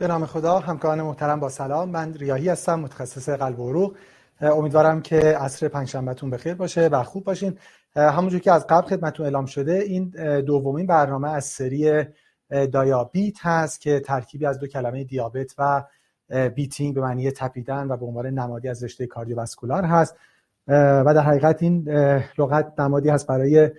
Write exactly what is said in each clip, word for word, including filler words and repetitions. به نام خدا. همکاران محترم با سلام، من ریاحی هستم، متخصص قلب و عروق. امیدوارم که عصر پنجشنبهتون بخیر باشه و خوب باشین. همونجور که از قبل خدمتتون اعلام شده، این دومین برنامه از سری دیابیت هست که ترکیبی از دو کلمه دیابت و بیتینگ به معنی تپیدن و به عنوان نمادی از رشته کاردیوواسکولار هست و در حقیقت این لغت نمادی هست برای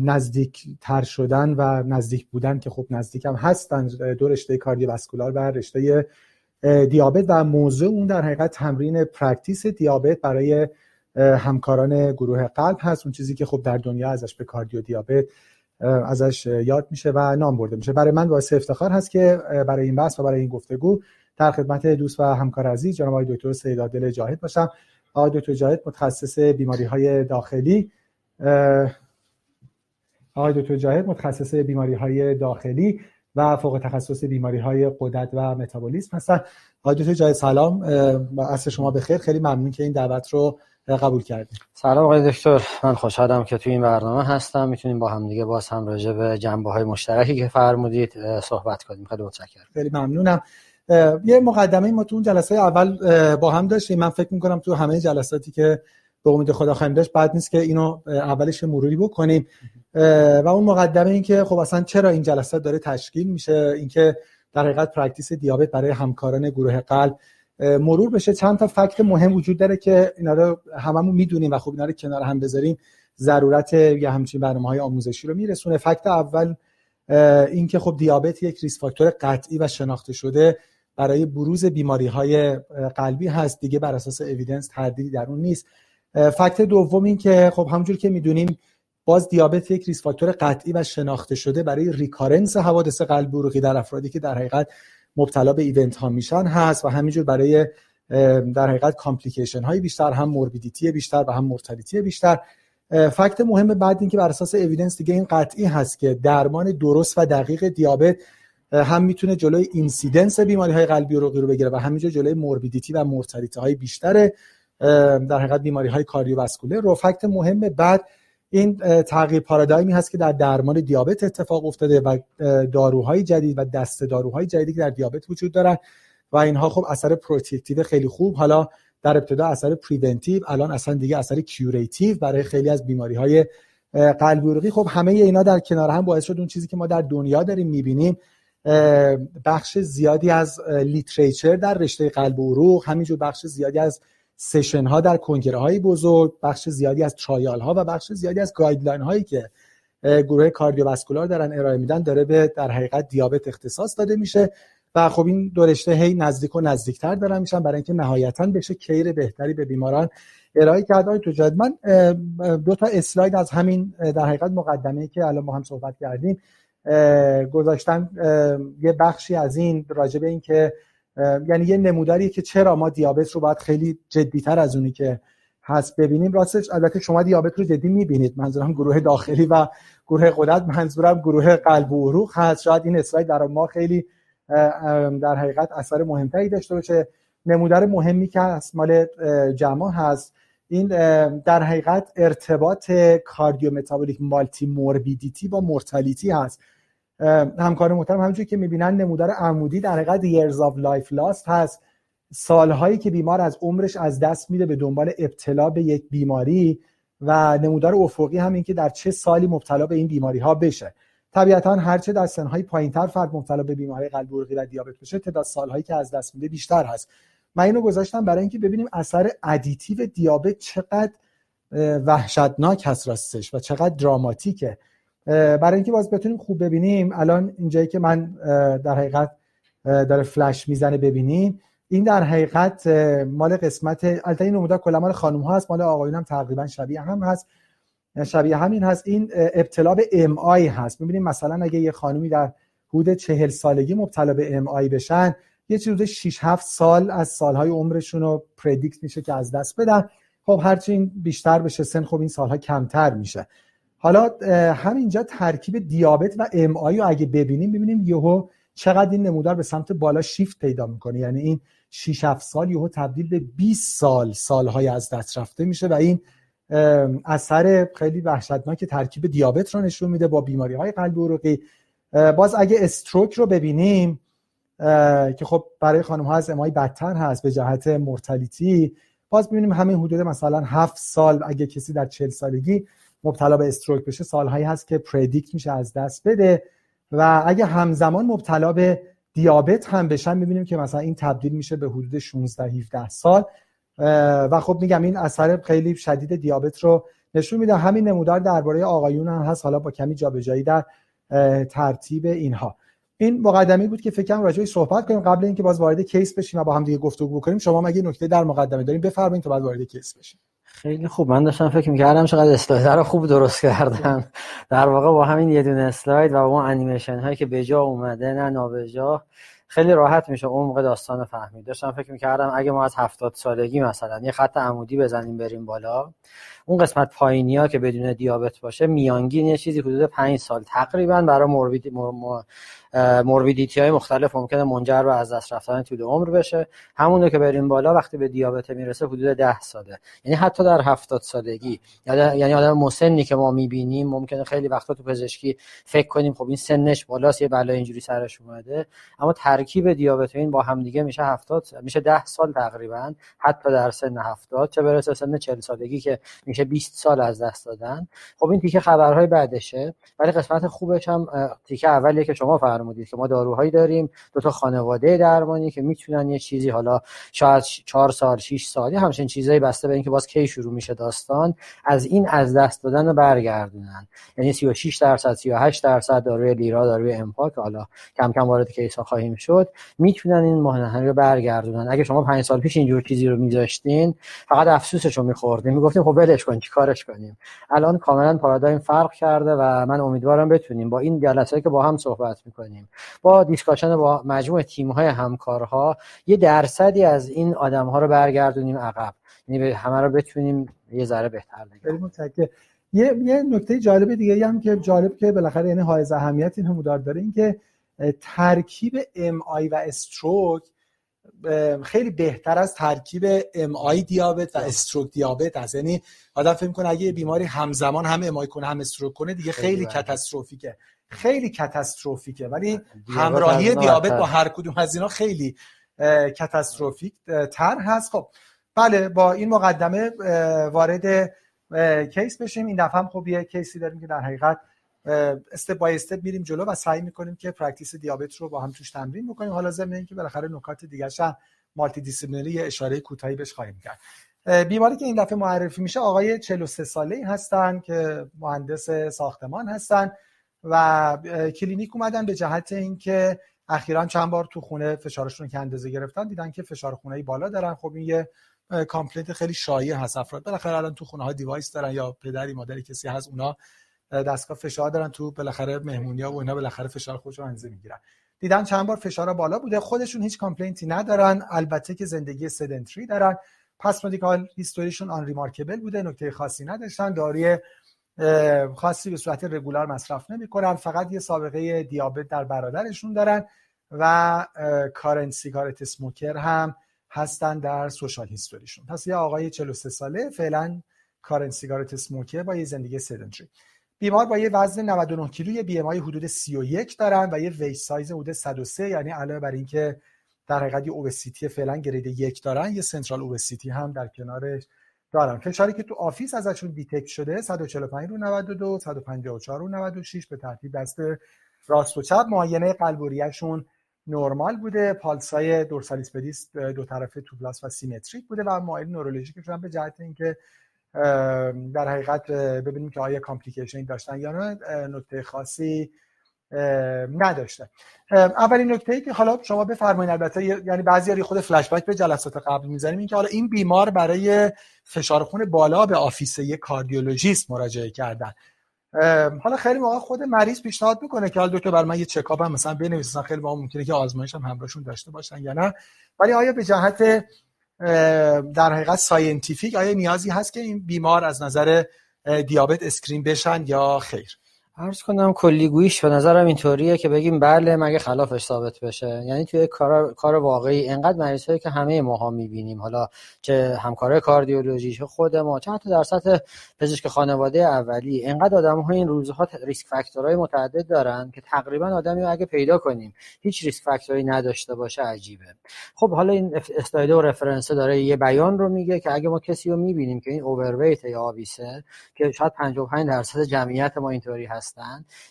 نزدیک تر شدن و نزدیک بودن، که خب نزدیک هم هستن دو رشته کاردیوواسکولار و رشته دیابت. و موضوع اون در حقیقت تمرین پرکتیس دیابت برای همکاران گروه قلب هست، اون چیزی که خب در دنیا ازش به کاردیو دیابت ازش یاد میشه و نام برده میشه. برای من باعث افتخار هست که برای این بحث و برای این گفتگو در خدمت دوست و همکار عزیز جناب آقای دکتر سیدادل جاهد باشم. آقای دکتر جاهد متخصص بیماری‌های داخلی آقای دکتر جاهد متخصص بیماری‌های داخلی و فوق تخصص بیماری‌های غدد و متابولیسم هستند. آقای دکتر جاهد سلام، عصر شما بخیر. خیلی ممنون که این دعوت رو قبول کردید. سلام آقای دکتر، من خوشحالم که توی این برنامه هستم، میتونیم با هم دیگه باز هم راجع به جنبه‌های مشترکی که فرمودید صحبت کنیم. خیلی متشکرم. خیلی ممنونم. یه مقدمه ما تو اون جلسه اول با هم داشتیم، من فکر می‌کنم تو همه جلساتی که به امید خدا خواهیم داشت بد نیست که اینو اولش مروری بکنیم. و اون مقدمه این که خب اصلا چرا این جلسات داره تشکیل میشه، اینکه در حقیقت پرکتیس دیابت برای همکاران گروه قلب مرور بشه. چند تا فکت مهم وجود داره که اینا رو هممون میدونیم و خب اینا رو کنار هم بذاریم ضرورت یه همچین برنامه‌های آموزشی رو میرسونه. فکت اول این که خب دیابت یک ریسک فاکتور قطعی و شناخته شده برای بروز بیماری‌های قلبی هست، دیگه بر اساس اوییدنس تردیدی در اون نیست. فکت دوم این که خب همونجور که میدونیم باز دیابت یک ریسک فاکتور قطعی و شناخته شده برای ریکارنس حوادث قلبی عروقی در افرادی که در حقیقت مبتلا به ایونت ها میشن هست و همینجور برای در حقیقت کامپلیکیشن های بیشتر، هم موربیدیتی بیشتر و هم مورتالیتی بیشتر. فکت مهم بعد این که بر اساس اوییدنس دیگه این قطعی هست که درمان درست و دقیق دیابت هم میتونه جلوی اینسیدنس بیماری های قلبی عروقی رو بگیره و همینجور جلوی موربیدیتی و مورتالیتی های بیشتره در حقیقت بیماری های کاردیوواسکولار رو. فکت مهم بعد این تغییر پارادایمی هست که در درمان دیابت اتفاق افتاده و داروهای جدید و دسته داروهای جدیدی که در دیابت وجود دارن و اینها خب اثر پروتکتیو خیلی خوب، حالا در ابتدا اثر پریونتیو، الان اصلا دیگه اثر کیوراتیو برای خیلی از بیماری های قلبی عروقی. خب همه اینا در کنار هم باعث شد اون چیزی که ما در دنیا داریم میبینیم، بخش زیادی از لیتریچر در رشته قلب و عروق، همینجور بخش زیادی از سشن ها در کنگره های بزرگ، بخش زیادی از ترایال ها و بخش زیادی از گایدلاین هایی که گروه کاردیوواسکولار دارن ارائه میدن داره به در حقیقت دیابت اختصاص داده میشه و خب این دو رشته هی نزدیک و نزدیکتر دارن میشن برای اینکه نهایتاً بشه کیر بهتری به بیماران ارائه کرد. آقای تجاد، من دو تا اسلاید از همین در حقیقت مقدمه‌ای که الان ما هم صحبت کردیم گذاشتم، یه بخشی از این راجع به این که یعنی یه نموداریه که چرا ما دیابت رو باید خیلی جدی‌تر از اونی که هست ببینیم. راستش البته شما دیابت رو جدی می‌بینید، منظورم گروه داخلی و گروه غدد، منظورم گروه قلب و عروق هست. شاید این اسلاید برای ما خیلی در حقیقت اثر مهمتری داشته باشه. نمودار مهمی که از مال جما هست، این در حقیقت ارتباط کاردیومتابولیک مالتی موربیدیتی با مورتالیتی هست. همکار محترم همونجوری که می‌بینن نمودار عمودی در حقیقت years of life lost هست، سالهایی که بیمار از عمرش از دست میده به دنبال ابتلا به یک بیماری، و نمودار افقی هم این که در چه سالی مبتلا به این بیماری‌ها بشه. طبیعتاً هرچه در سن‌های پایین‌تر فرد مبتلا به بیماری قلبی عروقی و دیابت بشه، تعداد سالهایی که از دست میده بیشتر هست. من اینو گذاشتم برای اینکه ببینیم اثر ادیتیو دیابت چقدر وحشتناک هست راستش و چقدر دراماتیکه. برای اینکه باز بتونیم خوب ببینیم، الان اینجایی که من در حقیقت داره فلش میزنه ببینیم، این در حقیقت مال قسمت، البته این نمودار کلا مال خانم‌ها هست، مال آقایون هم تقریبا شبیه هم هست، شبیه همین هست. این ابتلا به ام آی هست. می‌بینیم مثلا اگه یه خانمی در حدود چهل سالگی مبتلا به ام آی بشن، یه چیز حدود شش هفت سال از سالهای عمرشون رو پردیکت میشه که از دست بدن. خب هرچی این بیشتر بشه سن، خب این سالها کمتر میشه. حالا همینجا ترکیب دیابت و ام آی رو اگه ببینیم، می‌بینیم یهو چقدر این نمودار به سمت بالا شیفت پیدا می‌کنه، یعنی این شش هفت سال یهو تبدیل به بیست سال سال‌های از دست رفته میشه و این اثر خیلی وحشتناک ترکیب دیابت رو نشون میده با بیماری‌های قلبی عروقی. باز اگه استروک رو ببینیم، که خب برای خانم ها از امای بدتر هست به جهت مورتالیتی. باز می‌بینیم همین حدود مثلا هفت سال اگه کسی در چهل سالگی مبتلا به استروک بشه، سالهایی هست که پردیکت میشه از دست بده. و اگه همزمان مبتلا به دیابت هم بشن، می‌بینیم که مثلا این تبدیل میشه به حدود شانزده هفده سال. و خب میگم این اثر خیلی شدید دیابت رو نشون میده. همین نمودار درباره آقایون هم هست، حالا با کمی جابجایی در ترتیب اینها. این مقدمه‌ای بود که فکر کنم راجعش صحبت کنیم قبل اینکه باز وارد کیس بشیم و با هم دیگه گفتگو بکنیم. شما هم اگه نکته در مقدمه دارین بفرمایید تا بعد وارد کیس بشیم. خیلی خوب، من داشتم فکر می‌کردم چقدر اسلاید رو خوب درست کردم. در واقع با همین یه دونه اسلاید و با اون انیمیشن هایی که به جا اومده نه نابجا خیلی راحت میشه عمق داستانو فهمید. داشتم فکر می‌کردم اگه ما از هفتاد سالگی مثلا یه خط عمودی بزنیم بریم بالا، اون قسمت پایینیا که بدون دیابت باشه میانگین یه چیزی حدود پنج سال تقریبا برای موربید مور... موربیدیتی‌های مختلف ممکنه منجر به از دست رفتن طول عمر بشه. همون که بریم بالا وقتی به دیابت میرسه حدود ده ساله، یعنی حتی در هفتاد سالگی، یعنی آدم مسنی که ما می‌بینیم ممکنه خیلی وقتا تو پزشکی فکر کنیم خب این سنش بالاست، یه بلا اینجوری سرش اومده، اما ترکیب دیابت این با هم دیگه میشه هفتاد میشه ده سال تقریبا حتی در سن هفتاد، چه برسه سن چهل سالگی که میشه بیست سال از دست دادن. خب این تیکه خبرهای بعدشه، ولی قسمت خوبش هم تیکه اولیه که شما فرمودید که ما داروهایی داریم، دو تا خانواده درمانی که میتونن یه چیزی حالا شاید چهار سال شش سال همچین چیزایی بسته به اینکه باز کی شروع میشه داستان، از این از دست دادن رو برگردونن. یعنی سی و شش درصد سی و هشت درصد داروی لیرا، داروی امپاک، حالا کم کم وارد کیس‌ها خواهیم شد، میتونن این ماهنه رو برگردونن. اگه شما پنج سال پیش اینجور چیزی رو میذاشتین فقط افسوسش رو می‌خوردین، میگفتیم خب ولش کن چیکارش کنیم. الان کاملا پارادایم فرق کرده و من امیدوارم بتونیم با این جلسه‌ای که با هم صحبت می‌کنیم، با دیسکاشن با مجموعه تیم‌های همکارها، یه درصدی از این آدم‌ها رو برگردونیم عقب، یعنی همه رو بتونیم یه ذره بهتر بگیریم. یه یه نکته جالب دیگه هم که جالب که بالاخره یعنی حائز اهمیت این نمودار داره، این که ترکیب ام آی و استروک خیلی بهتر از ترکیب ام آی دیابت و استروک دیابت است. یعنی آدم فکر می‌کنه اگه بیماری همزمان هم ام آی کنه هم استروک کنه دیگه خیلی کاتاستروفیکه، خیلی کاتاستروفیکه، ولی همراهی دیابت با هر کدوم از اینا خیلی کاتاستروفیک تر هست. خب بله، با این مقدمه وارد کیس بشیم. این دفعه هم خب یه کیسی داریم که در حقیقت استپ بای استپ میریم جلو و سعی میکنیم که پرکتیس دیابت رو با هم توش تمرین بکنیم. حالا ضمن اینکه بالاخره نکات دیگه شن مالتی دیسیپلینری یه اشاره کوتاهی بهش خواهیم کرد. بیماری که این دفعه معرفی میشه آقای چهل و سه ساله‌ای هستن که مهندس ساختمان هستن و کلینیک اومدن به جهت اینکه اخیراً چند بار تو خونه فشارشون که اندازه گرفتن دیدن که فشار خونه‌ای بالا دارن. خب این یه کامپلینت خیلی شایع هست، افراد بالاخره الان تو خونه‌ها دیوایس دارن یا پدری مادری کسی هست اونا دستگاه فشار دارن، تو بالاخره مهمونی‌ها و اینا بالاخره فشار خودشون انزه میگیرن. دیدن چند بار فشارها بالا بوده، خودشون هیچ کامپلینتی ندارن، البته که زندگی سدنتری دارن، پس مدیکال هیستوریشون آن ریمارکبل بوده، نکته خاصی نداشتن، داروی خاصی به صورت رگولار مصرف نمی‌کنن، فقط یه سابقه دیابت در برادرشون دارن و کارنت سیگارت اسموکر هم هستن در سوشال هیستوریشون. پس یه آقای چهل و سه ساله فعلا کارنت سیگارت اسموکر با یه زندگی سدنتری. بیمار با یه وزن نود و نه کیلو، یه بی ام آی حدود سی و یک دارن و یه ویج سایز حدود صد و سه، یعنی علاوه بر این که در حقیقت یه اوبسیتی فعلا گرید یک دارن، یه سنترال اوبسیتی هم در کنارش دارن. فشاری که تو آفیس ازشون دیتکت شده صد و چهل و پنج رو نود و دو، صد و پنجاه و چهار رو نود و شش به ترتیب دست راست و چپ. معاینه قلب و ریه‌شون نورمال بوده، پالسای دورسالیس پدیس دو طرفه توبلاس و سیمتریک بوده و معاینه نورولوژیک شون به جهت اینکه در حقیقت ببینیم که آیا کامپلیکیشن داشتن یا نه، نکته خاصی نداشته. اولین نکته‌ای که حالا شما بفرمایید، البته یعنی بعضی‌ها خود فلش بک به جلسات قبل می‌ذاریم، این که حالا این بیمار برای فشار خون بالا به آفیس یک کاردیولوژیست مراجعه کردن. حالا خیلی موقع خود مریض پیشنهاد می‌کنه که حالا دکتر برای من یه چکاپ هم مثلا بنویسن، خیلی موقع ممکنه که آزمایش هم همراهشون داشته باشن یا نه، ولی آیا به جهت در حقیقت ساینتیفیک آیا نیازی هست که این بیمار از نظر دیابت اسکرین بشن یا خیر؟ عرض کنم کلی گویش به نظرم اینطوریه که بگیم بله مگه خلافش ثابت بشه. یعنی توی کار کار واقعی انقدر مریض هایی که همه ماها میبینیم، حالا چه همکاره کاردیولوژی چه خود ما چه حتی در سطح پزشک خانواده اولی، انقدر آدم‌ها این روزها ریسک فاکتورهای متعدد دارن که تقریبا آدمی اگه پیدا کنیم هیچ ریسک فاکتوری نداشته باشه عجیبه. خب حالا این استایل و رفرنس داره یه بیان رو میگه که اگه ما کسی رو میبینیم که این اوورویت یا آویسه که شاید پنجاه و پنج درصد جمعیت ما اینطوری هست،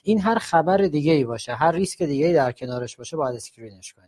این هر خبر دیگه ای باشه، هر ریسک دیگه ای در کنارش باشه، باید اسکرینش کنیم.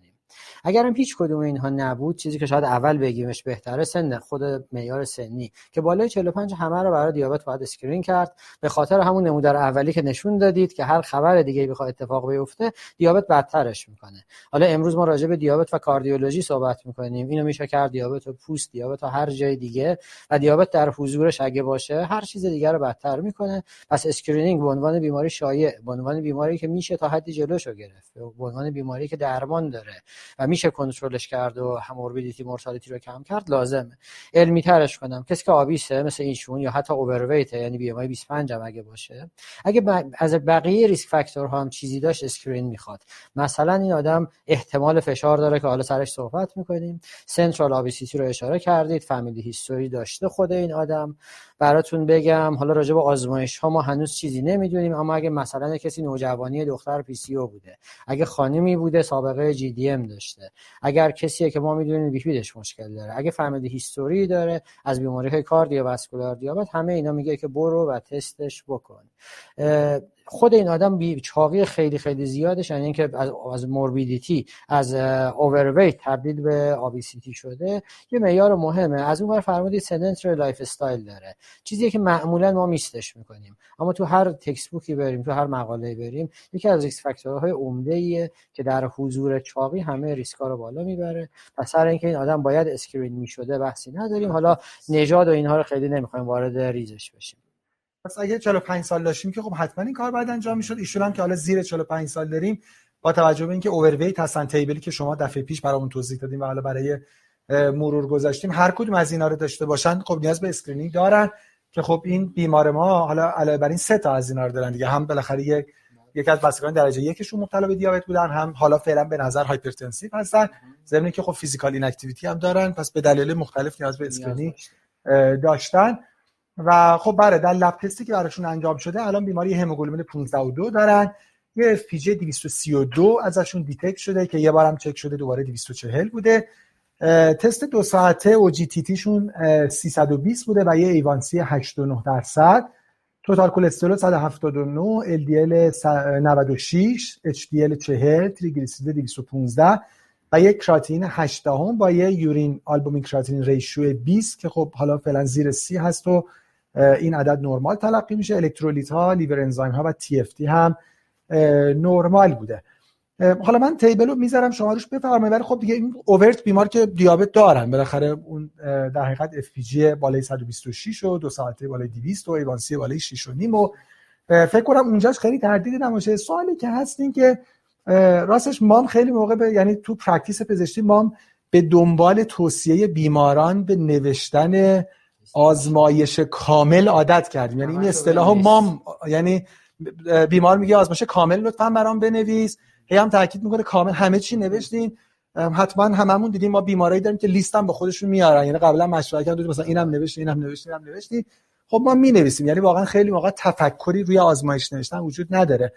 اگرم هیچ کدوم اینها نبود، چیزی که شاید اول بگیمش بهتره سن، خود معیار سنی که بالای چهل و پنج همه رو برای دیابت باید اسکرین کرد، به خاطر همون نمونه اولی که نشون دادید که هر خبر دیگه بخواد اتفاق بیفته دیابت بدترش میکنه. حالا امروز ما راجع به دیابت و کاردیولوژی صحبت میکنیم، اینو میشه کرد دیابت و پوست، دیابت و هر جای دیگه، و دیابت در حضورش اگه باشه هر چیز دیگه رو بدتر میکنه. پس اسکرینینگ به عنوان بیماری شایع، به عنوان بیماری که میشه تا حدی جلوشو گرفت، به عنوان بیماری که درمان داره و میشه کنترلش کرد و هموربیدیتی مورتالیتی رو کم کرد لازمه. علمی ترش کنم، کسی که آبیسه مثل اینشون یا حتی اوورویت، یعنی بی ام آی بیست و پنج هم اگه باشه، اگه ب... از بقیه ریسک فاکتورها هم چیزی داشت اسکرین میخواد. مثلا این آدم احتمال فشار داره که حالا سرش صحبت میکنیم، سنترال اوبیسیتی رو اشاره کردید، فامیلی هیستوری داشته خود این آدم. براتون بگم حالا راجع به آزمایش ها ما هنوز چیزی نمیدونیم، اما اگه مثلا کسی نوجوانی دختر پی سی او بوده، اگه خانمی بوده سابقه جی دی ام داشته، اگر کسیه که ما میدونیم بیپیدش مشکل داره، اگه فامیلی هیستوری داره از بیماری‌های کاردیوواسکولار دیابت، همه اینا میگه که برو و تستش بکن. خود این آدم بی چاقی خیلی خیلی زیادش، یعنی اینکه از از موربیدیتی از اوورویت تبدیل به اوبیسیتی شده یه معیار مهمه. از اون ور فرمودید سدنتری لایف استایل داره، چیزی که معمولا ما میستش میکنیم، اما تو هر تکست بوکی بریم، تو هر مقاله‌ای بریم، یکی از ریسک فاکتورهای عمده‌ایه که در حضور چاقی همه ریسکا رو بالا میبره. پس سر اینکه این آدم باید اسکرین میشده بحثی نداریم، حالا نژاد و اینها رو خیلی نمیخوایم وارد ریزش بشیم. پس اگه چهل و پنج سال داشتیم که خب حتما این کار باید انجام میشد. ایشون هم که حالا زیر چهل و پنج سال داریم، با توجه به اینکه اوورویت هستن، تیبلی که شما دفعه پیش برامون توضیح دادیم و حالا برای مرور گذاشتیم، هر کدوم از اینا رو داشته باشن خب نیاز به اسکرینینگ دارن که خب این بیمار ما حالا علاوه بر این سه تا از اینا رو دارن دیگه، هم بالاخره یک یکی از بستگان درجه یکشون مبتلا به دیابت بودن، هم حالا فعلا به نظر هایپرتنسیو هستن، ضمن اینکه خب فیزیکال این اکتیویتی هم دارن، پس به دلایل مختلف نیاز به اسکرینینگ داشتن. و خب برای در لب تستی که براشون انجام شده الان بیماری هموگلوبین پانزده و دو دارن، یه اف پی جی دویست و سی و دو ازشون دیتکت شده که یه بارم چک شده دوباره دویست و چهل بوده، تست دو ساعته او جی تی تی شون سیصد و بیست بوده و یه ایوانسی هشتاد و نه درصد، توتال کلسترول صد و هفتاد و نه، ال دی ال نود و شش، اچ دی ال چهل، تریگلیسیرید دویست و پانزده و یک کراتین هشت دهم با یه یورین آلبومین کراتین ریشیو بیست که خب حالا فعلا زیر سی هست و این عدد نرمال تلقی میشه. الکترولیت ها، لیور انزایم ها و تی اف تی هم نرمال بوده. حالا من تیبل رو میذارم شما روش بفرمایید، ولی خب دیگه این اوورت بیمار که دیابت دارن بالاخره اون در حقیقت اف پی جی بالای صد و بیست و شش و دو ساعته بالای دویست و ایوانسی بالای شش و نیم و فکر کنم اونجاش خیلی تردید نماشه. سوالی که هست این که راستش مام خیلی موقع به، یعنی تو پرکتیس پزشکی مام به دنبال توصیه بیماران به نوشتن آزمایش کامل عادت کردیم، یعنی این اصطلاحو مام، یعنی بیمار میگه آزمایش کامل لطفاً برام بنویس، هی هم تاکید میکنه کامل همه چی نوشتین. حتما هممون دیدیم ما بیماری داریم که لیستم با خودشون میارن، یعنی قبلا مشورت کردن مثلا اینم نوشتین اینم نوشتین اینم نوشتین، خب ما مینویسیم، یعنی واقعا خیلی موقع تفکری روی آزمایش نوشتن وجود نداره.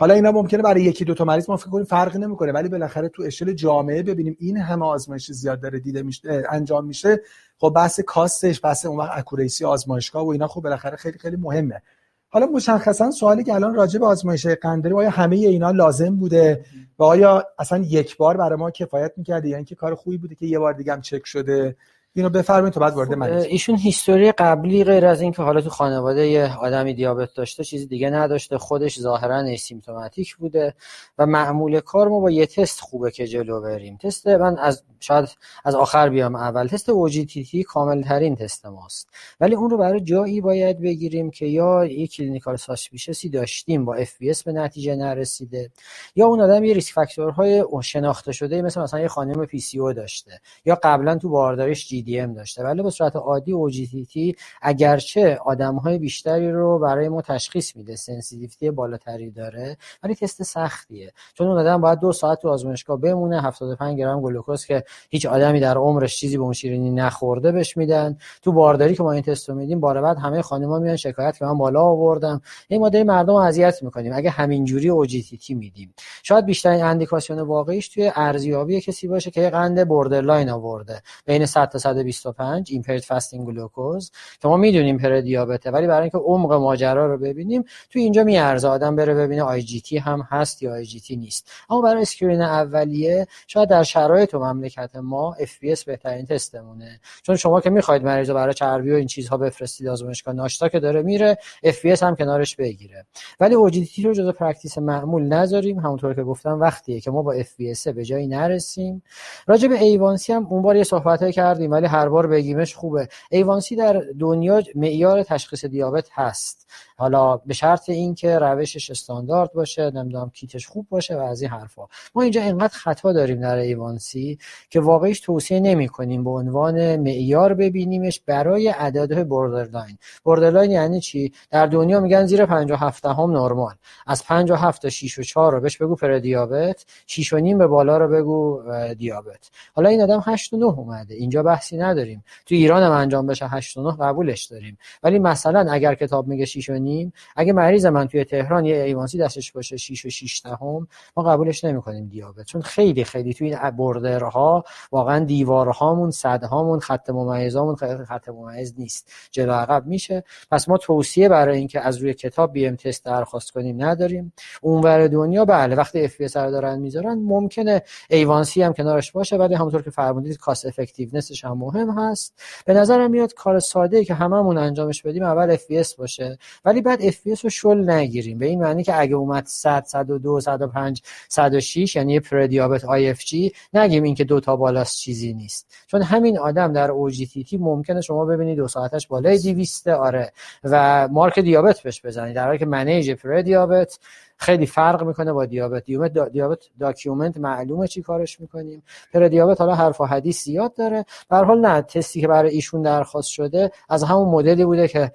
حالا اینا ممکنه برای یکی دو تا مریض ما فکر کنیم فرقی نمیکنه، ولی بالاخره تو اشل جامعه ببینیم این همه آزمایش زیاد داره دیده میشه انجام میشه، خب بحث کاستش، بحث اون وقت اکورسی آزمایشگاه و اینا خب بالاخره خیلی خیلی مهمه. حالا مشخصا سوالی که الان راجع به آزمایش قند داریم، آیا همه اینا لازم بوده و آیا اصلا یک بار برای ما کفایت میکرد یا یعنی اینکه کار خوبی بوده که یه بار دیگه هم چک شده؟ اینو بفرمایید تا بعد وارد مریض. ایشون هیستوری قبلی غیر از این که حالا تو خانواده یه آدمی دیابت داشته چیز دیگه نداشته، خودش ظاهرا اسیمپتوماتیک بوده و معمول کار ما با یه تست خوبه که جلو بریم. تست من از شاید از آخر بیام اول، تست او جی تی تی کامل ترین تست ماست، ولی اون رو برای جایی باید بگیریم که یا یه کلینیکال ساسپیشسی داشتیم با اف بی اس به نتیجه نرسیده، یا اون آدم یه ریسک فاکتورهای شناخته شده مثل مثلا یه خانم پی سی او داشته، یا قبلا تو بارداریش جی E D M داشته، ولی به صورت عادی O G T T اگرچه آدم‌های بیشتری رو برای ما تشخیص میده، سنسیتیویتی بالاتری داره، ولی تست سختیه، چون اون آدم باید دو ساعت تو آزمایشگاه بمونه، هفتاد و پنج گرم گلوکوز که هیچ آدمی در عمرش چیزی به اون شیرینی نخورده بهش میدن. تو بارداری که ما این تست رو میدیم، بار بعد همه خانم‌ها میان شکایت که من بالا آوردم. این ما داریم مردم رو اذیت می‌کنیم اگه همینجوری O G T T میدیم. شاید بیشترین اندیکاسیون واقعیش توی ارزیابی کسی باشه که یه قند بوردرلاین آورده بین صد تا صد و بیست و پنج، ایمپیرد فاستینگ گلوکوز، که ما میدونیم پر دیابته، ولی برای اینکه عمق ماجرا رو ببینیم توی اینجا میارزه آدم بره ببینه آی جی تی هم هست یا آی جی تی نیست. اما برای اسکرین اولیه شاید در شرایط و مملکت ما اف پی اس بهترین تستمونه، چون شما که میخواید مریض برای چربی و این چیزها بفرستید آزمایشگاه، ناشتا که داره میره، اف پی اس هم کنارش بگیره. ولی او جی تی رو جزو پرکتیس معمول نذاریم، همونطور که گفتم وقتیه که ما با اف پی اس به جایی نرسیم. راجع به ایوانسی هم اون بار یه صحبتای کردیم، ولی هر بار بگیمش خوبه. ایوانسی در دنیا معیار تشخیص دیابت هست، حالا به شرط اینکه روشش استاندارد باشه، نمیدونم کیتش خوب باشه و از این حرفا. ما اینجا اینقدر خطا داریم در ایوانسی که واقعیش توصیه نمی‌کنیم به عنوان معیار ببینیمش برای اعداد بوردرلاین. بوردرلاین یعنی چی؟ در دنیا میگن زیر پنجاه و هفت هم نرمال، از پنجاه و هفت تا شش و چهار رو بهش بگو پر دیابت، شش و نیم به بالا رو بگو دیابت. حالا این آدم هشت و نه اومده، اینجا بحثی نداریم، تو ایران هم انجام بشه هشت و نه قبولش داریم. ولی مثلا اگر کتاب میگه شش و نیم، اگه مریض من توی تهران یه ایوانسی دستش باشه شش و شش دهم، ما قبولش نمی‌کنیم دیابت، چون خیلی خیلی توی این بردرها واقعا دیوارهامون، صدهامون، خط ممیزامون خط ممیز نیست، جلو عقب میشه. پس ما توصیه برای اینکه از روی کتاب بی ام تست درخواست کنیم نداریم. اونور دنیا بله، وقتی اف پی اس رو دارن میذارن ممکنه ایوانسی هم کنارش باشه، ولی همونطور که فرمودید کاست افکتیونسش هم مهم هست. به نظرم میاد کار ساده‌ای که هممون انجامش بدیم اول اف پی اس باشه، ولی بعد اف پی اس رو شل نگیریم، به این معنی که اگه اومد صد، صد و دو، صد و پنج، صد و شش یعنی یه پر دیابت آی اف جی، نگیم این که دو تا بالاست چیزی نیست، چون همین آدم در او جی تی تی ممکنه شما ببینید دو ساعتش بالای دویست آره و مارک دیابت بهش بزنید، در حالی که منیج پر دیابت خیلی فرق میکنه با دیابت. دیابت دا دیابت داکیومنت معلومه چی کارش میکنیم. پر دیابت حالا حرف و حدیث زیاد داره. به هر حال نه، تستی که برای ایشون درخواست شده از همون مدلی بوده که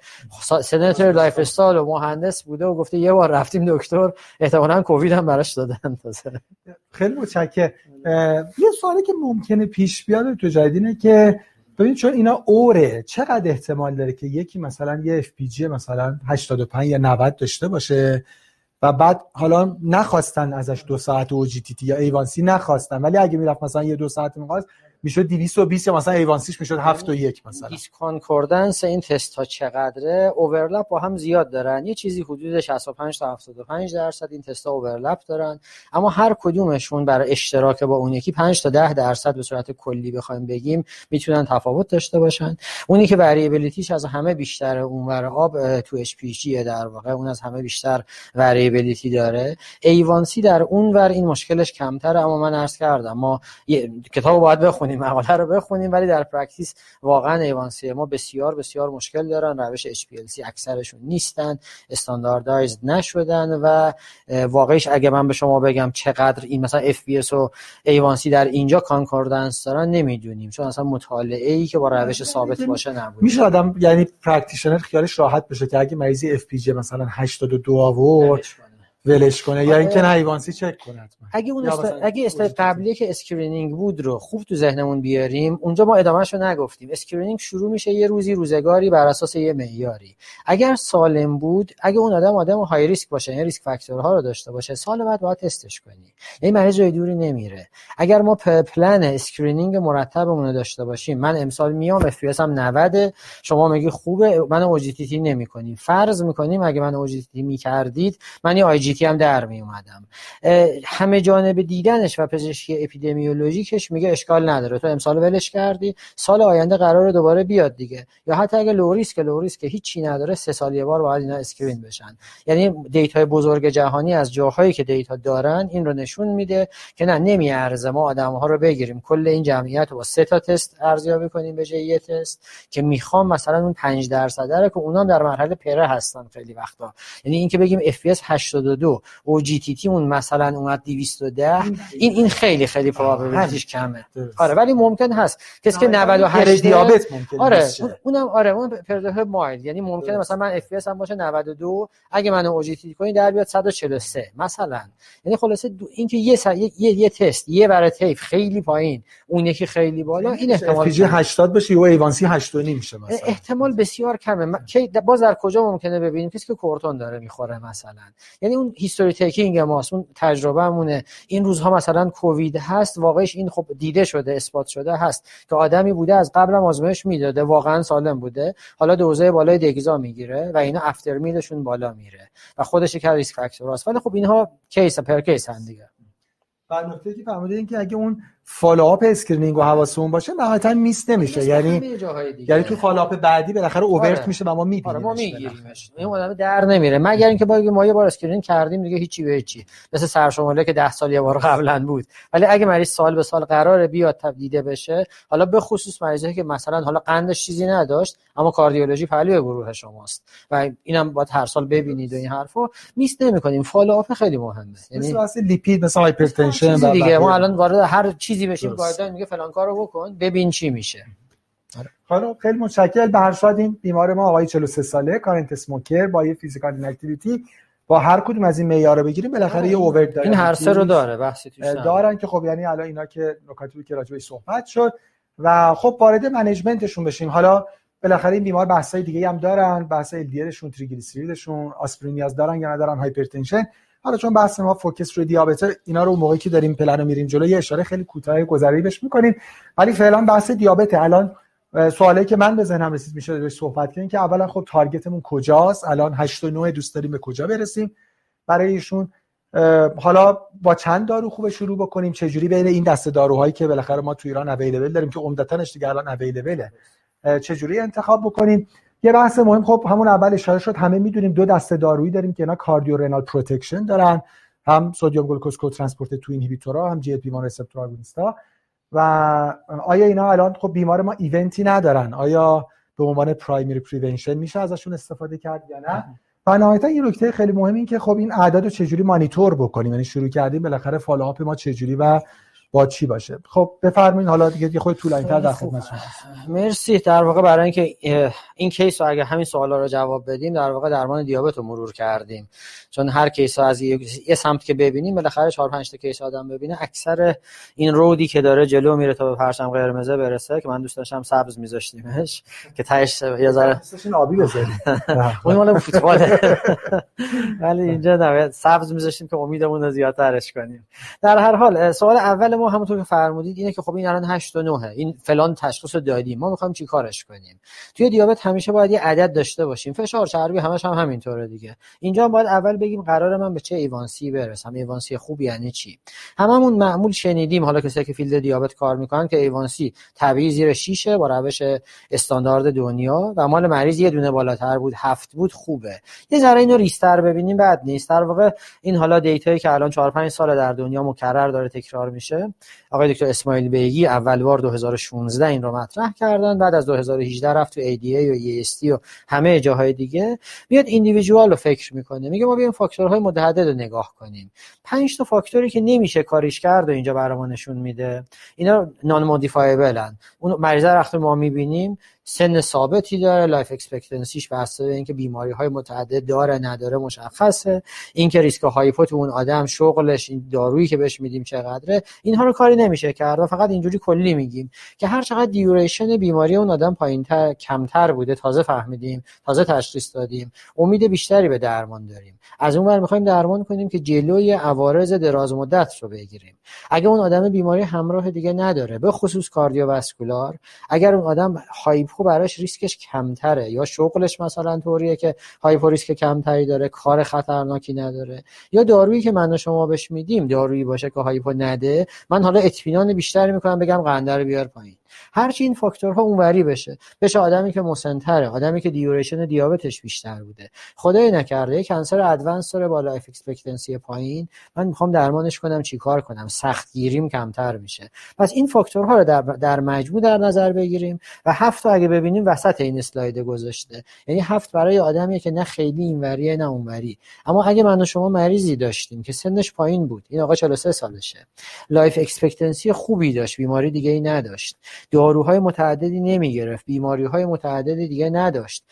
سنتر لایف استایل و مهندس بوده و گفته یه بار رفتیم دکتر، احتمالاً کووید هم براش دادن تازه. خیلی متشکرم. یه سوالی که ممکنه پیش بیاد تو جدیدینه که ببین، چون اینا اوره، چقدر احتمال داره که یکی مثلا یه اف پی جی مثلا هشتاد و پنج یا نود داشته باشه و بعد حالا نخواستن ازش دو ساعت او جی تی تی یا ایوانسی نخواستن، ولی اگه میرفت مثلا یه دو ساعت میخواست میشد دویست و بیست، یا مثلا ایوانسیش میشد هفت و یک. مثلا کانکوردنس این تست ها چقدره؟ اوورلپ با هم زیاد دارن، یه چیزی حدود شصت و پنج تا هفتاد و پنج درصد این تست ها اوورلپ دارن، اما هر کدومشون برای اشتراک با اون یکی پنج تا ده درصد به صورت کلی بخوایم بگیم میتونن تفاوت داشته باشن. اونی که وریبیلیتیش از همه بیشتر اونور آب تو اچ پی جی، در واقع اون از همه بیشتر وریبیلیتی داره. ایوانسی در اونور این مشکلش کمتره، اما من عرض کردم ما یه... کتابو باید بخونیم، مقاله رو بخونیم، ولی در پرکتیس واقعا ایوانسی ما بسیار بسیار مشکل دارن. روش اچ پی ال سی اکثرشون نیستن، استانداردایزد نشدن و واقعیش اگه من به شما بگم چقدر این مثلا اف پی اس و ایوانسی در اینجا کانکوردنس دارن نمیدونیم، چون اصلا مطالعه‌ای که با روش ثابت باشه نبوده. میشه آدم یعنی پرکتیشنر خیالش راحت بشه که اگه مریضی اف پی جی مثلا هشتاد و دو آورد ولش کنه آه. یا اینکه نه ایوانسی چک کنه. اگه اون است... اگه استاد قبلی که اسکرینینگ بود رو خوب تو ذهنمون بیاریم، اونجا ما ادامهشو نگفتیم. اسکرینینگ شروع میشه یه روزی روزگاری بر اساس یه معیاری. اگر سالم بود، اگه اون آدم آدم های ریسک باشه، یعنی ریسک فاکتورها رو داشته باشه، سال بعد باید تستش کنی، یعنی مریض جای دوری نمیره. اگر ما پلن اسکرینینگ مرتبمون رو داشته باشیم، من امسال میام اف پی اس هم نود، شما میگی خوبه، من او جی تی تی نمی‌کنیم، فرض می‌کنیم اگه من او جی تی تی می‌کردید من یه آی جی که هم در می اومدم. همه جانب دیدنش و پزشکی اپیدمیولوژیکش میگه اشکال نداره، تو امسال ولش کردی، سال آینده قراره دوباره بیاد دیگه، یا حتی اگه لو ریسک لو ریسک که هیچی نداره، سه سال یه بار باید اینا اسکرین بشن. یعنی دیتای بزرگ جهانی از جاهایی که دیتا دارن این رو نشون میده که نه، نمیارزه ما آدم‌ها رو بگیریم کل این جمعیت رو با سه تا تست ارزیابی کنیم به جای یه تست که میخوام مثلا اون پنج درصد رو که اونام در مرحله پره هستن خیلی وقتا. یعنی اینکه بگیم اف پی اس هشتاد و دو دویست و دو، او جی تی تی اون مثلا اون دویست و ده، این این خیلی خیلی پروبابیلیتیش کمه. آره ولی ممکن هست کسی که نود و هشت دیابت ممکنه، آره اونم آره اون پرده مایل، یعنی ممکنه مثلا من اف پی اس هم باشه نود و دو، اگه من او جی تی تی کنی در بیاد صد و چهل و سه مثلا. یعنی خلاصه اینکه یه یه تست یه برای طیف خیلی پایین، اون یکی خیلی بالا، این احتمال جی هشتاد بشه یا ایوانسی هشت و نیم میشه مثلا، احتمال بسیار کمه. کی باز در کجا ممکنه ببینیم؟ کسی که کورتون داره میخوره مثلا، یعنی اون هیستوری تیکینگ ماست، اون تجربه‌مونه. این روزها مثلا کووید هست، واقعش این خب دیده شده، اثبات شده هست که آدمی بوده از قبل هم آزمایش میداده، واقعا سالم بوده، حالا دوزه بالای دگزا میگیره و اینا افتر میلشون بالا میره و خودش یک ریسک فاکتور است. ولی خب اینها کیس پر کیس هستند دیگه. بعد نکته که فرمودید این که اگه اون فالوآپ اسکرینینگ و حواسمون باشه نهایتاً میس نمیشه، یعنی یعنی تو فالوآپ بعدی بالاخره اوورت آره. میشه و ما میبینیم، آره ما میگیریمش، این آدم در نمیره مگر اینکه ما ما یه بار اسکرینینگ کردیم دیگه هیچی به هیچی، مثل سرشماله که ده سال یه بار قبلا بود. ولی اگه مریض سال به سال قراره بیاد تبدیده بشه، حالا به خصوص مریضی که مثلا حالا قندش چیزی نداشت اما کاردیولوژی پهلوی گروه شماست و اینم باید هر سال ببینید و این حرفو، میس نمیکنیم. فالوآپ خیلی مهمه، یعنی مثلا لیپید، مثلا هایپرتنشن دیگه. ما الان وارد هر چیزی بشیم گایدلاین میگه فلان کارو بکن ببین چی میشه. خانم خیلی متشکرم. به هر صورت این بیمار ما آقای چهل و سه ساله کارنت اسموکر با یه فیزیکال ایناکتیویتی، با هر کدوم از این معیارا بگیریم بالاخره یه اوورد داره، این هر سه رو داره، بحثی توش دارن که خب یعنی الان اینا که نکاتی که راجع بهش صحبت شد و خب وارد منیجمنتشون بشیم. حالا بالاخره این بیمار بحثای دیگه هم دارن، بحث ال دی الشون، تریگلیسیریدشون، آسپرین نیاز دارن یا ندارن، هایپرتنشن. حالا چون بحث ما فوکس روی دیابته، اینا رو موقعی که داریم پلن رو میریم جلو یه اشاره خیلی کوتاه گذرایی بهش میکنیم، ولی فعلا بحث دیابته. الان سوالی که من به ذهنم رسید میشه روش صحبت کنیم که اولا خب تارگتمون کجاست، الان هشت و نه دوست داریم به کجا برسیم برای ایشون، حالا با چند دارو خوب شروع بکنیم، چه جوری بین این دسته داروهایی که بالاخره ما تو ایران اویلیبل داریم که عمدتاش دیگه الان اویلیبله چه جوری انتخاب بکنیم. یه بحث مهم خب همون اول اشاره شد، همه میدونیم دو دسته دارویی داریم که اینا کاردیو رنال پروتکشن دارن، هم سدیم گلوکوز کو ترانسپورت تو اینهیبیتورها، هم جی ال پی وان ریسپتور آگونیستا. و آیا اینا الان خب بیمار ما ایونتی ندارن، آیا به عنوان پرایمری پریونشن میشه ازشون استفاده کرد یا نه؟ و نهایتا یه نکته خیلی مهم این که خب این اعداد رو چجوری مانیتور بکنیم، یعنی شروع کردیم بالاخره فالوآپ ما چجوری و با چی باشه. خب بفرمایید حالا دیگه خود طولانی‌تر در خدمت شما. مرسی. در واقع برای اینکه این کیس رو اگه همین سوالا رو جواب بدیم در واقع درمان دیابت رو مرور کردیم، چون هر کیس از یه سمت که ببینیم بالاخره چهار پنج تا کیس آدم ببینه، اکثر این رودی که داره جلو میره تا به پرچم قرمزه برسه که من دوست داشتم سبز می‌ذاشتیمش که تهش یه ذره دوستشین آبی بذاریم، اون مال فوتباله، ولی اینجا نباید سبز می‌ذاشتیم که امیدمون رو زیادترش کنیم. در هر حال سوال اول ما همونطور که فرمودید اینه که خب این الان هشت و نه، این فلان تشخیص رو دادیم، ما می‌خوایم چیکارش کنیم؟ توی دیابت همیشه باید یه عدد داشته باشیم، فشار چربی همش هم همینطوره دیگه. اینجا باید اول بگیم قراره من به چه ایوانسی برسم، ایوانسی خوب یعنی چی؟ هممون معمول شنیدیم، حالا کسایی که فیلد دیابت کار میکنن، که ایوانسی طبیعی زیر شش با روش استاندارد دنیا و مال مریض یه دونه بالاتر بود هفت بود خوبه. یه ذره اینو ریستر ببینیم بعد نیست. در واقع این حالا دیتایی که الان چهار پنج سال در دنیا مکرر داره تکرار میشه، آقای دکتر اسماعیل بیگی اول بار دو هزار و شانزده این رو مطرح کردن، بعد از دو هزار و هجده رفت تو ای دی ای و ای اس تی و همه جاهای دیگه، میاد ایندیویدوال رو فکر میکنه، میگه ما بیایم فاکتورهای متعدد رو نگاه کنیم. پنج تا فاکتوری که نمیشه کاریش کرد و اینجا برامون نشون میده، اینا نان مودیفایبلن. اون مریض وقتی ما میبینیم سن ثابتی داره، لایف اکسپکتنسیش واسه اینکه بیماری‌های متعدد داره نداره مشخصه، اینکه ریسک هایپو تو اون آدم، شغلش، این دارویی که بهش میدیم چقدره، اینها رو کاری نمیشه کرد و فقط اینجوری کلی میگیم که هر چقدر دیوریشن بیماری اون آدم پایین‌تر کمتر بوده، تازه فهمیدیم، تازه تشخیص دادیم، امید بیشتری به درمان داریم. از اون ور می‌خوایم درمان کنیم که جلوی عوارض درازمدت رو بگیریم. اگه اون آدم بیماری همراه دیگه نداره، به خصوص کاردیوواسکولار، اگر اون آدم هایپ خب براش ریسکش کمتره یا شغلش مثلا طوریه که هایپو ریسک کمتری داره، کار خطرناکی نداره، یا دارویی که من و شما بهش میدیم دارویی باشه که هایپو نده، من حالا اطمینان بیشتری میکنم بگم قنده رو بیار پایین. هرچی این فاکتورها اونوری بشه، بشه آدمی که مسن‌تره، آدمی که دیوریشن دیابتش بیشتر بوده، خدای نکرده کانسر ادوانس داره با لایف اکسپکتنسی پایین، من میخوام درمانش کنم، چیکار کنم؟ سختگیریم کمتر میشه. پس این فاکتورها رو در در مجموع در نظر بگیریم و هفت تا اگه ببینیم وسط این اسلاید گذاشته، یعنی هفت برای آدمیه که نه خیلی اینوریه نه اونوری. اما اگه من و شما مریضی داشتیم که سنش پایین بود، این آقا چهل و سه سالشه، لایف اکسپکتنسی خوبی داشت، بیماری دیگه ای نداشت، داروهای متعددی نمیگرفت، بیماریهای متعددی دیگه نداشت،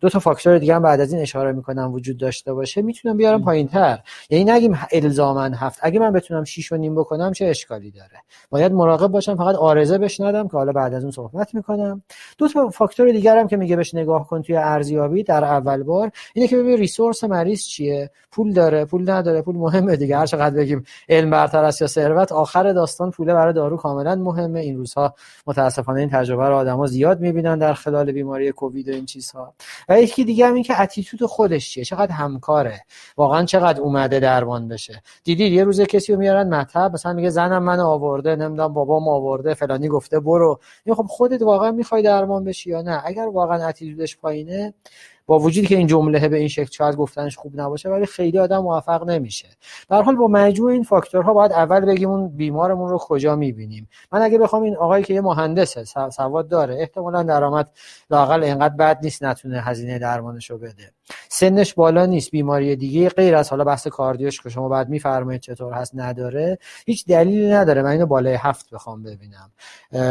دو تا فاکتور دیگه هم بعد از این اشاره میکنم وجود داشته باشه، میتونم بیارم پایینتر. یعنی نگیم الزاما هفت، اگه من بتونم شیش و نیم بکنم چه اشکالی داره؟ باید مراقب باشم فقط آرزه بش ندم که حالا بعد از اون صحبت میکنم. دو تا فاکتور دیگه هم که میگه بهش نگاه کن توی ارزیابی در اول بار، اینه که ببین ریسورس مریض چیه، پول داره پول نداره، پول مهمه دیگه، هر چقدر بگیم علم برتر است یا ثروت، آخر داستان پوله برای دارو کاملا مهمه. این روزها متاسفانه این تجربه رو آدما زیاد میبینن در خلال بیماری کووید و این چیزها. و یکی دیگه هم این که اتیتود خودش چیه، چقدر همکاره، واقعا چقدر اومده درمان بشه. دیدید یه روز کسی رو میارن مطب، مثلا میگه زنم منو آورده، نمیدونم بابام آورده، فلانی گفته برو. میگم خب خودت واقعا میخوای درمان بشی یا نه؟ اگر واقعا اتیتودش پایینه، با وجودی که این جمله به این شکل شاید گفتنش خوب نباشه، ولی خیلی آدم موفق نمیشه. به هر حال با مجموع این فاکتورها باید اول بگیم اون بیمارمون رو کجا میبینیم. من اگه بخوام این آقایی که یه مهندسه، سواد داره، احتمالاً درآمد لااقل اینقدر بد نیست نتونه هزینه درمانش رو بده، سنش بالا نیست، بیماری دیگه غیر از حالا بحث کاردیوش که شما بعد میفرمایید چطور هست نداره، هیچ دلیلی نداره من اینو بالای هفت بخوام ببینم.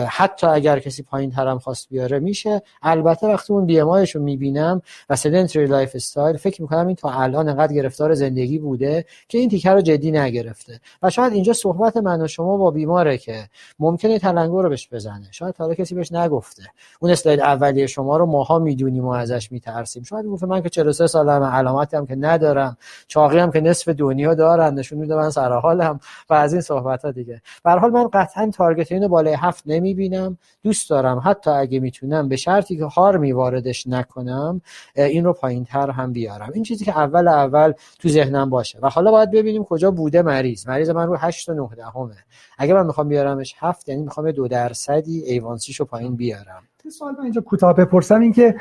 حتی اگر کسی پایین‌تر هم خواست بیاره میشه. البته وقتی اون بی ام آیش رو میبینم و سدنتری لایف استایل، فکر میکنم این تا الان انقدر گرفتار زندگی بوده که این تیکه رو جدی نگرفته. و شاید اینجا صحبت من و شما با بیماره که ممکنه تلنگر رو بهش بزنه، شاید تا حالا کسی بهش نگفته. اون اسلاید اولیه شما رو ماها میدونیم و ازش میترسیم، شاید گفت من که چهل و سه سالمه، علامتی هم که ندارم، چاقی هم که نصف دنیا دارن، نشون میده من سر حالم و از این صحبت ها دیگه. به هر حال من قطعا تارگت اینو بالای هفت نمیبینم. دوست دارم حتی اگه میتونم به شرطی که هار میواردش نکنم این رو پایین تر هم بیارم. این چیزی که اول اول تو ذهنم باشه. و حالا باید ببینیم کجا بوده مریض. مریض من رو هشت و نه دهمه، اگه من میخوام بیارمش هفت، یعنی میخوام دو درصدی ایوانسیش رو پایین بیارم. یه سوال من اینجا کوتاه بپرسم، این که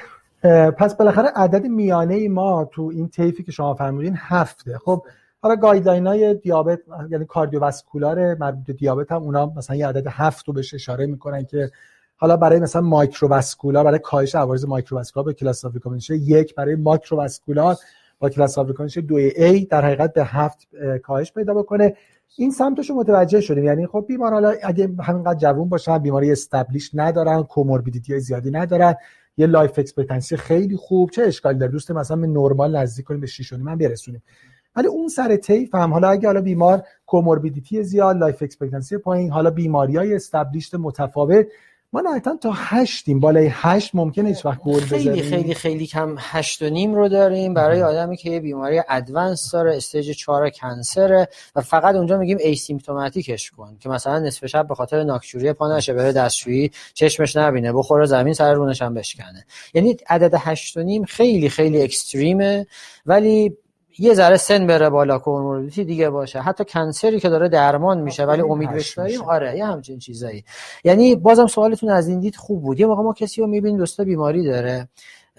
پس بالاخره عدد میانه ای ما تو این طیفی که شما فرمودین هفته. خب حالا گایدلاین‌های دیابت، یعنی کاردیوواسکولار مربوط به دیابت هم اونا مثلا یه عدد هفت رو بهش اشاره میکنن که حالا برای مثلا مایکروواسکولار، برای کاهش عوارض مایکروواسکولار با کلاسافیکامینشه یک، برای ماکروواسکولار با کلاسافیکامینشه دو ای در حقیقت به هفت کاهش پیدا بکنه. این سمتشو متوجه شدیم، یعنی خب بیمار حالا اگه همینقدر جوون باشن، بیماری استابلیش ندارن، کوموربیدیتی‌های زیادی ندارن، یه لایف اکسپکتنسی خیلی خوب، چه اشکالی داره دوست مثلا به نرمال نزدیک کنیم، به شش و نیم من برسونیم. ولی اون سر طیف هم حالا اگه حالا بیمار کوموربیدیتی زیاد، لایف اکسپکتنسی پایین، حالا بیماری‌های استابلیشت متفاوت، ما نهایتاً تا هشتیم، بالای هشت ممکنه هیچ وقت گل بزنیم. خیلی خیلی خیلی کم هشت و نیم رو داریم برای آدمی که یه بیماری ادوانس داره، استیج چهار کانسره و فقط اونجا میگیم ایسیمپتوماتیکش کن که مثلا نصف شب به خاطر ناکچوری پا نشه، بره دستشویی، چشمش نبینه، بخوره زمین، سر رونش هم بشکنه. یعنی عدد هشت و نیم خیلی خیلی اکستریمه، ولی یه ذره سن بره بالا، کوموربیدیتی دیگه باشه، حتی کانسری که داره درمان میشه ولی امید بهش داریم. آره یه همچین چیزایی. یعنی بازم سوالتون از این دید خوب بود. یه موقع ما کسی رو میبینیم دوستا بیماری داره،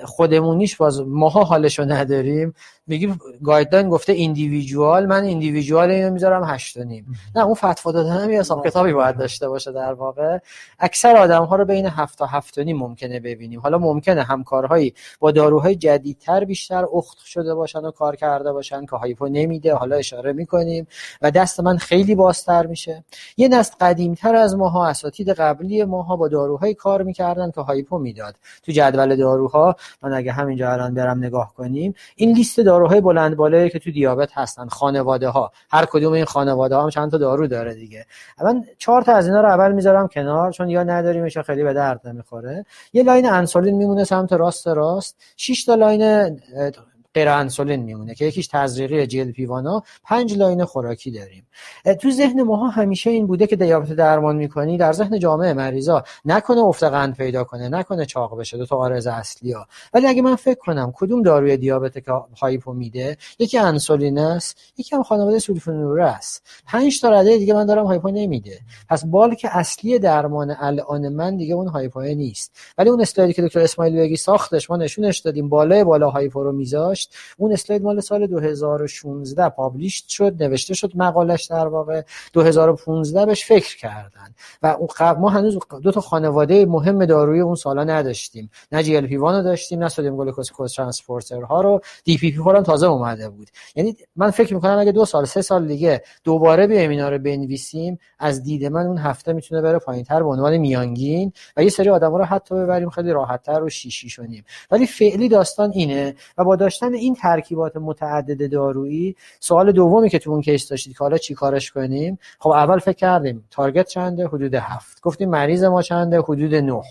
خودمونیش باز ماها حالشو نداریم، میگیم گایدلاین گفته ایندیویدوال، من ایندیویدوال اینو میذارم هشت و نیم. نه، اون فتوا دادن هم یه حساب کتابی باید داشته باشه. در واقع اکثر آدم‌ها رو بین هفت تا هفت و نیم ممکنه ببینیم. حالا ممکنه همکارهایی با داروهای جدیدتر بیشتر اخت شده باشن و کار کرده باشن که هایپو نمیده، حالا اشاره میکنیم و دست من خیلی بازتر میشه. یه نسل قدیمتر از ماها، اساتید قبلی ماها با داروهای کار میکردن که هایپو میداد. تو جدول داروها من اگه همینجا الان برم نگاه کنیم، این لیست داروهای بلند بالایی که تو دیابت هستن، خانواده ها، هر کدوم این خانواده ها هم چند تا دارو داره دیگه. من چهار تا از اینا رو اول میذارم کنار چون یا نداریمش یا خیلی به درد نمیخوره. یه لاین انسولین میمونه سمت راست راست، شش تا لاین غیر انسولین میمونه که یکیش تزریقی جل پیوانا، پنج لاین خوراکی داریم. تو ذهن ماها همیشه این بوده که دیابت درمان میکنی، در ذهن جامعه مریضا نکنه افت قند پیدا کنه، نکنه چاق بشه، دو تا آرز اصلیه. ولی اگه من فکر کنم کدوم داروی دیابت که هایپو میده، یکی انسولین است، یکی هم خانواده سولفونوره است، پنج تا رده دیگه من دارم هایپو نمیده. پس بالک اصلی درمان الان من دیگه اون هایپو نیست. ولی اون اسلایدی که دکتر اسماعیل بگی ساختش، ما نشونش دادیم، بالای بالا هایپو رو میذاشت. اون اسلاید مال سال دو هزار و شانزده پابلیش شد، نوشته شد مقالش، در واقع دو هزار و پانزده بهش فکر کردن و اون قبل ما هنوز دو تا خانواده مهم داروی اون سالا نداشتیم، نه جی ال پی وان رو داشتیم، نه سدیم گلوکوز کوز ترانسپورترها رو، دی پی پی خورم تازه اومده بود. یعنی من فکر میکنم اگه دو سال سه سال دیگه دوباره بیایم اینا رو بنویسیم، از دید من اون هفته میتونه بره پایینتر به عنوان میانگین و یه سری آدما رو حتی ببریم خیلی راحت‌تر رو شیشی شونیم. ولی فعلی داستان اینه و با داشتن این ترکیبات متعدد دارویی، سوال دومی که تو اون کیس داشتید که حالا چی کارش کنیم، خب اول فکر کردیم تارگت چنده، حدود هفت، گفتیم مریض ما چنده، حدود نه،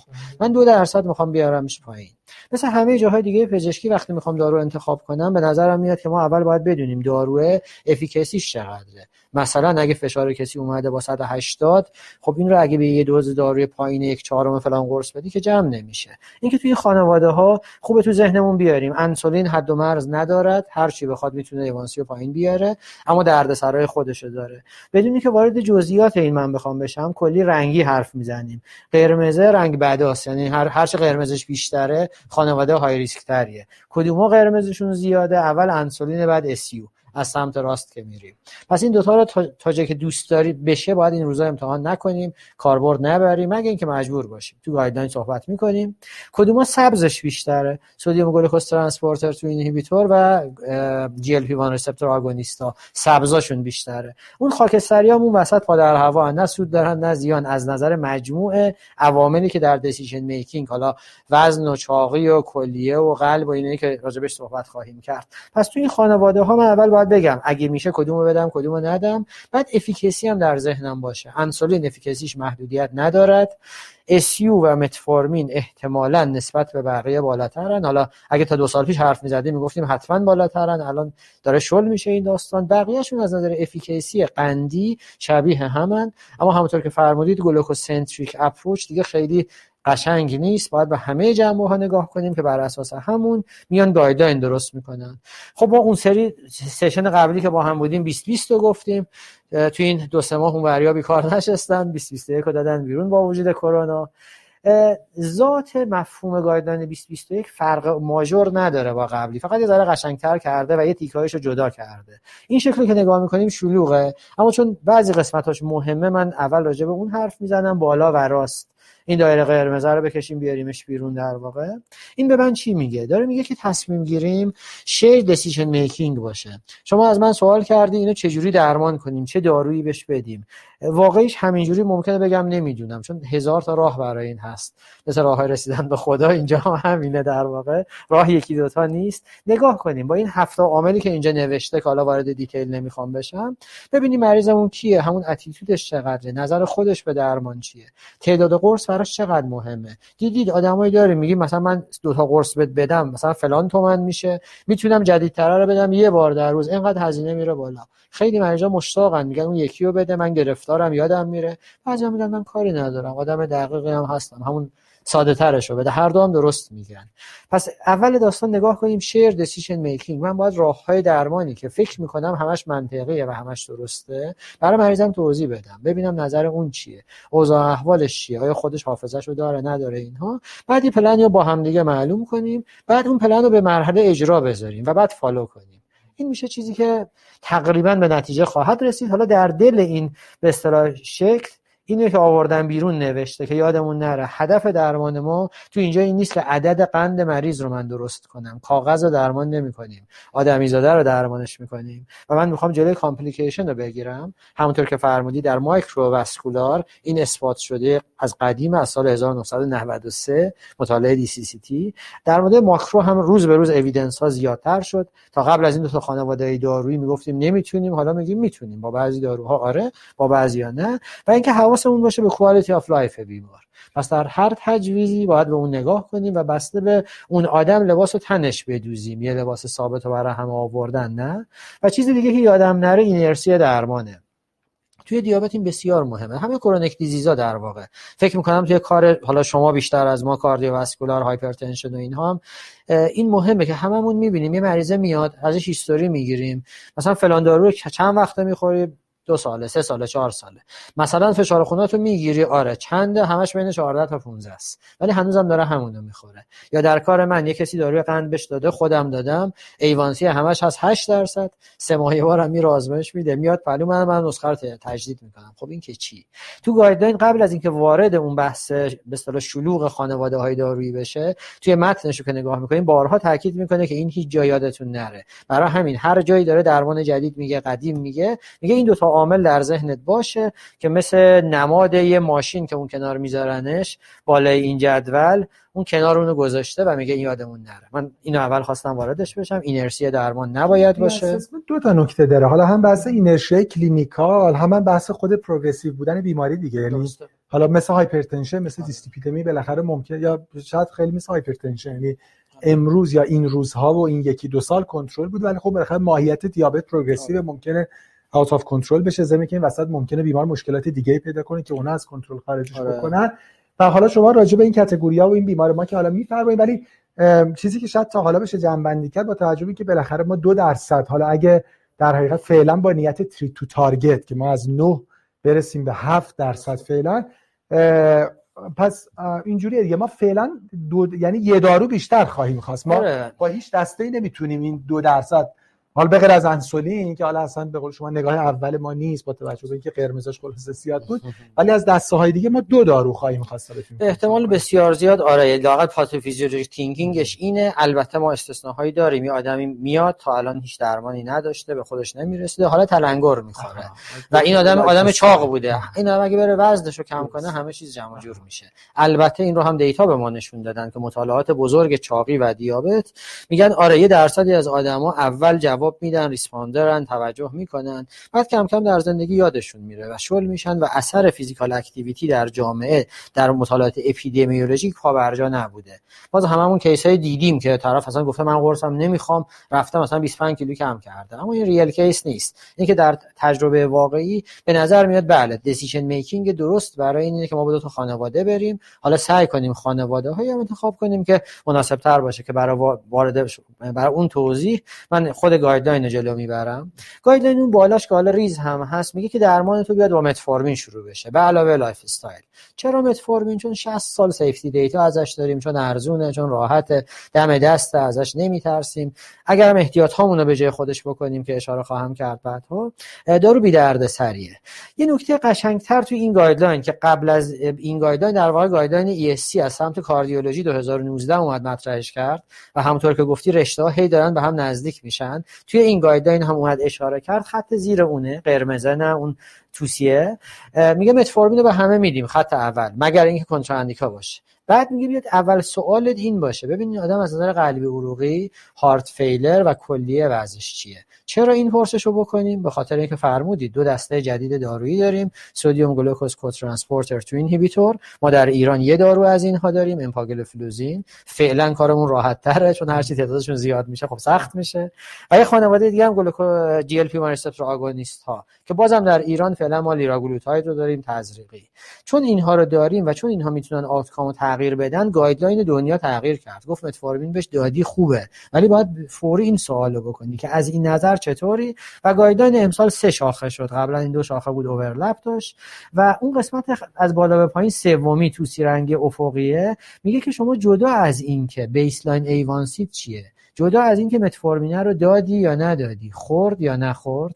من دو درصد میخوام بیارمش پایین. مثل همه جاهای دیگه پزشکی وقتی میخوام دارو انتخاب کنم، به نظرم میاد که ما اول باید بدونیم دارو افیکسیش چقدره. مثلا اگه فشار کسی اومده با صد و هشتاد، خب این رو اگه به یه دوز داروی پایین یک چهارم فلان قرص بدی که جمع نمیشه. این که توی خانواده‌ها خوبه تو ذهنمون بیاریم، انسولین حد و مرز ندارد، هر چی بخواد میتونه ایوانسیو پایین بیاره، اما دردسرای خودشو داره. بدونی که وارد جزئیات این من بخوام بشم، کلی رنگی حرف میزنیم. قرمز رنگ بداست، یعنی هر هر چه قرمزش بیشتره خانواده های ریسک تریه. کدومو قرمزشون زیاده؟ اول انسولین، بعد اسیو از سمت راست که میریم. پس این دوتا رو تا جایی که دوست داری بشه باید این روزا امتحان نکنیم، کاربرد نبریم، مگه اینکه مجبور باشیم. تو گایدلاین صحبت میکنیم کدوما سبزش بیشتره، سدیم گلوکوز ترانسپورتر تو اینهیبیتور و جی ال پی وان ریسپتور آگونیستا سبزاشون بیشتره. اون خاکستریام اون وسط پا در هوا، نه سود دارن نه زیان از نظر مجموعه عواملی که در دیسیژن میکینگ، حالا وزن و چاقی و کلیه و قلب و اینایی که راجعش صحبت خواهیم کرد. پس تو این خانواده ها من اول باید بگم اگه میشه کدومو بدم کدومو ندم، بعد افیکسی هم در ذهنم باشه. انسولین افیکسیش محدودیت ندارد، اسیو و متفورمین احتمالاً نسبت به بقیه بالاترن. حالا اگه تا دو سال پیش حرف می‌زدیم میگفتیم حتماً بالاترن، الان داره شل میشه این داستان. بقیه‌شون از نظر افیکسی قندی شبیه همن، اما همونطور که فرمودید گلوکوسنتریک اپروچ دیگه خیلی قشنگی نیست. باید به همه جنبه ها نگاه کنیم که بر اساس همون میان گایدلاین درست میکنن. خب با اون سری سشن قبلی که با هم بودیم بیست بیست رو گفتیم، تو این دو سه ماه اونوریا بیکار نشستن، بیست بیست و یک رو دادن بیرون با وجود کرونا. ذات مفهوم گایدلاین بیست بیست و یک فرق ماژور نداره با قبلی، فقط یه ذره قشنگتر کرده و یه تیکایشو جدا کرده. این شکلی که نگاه میکنیم شلوغه، اما چون بعضی قسمتاش مهمه من اول راجع به اون حرف میزنم. بالا و راست این دایره قرمز رو بکشیم بیاریمش بیرون. در واقع این به من چی میگه؟ داره میگه که تصمیم گیریم شیر دیسیژن میکینگ باشه. شما از من سوال کردی اینو چجوری درمان کنیم، چه دارویی بهش بدیم. واقعیش همینجوری ممکنه بگم نمیدونم، چون هزار تا راه برای این هست، مثل راههای رسیدن به خدا. اینجا همینه، در واقع راه یکی دو تا نیست. نگاه کنیم با این هفت عاملی که اینجا نوشته که حالا وارد دیتیل نمیخوام بشم، ببینیم مریضمون کیه، همون اتیتودش چقدره، نظر خودش به درمان چیه، تعداد قرص براش چقدر مهمه. دیدید آدمایی داره میگه مثلا من دو تا قرص بد بدم مثلا فلان تومن میشه، میتونم جدیدتره رو بدم یه بار در روز، اینقدر هزینه میره بالا. خیلی مریضا مشتاقن میگن اون یکی رو بده، من گرفتارم، یادم میره. بعضیا میگن من کاری ندارم، آدم دقیقی هم هستم، همون ساده ترشو بده. هر دو هم درست میگن. پس اول داستان نگاه کنیم شیر دیسیژن میکینگ. من باید راههای درمانی که فکر میکنم همش منطقیه و همش درسته برای مریضم توضیح بدم، ببینم نظر اون چیه، اوضاع احوالش چیه، آیا خودش حافظه‌شو داره نداره، اینها. بعد این پلن یا با هم دیگه معلوم کنیم، بعد اون پلن رو به مرحله اجرا بذاریم و بعد فالو کنیم. این میشه چیزی که تقریبا به نتیجه خواهد رسید. حالا در دل این به اصطلاح شکل اینه که آوردن بیرون نوشته که یادمون نره هدف درمان ما تو اینجا این نیست که عدد قند مریض رو من درست کنم. کاغذ رو درمان نمی کنیم، آدمیزاده رو درمانش می کنیم و من میخوام جلوی کامپلیکیشن رو بگیرم. همونطور که فرمودی در مایکرو واسکولار این اثبات شده از قدیم، از سال هزار و نهصد و نود و سه مطالعه دی سی سی تی. در مورد ماکرو هم روز به روز اوییدنس ها زیادتر شد. تا قبل از این دو تا خانواده دارویی میگفتیم نمیتونیم، حالا میگیم میتونیم، با بعضی داروها آره با بعضیا نه. و اینکه حواسمون باشه به کوالیتی آف لایف بیمار. پس در هر تجویزی باید به اون نگاه کنیم و بسته به اون آدم لباس و تنش بدوزیم، یه لباس ثابت رو برای هم آوردن نه. و چیز دیگه که یادم نره اینرسی درمانه. توی دیابت این بسیار مهمه، همه کرونیک دیزیزا در واقع. فکر میکنم توی کار حالا شما بیشتر از ما کاردیوواسکولار، هایپرتنشن و اینها هم این مهمه که هممون میبینیم یه مریضه میاد، ازش هیستوری میگیریم، مثلا فلان دارو رو چند وقت میخوری؟ دو ساله، سه ساله، چهار ساله. مثلا فشار خوناتو میگیری، آره چنده، همش بین چهارده تا پانزده است، ولی هنوزم داره همونو میخوره. یا در کار من یه کسی داروی قند بهش داده، خودم دادم، ایوانسی همش از هشت درصد، سه ماه یه بارم میره آزمایش میده، میاد پلو من من نسخه رو تجدید میکنم. خب این که چی؟ تو گایدلاین قبل از اینکه وارد اون بحث به اصطلاح شلوغ خانواده‌های دارویی بشه، توی متنشو که نگاه میکنیم بارها تاکید میکنه که این هیچ جای یادتون نره. برای همین هر جایی داره درمان جدید میگه، قدیم میگه، میگه این دو تا عامل در ذهنت باشه که مثل نماد یه ماشین که اون کنار میذارنش بالای این جدول، اون کنار اونو گذاشته و میگه این یادمون نره. من اینو اول خواستم واردش بشم، اینرسی درمان نباید باشه. دو تا نکته داره، حالا هم بحث اینرسی کلینیکال، هم, هم بحث خود پروگرسیو بودن بیماری دیگه، یعنی حالا مثل هایپرتنشن، مثل دیستیپیدمی بالاخره ممکن، یا شاید خیلی مثل هایپرتنشن یعنی امروز یا این روزها و این یکی دو سال کنترل بود، ولی خب بالاخره ماهیت دیابت پروگرسیو ممکنه out of control بشه، زمین که این وسط ممکنه بیمار مشکلات دیگه‌ای پیدا کنه که اونا از کنترل خارجش آره. بکنن. و حالا شما راجع به این کاتگوریا و این بیمار ما که حالا می‌فرمایید، ولی چیزی که شاید تا حالا بشه جمع‌بندی کرد با تعجبی که بالاخره ما دو درصد، حالا اگه در حقیقت فعلا با نیت تری تو تارگت که ما از نه برسیم به هفت درصد فعلا، پس اینجوریه دیگه، ما فعلا دو یعنی یه دارو بیشتر خواهیم خواست، ما آره. با هیچ دسته‌ای نمیتونیم این دو درصد، حالا به غیر از انسولین که حالا اصلا به قول شما نگاه اول ما نیست با توجه به اینکه قرمزش خلاص سیاد بود، ولی از دسته‌های دیگه ما دو دارو خواهیم خواسته بتونیم احتمال بسیار زیاد آره لااقل پاتوفیزیولوژیک تینکینگش اینه. البته ما استثناهایی داریم، یه آدمی میاد تا الان هیچ درمانی نداشته، به خودش نمیرسیده، حالا تلنگر میخوره و این آدم آدم چاق بوده، این آدم اگه بره وزنشو کم کنه همه چیز جمع جور میشه. البته این رو هم دیتا به ما نشون دادن که مطالعات بزرگ چاقی و دیابت میگن آره یه درصدی از آدما اول جواب میدن، ریسپاندرن، توجه میکنن، بعد کم کم در زندگی یادشون میره و شل میشن و اثر فیزیکال اکتیویتی در جامعه در مطالعات اپیدمیولوژیک پا برجا نبوده. باز هممون کیسای دیدیم که طرف اصلا گفته من قرصم نمیخوام، رفتم مثلا بیست و پنج کیلو کم کرده، اما این ریل کیس نیست. این که در تجربه واقعی به نظر میاد بله دیسیژن میکینگ درست برای اینه که ما با دو تا خانواده بریم، حالا سعی کنیم خانواده‌هایی انتخاب کنیم که مناسب‌تر باشه که برای وارد برای اون توضیح من خود گایدلاین جلو میبرم. گایدلاین اون بالاش که حالا ریز هم هست میگه که درمان تو بیاد با متفورمین شروع بشه به علاوه لایف استایل. چرا متفورمین؟ چون شصت سال سیفتی دیتا ازش داریم، چون ارزونه، چون راحته، دم دست، ازش نمیترسیم. اگرم احتیاط هامونو به جای خودش بکنیم که اشاره خواهم کرد بعدها، دارو بی درد سریه. یه نکته قشنگتر توی این گایدلاین که قبل از این گایدلاین در واقع گایدلاین ای اس سی از سمت کاردیولوژی دو هزار و نوزده اومد مطرحش کرد و همونطور که گفتی رشته‌ها هی دارن به هم نزدیک میشن. توی این گایدلاین هم اومد اشاره کرد، خط زیر اونه قرمزه، نه اون توصیه، میگه متفورمین رو به همه میدیم خط اول مگر اینکه کنتراندیکا باشه. بعد میگه بیاد اول سوالت این باشه ببینید آدم از نظر قلبی عروقی، هارت فیلر و کلیه وضعش چیه. چرا این پرسشو بکنیم؟ به خاطر اینکه فرمودید دو دسته جدید دارویی داریم، سدیم گلوکوز کو ترانسپورتر تو اینهیبیتور. ما در ایران یه دارو از اینها داریم، امپاگلیفلوزین، فعلا کارمون راحت تره چون هرچی تعدادشون زیاد میشه خب سخت میشه. و یه خانواده دیگه هم گلوکو جی ال پی وان ریسپتور آگونیست ها که بازم در ایران فعلا ما لیراگلوتاید رو داریم تزریقی. چون اینها رو داریم و چون اینها میتونن آوتکامو تغییر بدن، گایدلاین دنیا تغییر کرد، گفت متفورمین بهش دادی خوبه ولی باید فوری این سوالو بکنی که از این نظر چطوری. و گایدلاین امسال سه شاخه شد، قبلا این دو شاخه بود اورلپ داشت. و اون قسمت از بالا به پایین سومی تو سیرنگ افقیه میگه که شما جدا از این که بیسلاین ایوانسی چیه، جدا از این که متفورمین رو دادی یا ندادی، خورد یا نخورد،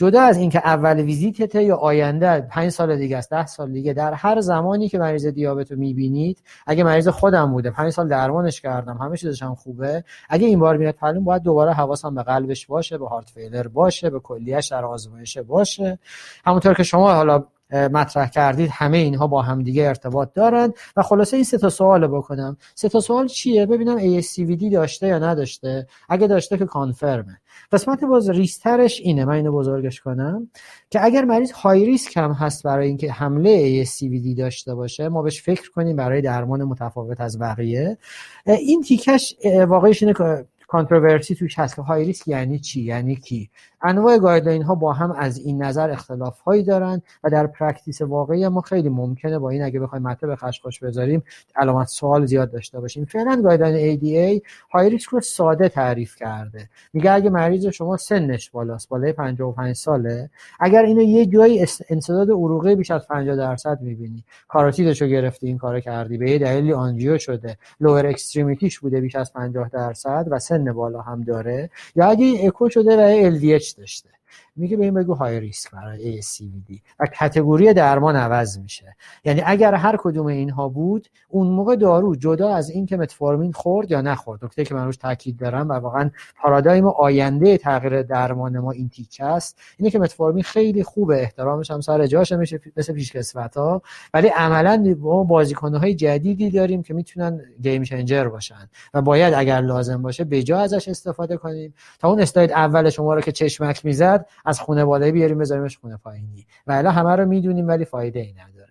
جدا از اینکه اول ویزیتت یا آینده پنج سال دیگه است، ده سال دیگه، در هر زمانی که مریض دیابت رو میبینید، اگه مریض خودم بوده پنج سال درمانش کردم همه چیزش هم خوبه، اگه این بار میاد پلون باید دوباره حواسم به قلبش باشه، به هارت فیلر باشه، به کلیه‌اش در آزمایشه باشه. همونطور که شما حالا مطرح کردید همه اینها با هم دیگه ارتباط دارند. و خلاصه این سه تا سوالو بکنم. سه تا سوال چیه؟ ببینم ای اس سی وی دی داشته یا نداشته. اگه داشته که کانفرمه. قسمت باز ریسک‌ترش اینه، من اینو بزرگش کنم، که اگر مریض های ریسک هم هست برای اینکه حمله ای اس سی وی دی داشته باشه، ما بهش فکر کنیم برای درمان متفاوت از بقیه. این تیکش واقعیش اینه که کانتروورسی توش هست که های ریسک یعنی چی، یعنی کی. انواع گایدلاین ها با هم از این نظر اختلاف هایی دارن و در پرکتیس واقعی ما خیلی ممکنه با این اگه بخوایم مطلب خشخاش بذاریم علامت سوال زیاد داشته باشیم. فعلا گایدلاین ای دی ای های ریسک رو ساده تعریف کرده، میگه اگه مریض شما سنش بالاست، بالای پنجاه و پنج ساله، اگر اینو یه جایی انسداد عروقی بیش از پنجاه درصد می‌بینی، کاراتیدشو گرفتی، این کارو کردی، به یه دلیلی آنژیو شده، لوئر اکستریمیتیش بوده بیش از پنجاه درصد و سن بالا هم داره، یا اگه اکو شده و ال دی اچ داشته، میگه به این بگو های ریسک برای ای اس سی وی دی و کتگوری درمان عوض میشه. یعنی اگر هر کدوم اینها بود، اون موقع دارو جدا از این که متفورمین خورد یا نخورد، نکته که من روش تاکید دارم و واقعا پارادایم آینده تغییر درمان ما این تیکه است، اینه که متفورمین خیلی خوبه، احترامش هم سر جاش میشه مثل پیشکسوت‌ها، ولی عملا ما بازیکن‌های جدیدی داریم که میتونن گیم چنجر باشن و باید اگر لازم باشه به جا ازش استفاده کنیم تا اون استاید اول شما رو که چشمک میزد از خونه بالایی بیاریم بذاریمش خونه پایینی و الا همه رو میدونیم ولی فایده ای نداره.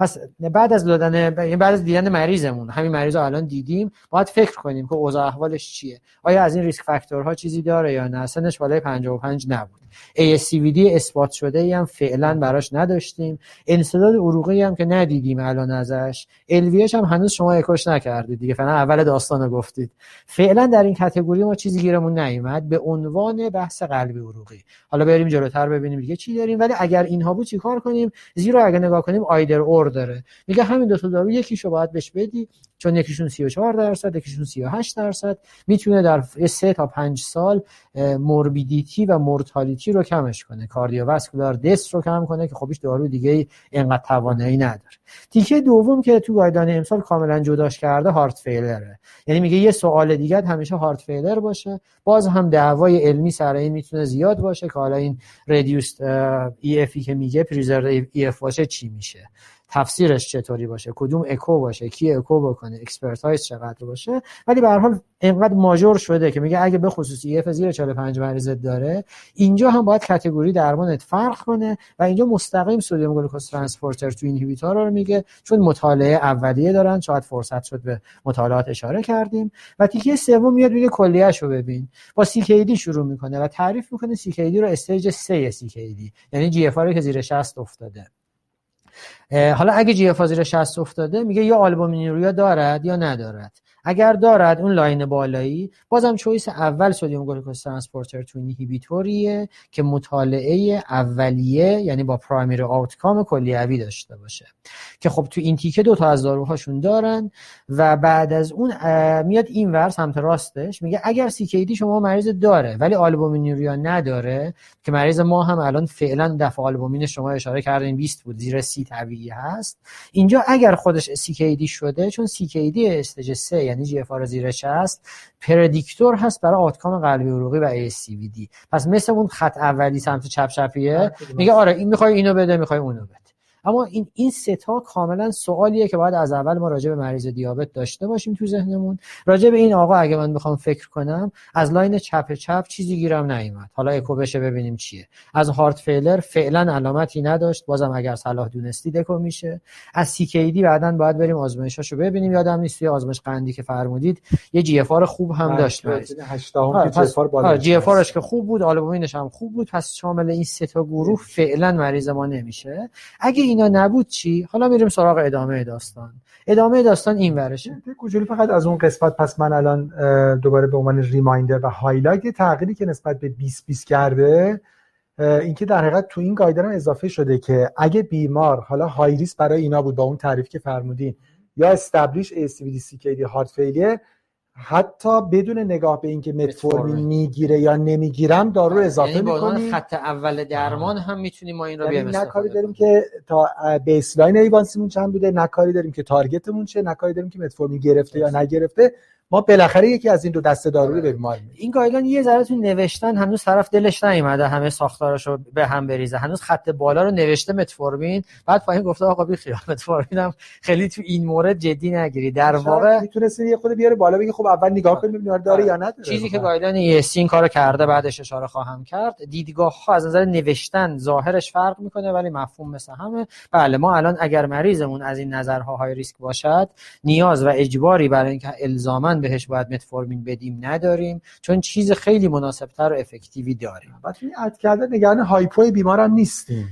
پس بعد از دادن بعد از دیدن مریضمون، همین مریض رو الان دیدیم، باید فکر کنیم که اوضاع احوالش چیه، آیا از این ریسک فاکتورها چیزی داره یا نه. سنش بالای پنجاه و پنج نبود، ای اس سی وی دی اثبات شده ای هم فعلا براش نداشتیم، انسداد عروقی هم که ندیدیم الان ازش، ال وی اچ هم هنوز شما اکوش نکردید دیگه، فعلا اول داستانو گفتید. فعلا در این کاتگوری ما چیزی گیرمون نیومد به عنوان بحث قلبی عروقی. حالا بریم جلوتر ببینیم دیگه چی داریم، ولی اگر اینها بود چیکار کنیم؟ زیرا اگه نگاه کنیم آیدر اور داره، میگه همین دو تا دارو یکیشو باید بهش بدی چون یکیشون سی و چهار درصد یکیشون سی و هشت درصد میتونه در سه تا پنج سال موربیدیتی و مورتالیتی رو کمش کنه، کاردیوواسکولار دست رو کم کنه که خب هیچ دارو دیگه اینقدر توانایی نداره. تیکه دوم که تو گایدلاین امسال کاملا جداش کرده هارت فیلره، یعنی میگه یه سوال دیگه همیشه هارت فیلر باشه، باز هم دعوای علمی سر این میتونه زیاد باشه که حالا این ریدیوست ای افی که میگه پریزرو ای اف باشه چی میشه، تفسیرش چطوری باشه، کدوم اکو باشه، کی اکو بکنه، اکسپرتایز چقدر باشه. ولی به هر حال اینقدر ماژور شده که میگه اگه به خصوص ای اف زیر چهل و پنج مریضت داره، اینجا هم باید کاتگوری درمانت فرق کنه و اینجا مستقیم سدیم گلوکوز ترانسپورتر تو اینهیبیتور رو میگه چون مطالعه اولیه دارن، شاید فرصت شد به مطالعات اشاره کردیم. و تیکه سوم میاد میگه کلیه‌شو ببین، با سی کی دی شروع میکنه و تعریف میکنه سی کی دی رو استیج سه سی کی دی، یعنی جی اف آر که زیر شصت افتاده. حالا اگه جی اف زیر شصت افتاده، میگه یا آلبومینوریا دارد یا ندارد. اگر دارد اون لاین بالایی، بازم چویس اول سدیم گلوکوز ترانسپورتر تو اینهیبیتوریه که مطالعه اولیه یعنی با پرایمری آوتکام کلیوی داشته باشه که خب تو این تیکه دو تا از داروهاشون دارن. و بعد از اون میاد این ور سمت راستش میگه اگر سی کی دی شما مریض داره ولی آلبومینوریا نداره، که مریض ما هم الان فعلا دفع آلبومین شما اشاره کردین بیست بود، زیر سی طبیعی هست، اینجا اگر خودش سی کی دی شده، چون سی کی دی استیج سه یعنی جی اف آر زیر شصت پردیکتور هست برای آوتکام قلبی عروقی و ای سی وی دی. پس مثل اون خط اولی سمت چپ چپیه، میگه آره این میخوای اینو بده، میخوای اونو بده. اما این این سه تا کاملا سوالیه که باید از اول ما راجع به مریض دیابت داشته باشیم تو ذهنمون. راجع به این آقا اگه من بخوام فکر کنم، از لاین چپ چپ چیزی گیرم نیومد، حالا اکو بشه ببینیم چیه. از هارت فیلر فعلا علامتی نداشت، بازم اگر صلاح دونستید اکو میشه. از سی کی دی بعدن باید بریم آزمایشاشو ببینیم، یادم نیست توی آزمایش قندی که فرمودید یه جی اف آر خوب هم داشت، هشت تا جی اف آر بالا، جی اف آرش که خوب بود، آلبومینش هم خوب بود، پس شامل این سه تا گروه فعلا مریض ما نمیشه. اگه اینا نبود چی؟ حالا میریم سراغ ادامه داستان. ادامه داستان این ورشه. کوچولی فقط از اون قسمت، پس من الان دوباره به عنوان ریمایندر و هایلایت، تغییری که نسبت به بیست بیست کرده اینکه در حقیقت تو این گایدلاین اضافه شده که اگه بیمار حالا های ریسک برای اینا بود با اون تعریف که فرمودین، یا استابلیش ای اس وی دی سی کی دی هارت فیلر، حتی بدون نگاه به اینکه متفورمین میگیره یا نمیگیرم دارو رو اضافه میکنیم. یعنی بازان خط اول درمان هم میتونیم ما این رو بیام استفاده کنیم. نه کاری داریم که تا بیسلاین ایوانسیمون چند بوده، نه کاری داریم که تارگتمون چه، نه کاری داریم که متفورمین گرفته یا نگرفته، ما بالاخره یکی از این دو دسته دارو رو به بیمار میدیم. این گایدلاین یه ذره تو نوشتن هنوز طرف دلش نیومده همه ساختاراشو به هم بریزه، هنوز خط بالا رو نوشته متفورمین، بعد پایین گفته آقا بی خیال متفورمینم خیلی تو این مورد جدی نگیری. در واقع میتونه یه خود بیاره بالا بگه خب اول نگاه کنیم ببینیم داره یا نداره. چیزی که گایدلاین یسین کارو کرده بعدش اشاره خواهم کرد، دیدگاه‌ها از نظر نوشتن ظاهرش فرق میکنه ولی مفهوم مثل همه. بله ما الان اگر مریضمون از این نظرها های ریسک باشد نیاز و اجباری برای اینکه الزاما بهش باید متفورمین بدیم نداریم، چون چیز خیلی مناسبتر و افکتیوی داریم. بعد این اد کرده نگران هایپوی بیمارم نیستیم.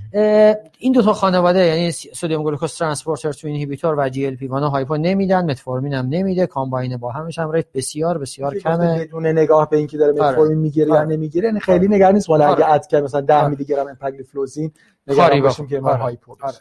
این دو تا خانواده یعنی سدیم گلوکوز ترانسپورتر تو اینهیبیتور و جی ال پی وان هایپو نمیدن، متفورمین هم نمیده، کامباین با همش هم ریت بسیار بسیار کمه. بدون نگاه به اینکه داره متفورمین میگیره یا نمیگیره یعنی خیلی نگران نیست. والا اگه اد کرد مثلا ده میلی گرم امپاگلیفلوزین نگران باشیم که بیمار هایپو باشه.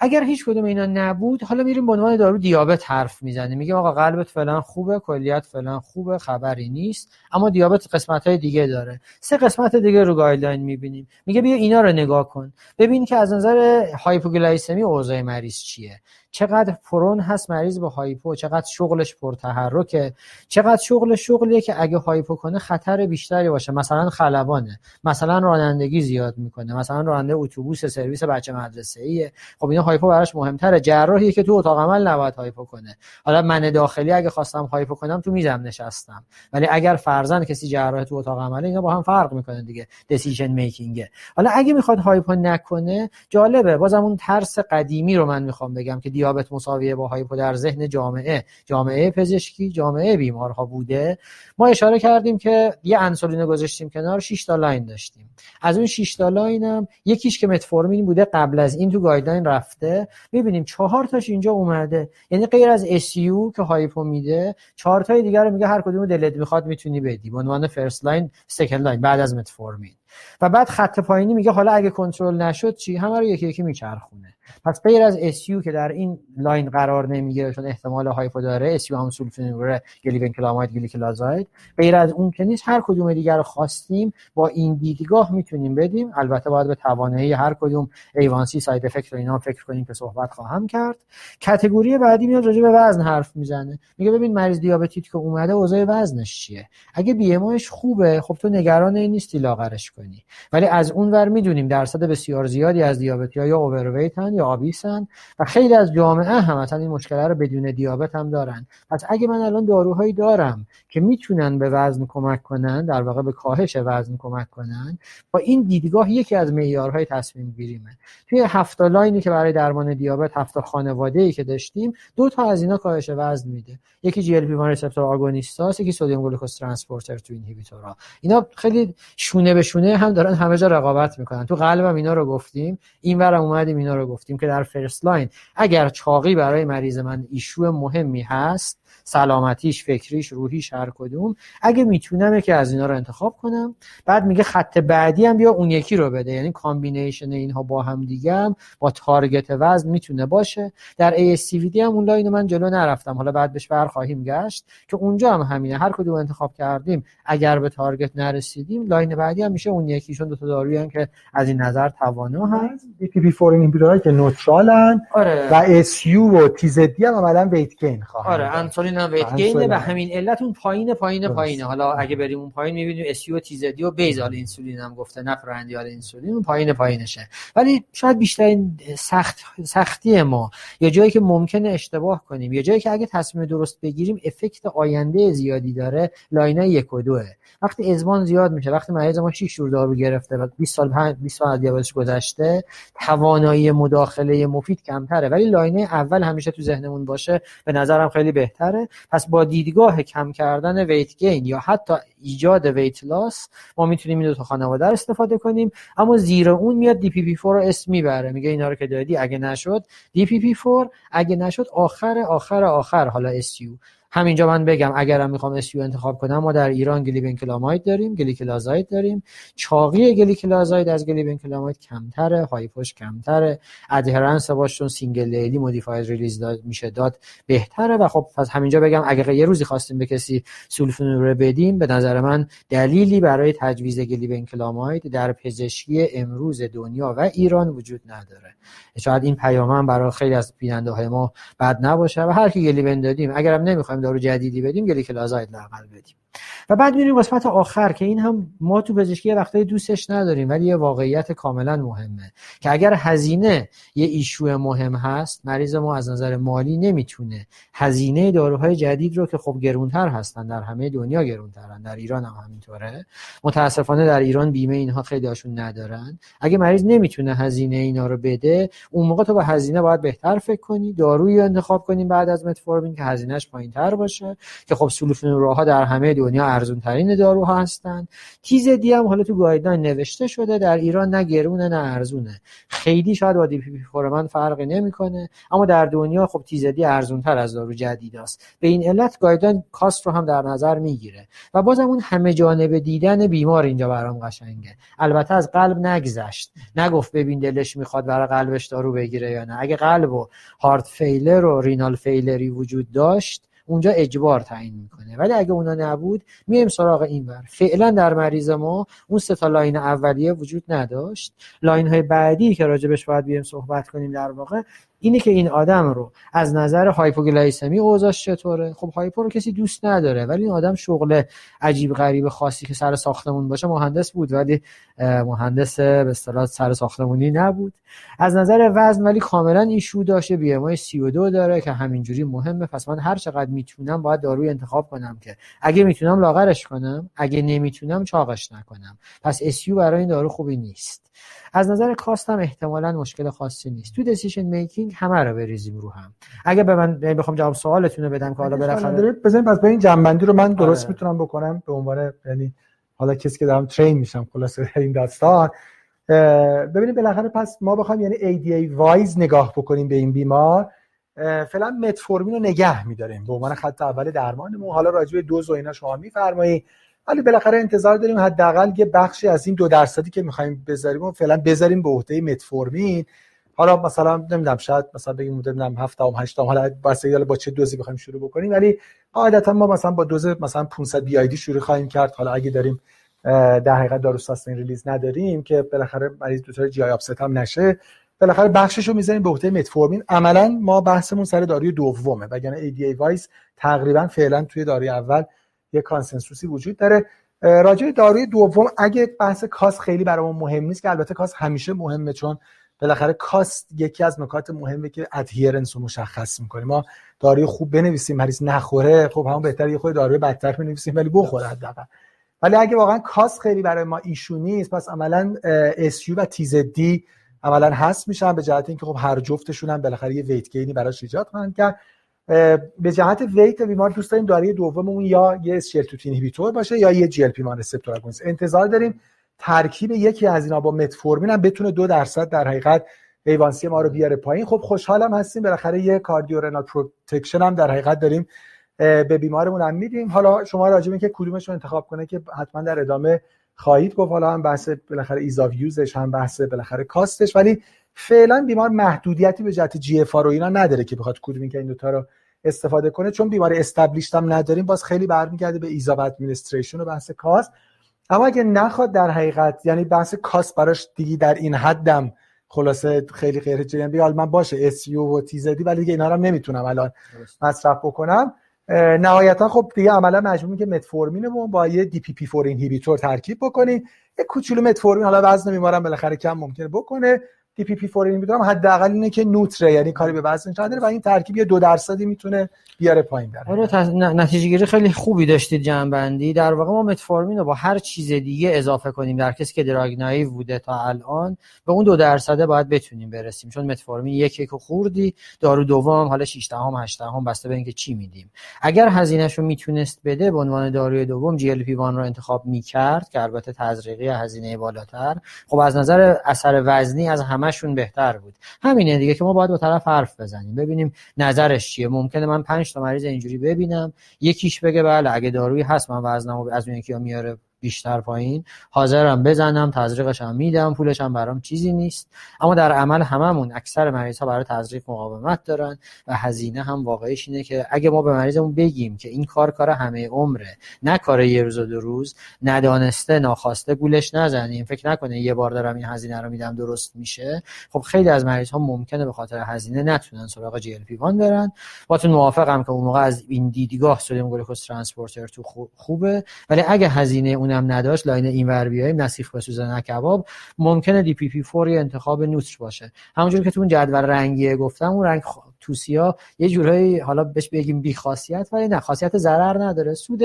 اگر هیچ کدوم اینا نبود حالا میریم به عنوان دارو دیابت حرف میزنه، میگه آقا قلبت فلان خوبه، کلیت فلان خوبه، خبری نیست، اما دیابت قسمت‌های دیگه داره. سه قسمت دیگه رو گایدلاین میبینیم، میگه بیا اینا رو نگاه کن ببین که از نظر هایپوگلایسمی اوضاع مریض چیه، چقدر پرون هست مریض به هایپو، چقدر شغلش پرتحرکه، چقدر شغل شغلیه که اگه هایپو کنه خطر بیشتری باشه، مثلا خلبانه، مثلا رانندگی زیاد میکنه، مثلا راننده اتوبوس سرویس بچه مدرسه‌ایه. خب اینا هایپو براش مهم‌تره. جراحی که تو اتاق عمل نباید هایپو کنه. حالا من داخلی اگه خواستم هایپو کنم تو میزم نشستم، ولی اگر فرضاً کسی جراح تو اتاق عمل، اینا با هم فرق میکنه دیگه، دیسیژن میکینگه. حالا اگه میخواد هایپو نکنه جالبه، بازم اون ترس قدیمی رو من میخوام بگم که دیابت مساویه با هایپو در ذهن جامعه، جامعه پزشکی، جامعه بیمارها بوده. ما اشاره کردیم که یه انسولین گذاشتیم کنار، شش تا لاین داشتیم. از اون شش تا لاینم یکیش که متفورمین بوده قبل از این تو گایدلاین رفته، میبینیم چهار تاش اینجا اومده، یعنی غیر از اسیو که هایپو میده چهار تای دیگه رو میگه هر کدومو دلت میخواد میتونی بدی به عنوان فرست لاین، سکند لاین بعد از متفورمین. و بعد خط پایینی میگه حالا اگه کنترل نشد چی، همه رو یکی یکی میچرخونه. پس غیر از اسیو که در این لاین قرار نمیگیره چون احتمال هایپو داره، اسیو هم سولفونیوره، گلیونکلاماید، گلیکلازاید، غیر از اون که نیست. هر کدوم دیگه رو خواستیم با این دیدگاه میتونیم بدیم، البته باید به توانایی هر کدوم ایوانسی، ساید افکت و اینا فکر کنیم که صحبت خواهم کرد. کاتگوری بعدی میاد راجع به وزن حرف میزنه، میگه ببین مریض دیابتی که اومده اوضاع وزنش چیه، اگه بی ام آیش خوبه خب تو نگران این نیستی لاغرش کنی، ولی از اونور میدونیم درصد بسیار زیادی از دیابتی‌ها یا اوورویتن یا آبیسن و خیلی از جامعه هم مثلا این مشکل رو بدون دیابت هم دارن. پس اگه من الان داروهایی دارم که میتونن به وزن کمک کنن، در واقع به کاهش وزن کمک کنن، با این دیدگاه یکی از معیارهای تصمیم گیریمه. توی هفت لاینی که برای درمان دیابت، هفت خانواده‌ای که داشتیم، دو تا از اینا کاهش وزن میده، یکی جی ال پی وان ریسپتور آگونیستاس، یکی سدیم گلوکوز ترانسپورتر تو اینهیبیتورا. اینا خیلی شونه به شونه هم دارن همه جا رقابت میکنن. تو قلبم اینا رو گفتیم، اینورم اومدیم اینا رو گفتیم که در فرست لاین اگر چاقی برای مریض من ایشو مهمی هست، سلامتیش، فکریش، روحیش، هر کدوم، اگه میتونم یکی از اینا رو انتخاب کنم. بعد میگه خط بعدی هم بیا اون یکی رو بده، یعنی کامبینیشن اینها با هم دیگه هم با تارگت وزن میتونه باشه. در ای اس سی وی دی هم اون لاین من جلو نرفتم، حالا بعد بهش بر خواهیم گشت که اونجا هم همینه، هر کدوم انتخاب کردیم اگر به تارگت نرسیدیم لاین بعدی هم میشه اون یکی، چون دو تا دارویی که از این نظر توانا هست، دی پی پی فور اینهیبیتورایی که نوترالن. آره. و اس یو و تی زد دی هم عملاً ویت گین خواهند. آره انسولین هم ویت گینه و همین علت اون پایین پایین پایینه. حالا اگه بریم اون پایین می‌بینیم اس یو و تی زد دی و بیزال انسولین هم گفته، نه پرندیال انسولین، اون پایین پایینشه. ولی شاید بیشترین سخت سختی ما یا جایی که ممکنه اشتباه کنیم یا جایی که اگه تصمیم درست بگیریم افکت آینده زیادی داره، لاینای یک و دوه. وقتی ازمان زیاد میشه، وقتی مریض ما شش جور دارو گرفته و بیست سال بیست سال از دیابتش گذشته، توانایی مداخله مفید کمتره، ولی لاینه اول همیشه تو ذهنمون باشه به نظرم خیلی بهتره. پس با دیدگاه کم کردن ویت گین یا حتی ایجاد ویت لاس ما میتونیم این دو تا خانواده رو استفاده کنیم. اما زیر اون میاد دی پی پی فور رو اسم میبره، میگه اینا رو که دادی اگه نشد دی پی پی فور، اگه نشد آخر آخر آخر حالا اسیو. همینجا من بگم اگرم میخوام اسیو انتخاب کنم، ما در ایران گلیبنکلاماید داریم، گلیکلازاید داریم، چاقی گلیکلازاید از گلیبنکلاماید کمتره، هایپوش کمتره، ادهرنس باشون سینگل لیلی مودیفاید ریلیز داد میشه داد بهتره. و خب پس همینجا بگم اگه یه روزی خواستیم به کسی سولفونیوره بدیم، به نظر من دلیلی برای تجویز گلیبنکلاماید در پزشکی امروز دنیا و ایران وجود نداره. شاید این پیام هم برای خیلی از بیننده‌های ما بد نباشه و هر کی گلیبن دادیم اگرم نمیخوایم هم دارو جدیدی بدیم گلیکلازاید لااقل بدیم. و بعد میریم قسمت آخر که این هم ما تو پزشکی وقتای دوستش نداریم ولی یه واقعیت کاملا مهمه که اگر هزینه یه ایشو مهم هست، مریض ما از نظر مالی نمیتونه هزینه داروهای جدید رو که خب گرونتر هستن، در همه دنیا گرونترن، در ایران هم همینطوره، متاسفانه در ایران بیمه اینها خیلی هاشون ندارن، اگه مریض نمیتونه هزینه اینا رو بده، اون موقع تو با هزینه باید بهتر فکر کنی، دارویی انتخاب کنیم بعد از متفورمین که هزینه‌اش پایینتر باشه که خب سولفونوراها در همه دنیا ارزون ترین داروها هستن. تیزدی هم حالا تو گایدلاین نوشته شده، در ایران نه گرونه نه ارزونه، خیلی شاید با دی پی پی فور من فرقی نمیکنه، اما در دنیا خب تیزدی ارزون تر از دارو جدید است. به این علت گایدلاین کاست رو هم در نظر میگیره و بازم اون همه جانبه دیدن بیمار اینجا برام قشنگه. البته از قلب نگذشت، نگفت ببین دلش میخواد برای قلبش دارو بگیره یا نه. اگه قلب و هارت فیلر و رینال فیلری وجود داشت اونجا اجبار تعیین میکنه، ولی اگه اونا نبود میایم سراغ این بر. فعلا در مریض ما اون سه تا لاین اولیه وجود نداشت. لاین های بعدی که راجبش باید بیایم صحبت کنیم در واقع اینه که این آدم رو از نظر هایپوگلایسمی اوضاعش چطوره. خب هایپو رو کسی دوست نداره، ولی این آدم شغل عجیب غریب خاصی که سر ساختمون باشه، مهندس بود ولی مهندس به اصطلاح سر ساختمونی نبود. از نظر وزن ولی کاملا ایشو داشته، بی ام آی سی و دو داره که همینجوری مهمه. پس من هر چقدر میتونم باید داروی انتخاب کنم که اگه میتونم لاغرش کنم، اگه نمیتونم چاقش نکنم. پس اس یو برای این دارو خوبی نیست. از نظر کاست هم احتمالاً مشکل خاصی نیست. تو دیسیژن میکینگ همه رو بریزیم رو هم. اگه به من بخوام جواب سوالتون رو بدم که حالا بالاخره بزنید، پس به این جنبندی رو من درست آره. میتونم بکنم به عنوان، یعنی حالا کسی که دارم ترین میشم خلاصه این داستان. ببینید بالاخره پس ما بخوام یعنی ای دی ای وایز نگاه بکنیم به این بیمار، فعلا متفورمین رو نگه می‌داریم به عنوان خط اول درمانمون. حالا راجع به دوز و اینا شما می‌فرمایید، ولی بالاخره انتظار داریم حداقل یه بخشی از این دو درصدی که می‌خوایم بذاریم و فعلا بذاریم به عهده متفورمین. حالا مثلا نمیدونم، شاید مثلا بگیم مدام هفت تا هشت تا، حالا بسیار با چه دوزی بخوایم شروع بکنیم، ولی عادتا ما مثلا با دوز مثلا پانصد بی آی دی شروع خواهیم کرد. حالا اگه داریم در حقیقت دارو ساستین ریلیز نداریم که بالاخره مریض دچار جی آی آپست هم نشه، بالاخره بخشش رو می‌ذاریم به عهده متفورمین. عملاً ما بحثمون سر داروی دومه، وگرنه ای دی ای وایز تقریباً فعلاً توی داروی اول یه کانسنسوسی وجود داره. راجع به داروی دوم اگه بحث کاست خیلی برامون مهم نیست، که البته کاست همیشه مهمه، چون بالاخره کاست یکی از نکات مهمه که ادهرنس رو مشخص می‌کنه. ما داروی خوب بنویسیم مریض نخوره، خب همون بهتره یه خود داروی بدتر بنویسیم ولی بخوره حداقل. ولی اگه واقعاً کاست خیلی برای ما ایشو نیست، پس عملاً اس یو و تی زد دی عملاً حذف میشن، به جهت اینکه خب هر جفتشون هم بالاخره یه ویت گینی براش ایجاد خواهند کرد. به جهت ویت بیمار دوست داریم داروی دوممون یا یه اس چهل و دو اینهیبیتور باشه یا یه جی ال پی وان ریسپتور آگونیست. انتظار داریم ترکیب یکی از اینا با متفورمین هم بتونه دو درصد در حقیقت ایوانسی ما رو بیاره پایین. خب خوشحالم هستیم بالاخره یه کاردیو رنال پروتکشن هم در حقیقت داریم به بیمارمون هم میدیم. حالا شما راجع به اینکه کدومش رو انتخاب کنه که حتما در ادامه خواهید گفت، حالا هم بحث بالاخره ایز آف یوزش، هم بحث بالاخره کاستش، ولی فعلا بیمار محدودیتی به جهت جی اف آر و اینا نداره که بخواد کدومی که این دو تا رو استفاده کنه. چون بیمار استابلیشت هم نداریم، باز خیلی برمیگرده به ایز آف ادمنستریشن و بحث کاست. اما اگه نخواد در حقیقت یعنی بحث کاست براش دیگه در این حدم خلاصه خیلی غیر جدی بیال من باشه اس یو و تی زدی، ولی دیگه اینا رو هم نمیتونم الان مصرف بکنم. نهایتا خب دیگه عملا مجبوریم که متفورمینمون با یه دی پی پی فور اینهیبیتور ترکیب بکنیم. یه کوچولو متفورمین، حالا وزن بیمارم بالاخره کم ممکنه بکنه، دی پی پی فور اینهیبیتور هم حداقل اینه که نوتره، یعنی کاری به وزن نداره و این ترکیب یه دو درصدی میتونه بیاره پایین داره. آره تز... نتیجه گیری خیلی خوبی داشتید جنبندی. در واقع ما متفورمین رو با هر چیز دیگه اضافه کنیم در کسی که دراگ نایو بوده تا الان به اون دو درصده باید بتونیم برسیم، چون متفورمین یک یک خوردی، دارو دوم حالا شش دهم هشت دهم بسته به اینکه چی میدیم. اگر هزینه‌شو میتونست بده به عنوان داروی دوم جی ال پی وان رو انتخاب میکرد که البته تزریقی هزینه بالاتر، خب از نظر اثر وزنی از همشون بهتر بود. همینه دیگه که ما باید با طرف حرف بزنیم ببینیم نظرش چیه. ممکنه من پنج تا مریض اینجوری ببینم، یکیش بگه بله اگه دارویی هست من وزنمو از اون یکی میاره بیشتر پایین، حاضرم بزنم، تزریقش هم میدم، پولش هم برام چیزی نیست. اما در عمل هممون اکثر مریض ها برای تزریق مقاومت دارن و هزینه هم واقعیش اینه که اگه ما به مریضمون بگیم که این کار کار همه عمره، نه کار یه روز و دو روز، ندانسته ناخواسته گولش نزنیم، فکر نکنه یه بار دارم این هزینه رو میدم درست میشه. خب خیلی از مریض ها ممکنه به خاطر هزینه نتونن سراغ جی ال پی وان برن. باهاتون موافقم که اون موقع از این دیدگاه سدیم گلوکوز ترانسپورتر تو خوبه، ولی اگه هزینه اونم نداشت، لاین اینور بیایم نسیخ بسوزن نه کباب، ممکنه دی پی پی فور یه انتخاب نوتر باشه. همونجوری که تو اون جدول رنگی گفتم، اون رنگ توسیا یه جورایی حالا بهش بگیم بی خاصیت، ولی نه، خاصیت ضرر نداره. سود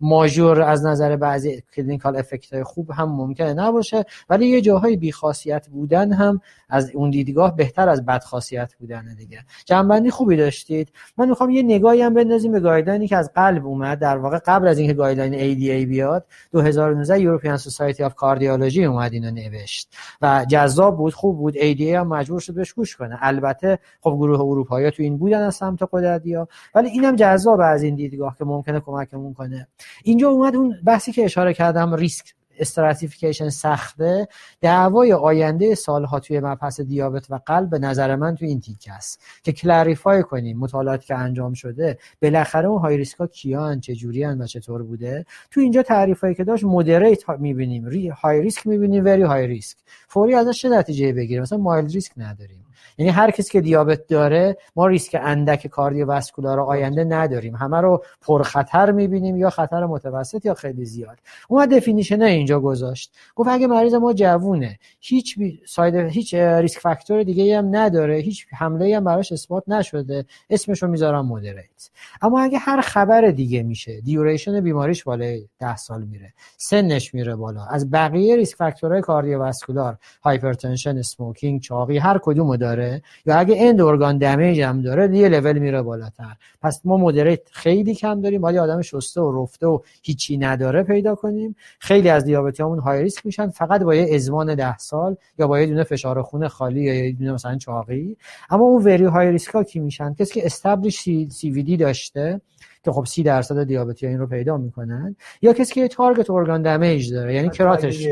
ماژور از نظر بعضی کلینیکال افکت های خوب هم ممکنه نباشه، ولی یه جاهای بی خاصیت بودن هم از اون دیدگاه بهتر از بد خاصیت بودن دیگه. جنبندی خوبی داشتید. من میخوام یه نگاهی هم بندازیم به گایدلاینی که از قلب اومد، در واقع قبل از اینکه گایدلاین ای دی ای بیاد، دو هزار و نوزده یوروپیان سوسایتی آف کاردیولوژی اومد اینو نوشت و جذاب بود، خوب بود. ای دی ای هم مجبور شد بهش گوش کنه. البته خب گروه اروپایی تو این بودن از سمت قدرتیا، ولی اینم جذاب از این دیدگاه که ممکنه کمکمون کنه. اینجا اومد اون بحثی که اشاره کردم، ریسک استراتیفیکیشن سخته. دعوای آینده سالها توی مبحث دیابت و قلب به نظر من توی این تیکه است که کلریفای کنیم مطالعاتی که انجام شده، بالاخره اون های ریسکا کیان، چه جوری ان و چطور بوده. تو اینجا تعریفایی که داشت، مودریت میبینیم، های ریسک میبینیم، وری های ریسک، فوری ازش چه نتیجه بگیریم. مثلا مایلد ریسک نداریم، یعنی هر کسی که دیابت داره ما ریسک اندک کاردیوواسکولار آینده نداریم، همه رو پرخطر میبینیم، یا خطر متوسط یا خیلی زیاد. اون دفینیشن اینجا گذاشت، گفت اگه مریض ما جوونه، هیچ ساید هیچ ریسک فاکتور دیگه هم نداره، هیچ حمله هم براش اثبات نشده، اسمشو میذارم مودریت. اما اگه هر خبر دیگه میشه، دیوریشن بیماریش بالای ده سال میره، سنش میره بالا، از بقیه ریسک فاکتورهای کاردیوواسکولار، هایپرتنشن، اسموکینگ، چاقی، هر کدومو داره، یا اگه اند ارگان دمیج هم داره، یه لول میره بالاتر. پس ما مودریت خیلی کم داریم، ولی آدم شسته و رفته و هیچی نداره پیدا کنیم. خیلی از دیابتیامون های ریسک میشن، فقط با یه ازمان ده سال یا با یه دونه فشار خون خالی یا یه دونه مثلا چاقی. اما اون وری های ریسک ها کی میشن؟ کسی که استابلیش سی, سی وی دی داشته که خب سی درصد دیابتی ها این رو پیدا میکنن، یا کسی که تارگت ارگان دمیج داره، یعنی کراتش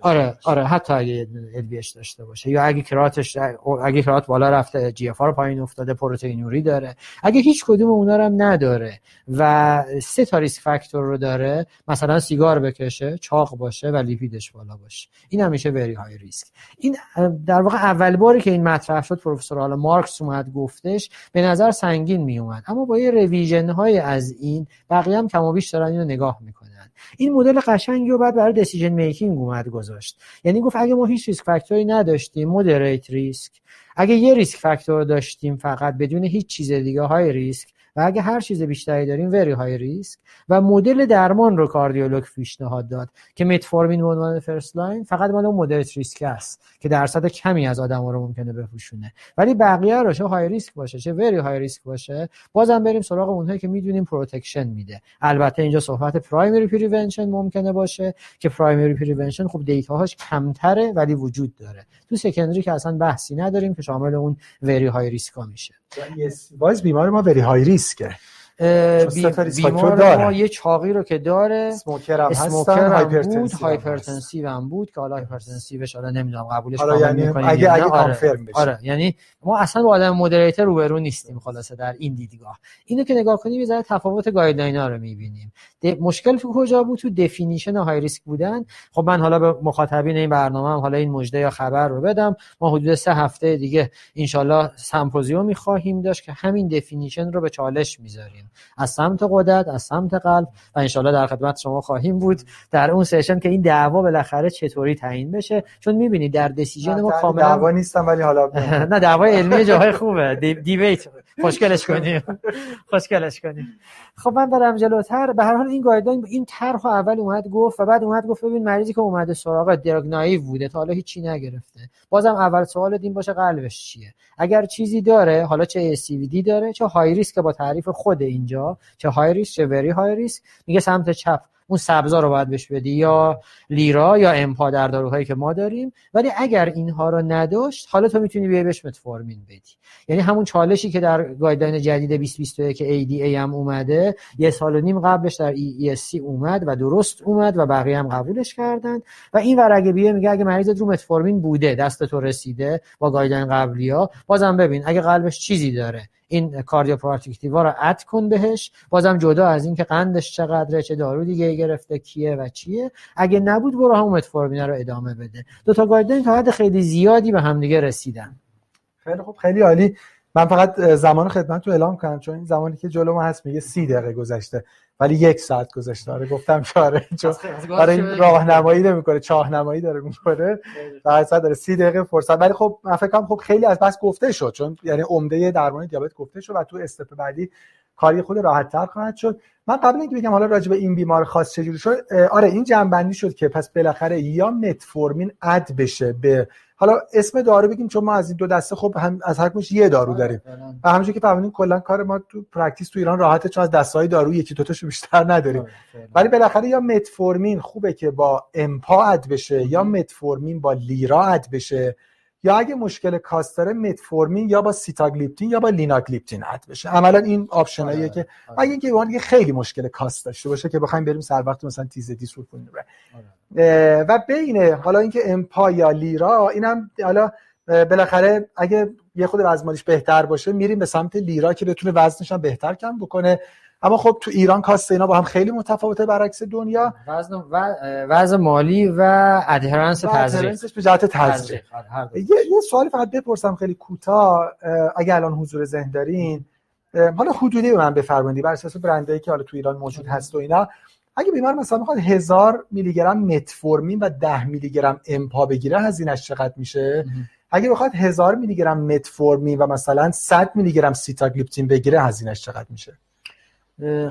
آره آره حتی اگه ال بی اچ داشته باشه، یا اگه کراتش اگه کرات بالا رفته، جی اف آر پایین افتاده، پروتئینوری داره. اگه هیچ کدوم اونا رو هم نداره و سه تا ریسک فاکتور رو داره، مثلا سیگار بکشه، چاق باشه و لیپیدش بالا باشه، این همیشه وری های ریسک. این در واقع اول باری که این مطرح شد، پروفسور آل مارکس اومد گفتش، به نظر سنگین می اومد، اما با یه ریویژن های از این بقیه هم کم و بیش دارن اینو نگاه میکنن. این مدل قشنگی رو بعد برای دیسیژن میکینگ اومد گذاشت، یعنی گفت اگه ما هیچ ریسک فاکتوری نداشتیم، مودریت ریسک، اگه یه ریسک فاکتور داشتیم فقط بدون هیچ چیز دیگه، های ریسک، و اگه هر چیز بیشتری داریم، وری های ریسک. و مدل درمان رو کاردیولوگ پیشنهاد داد که متفورمین به عنوان فرست لاین فقط مال مودریت ریسک است که درصد کمی از آدما رو ممکنه بپوشونه، ولی بقیه رو چه های ریسک باشه چه وری های ریسک باشه، بازم بریم سراغ اونهایی که میدونیم پروتکشن میده. البته اینجا صحبت پرایمری پریونشن ممکنه باشه که پرایمری پریونشن خب دیتاهاش کمتره ولی وجود داره. تو سکندری که اصلا بحثی نداریم که شامل اون وری های ریسکا میشه. باز بیمار ما وری های ریسکه، بیمار ما یه چاقی رو که داره، سموکر هم هستن، هایپرتنسیو هم بود که حالا هایپرتنسیوش حالا نمیدونم قبولش آره یعنی میکنیم اگه اگه کانفرم بشه. آره یعنی ما اصلا با آدم مودریتر روبرو نیستیم خلاصه در این دیدگاه. اینو که نگاه کنیم یه ذره تفاوت گایدلاینا رو میبینیم. مشکل کجا بود؟ تو دفینیشن های ریسک بودن. خب من حالا به مخاطبین این برنامه هم حالا این مژده یا خبر رو بدم، ما حدود سه هفته دیگه ان شاء الله سمپوزیومی خواهیم داشت که همین دفینیشن رو به چالش میذاریم، از سمت قدرت، از سمت قلب، و انشالله در خدمت شما خواهیم بود در اون سشن که این دعوا بالاخره چطوری تعیین بشه. چون میبینید در دیسیژن ما کاملا دعوا نیستم، ولی حالا نه دعوای علمی جاهای خوبه، دیبیت خوشگلش کنیم خوشگلش کنیم. خب من برم جلوتر. به هر حال این گایدلاین این طرح اول اومد گفت و بعد اومد گفت ببین مریضی که اومده سراغ دراگنایو بوده تا حالا هیچی نگرفته، بازم اول سوال دین باشه قلبش چیه، اگر چیزی داره حالا چه ای سی وی دی داره، چه های ریسک با تعریف خود اینجا، چه های ریسک چه وری های ریسک، میگه سمت چپ اون سبزا رو باید بهش بدی، یا لیرا یا امپا در داروهایی که ما داریم. ولی اگر اینها رو نداشت، حالا تو میتونی بیای بهش متفورمین بدی. یعنی همون چالشی که در گایدلاین جدید بیست بیست و یک ای دی ای هم اومده، یه سال و نیم قبلش در ای ای اس سی اومد و درست اومد و بقیه هم قبولش کردن و این ورقه بیه میگه اگه مریضت رو متفورمین بوده، دست تو رسیده با گایدلاین قبلی‌ها، بازم ببین اگه قلبش چیزی داره، این کاردیوپروتکتیوا رو اد کن بهش، بازم جدا از این که قندش چقدره، چه دارو دیگه گرفته، کیه و چیه. اگه نبود برو همون متفورمین رو ادامه بده. دو تا گایدلاین تا حد خیلی زیادی به هم دیگه رسیدن. خیلی خوب، خیلی عالی. من فقط زمان خدمتتون اعلام کنم، چون این زمانی که جلو ما هست میگه سی دقیقه گذشته ولی یک ساعت گذشته. آره گفتم چاره، چون برای راهنمایی نمیکنه، چاهنمایی داره میکنه. در اصل داره سی دقیقه فرصت. ولی خب من فکر کنم خب خیلی از بس گفته شد، چون یعنی عمده درمان دیابت گفته شد و تو استپ بعدی کاری خود راحت‌تر خواهد شد. من قبل اینکه بگم حالا راجع به این بیمار خاص چجوری شد، آره این جنببندی شد که پس بالاخره یا متفورمین اد بشه به، حالا اسم دارو بگیم چون ما از این دو دسته خب هم از هر کدومش یه دارو داریم و همونجوری که فهمیدین کلا کار ما تو پرکتیس تو ایران راحته، چون از دسته‌های دارو یکی دو تاشو بیشتر نداریم. ولی بالاخره یا متفورمین خوبه که با امپا اد بشه، یا متفورمین با لیرا اد بشه، یا اگه مشکل کاستر متفورمین یا با سیتاگلیپتین یا با لیناگلیپتین اد بشه. عملا این آپشناییه که اگه اینکه اون خیلی مشکل کاست داشته باشه که بخوایم بریم سر وقت مثلا تیزدیسولفونین بره و بین حالا اینکه امپا یا لیرا، اینم حالا بالاخره اگه یه خود وزنش بهتر باشه میریم به سمت لیرا که بتونه وزنش هم بهتر کم بکنه. اما خب تو ایران کاست اینا با هم خیلی متفاوته برعکس دنیا، وزن و وزن مالی و ادهرنس تزریق به جهت تزریق. یه یه سوالی فقط بپرسم خیلی کوتاه اگه الان حضور ذهن دارین، حالا حدودی به من بفرمایید بر اساس برندایی که حالا تو ایران موجود هست و اینا، اگه بیمار مثلا بخواد هزار میلی گرم متفورمین و ده میلی گرم امپا بگیره هزینه‌اش چقدر میشه؟ اگه بخواد هزار میلی گرم متفورمین و مثلا صد میلی گرم سیتاگلیپتین بگیره هزینه‌اش چقدر میشه؟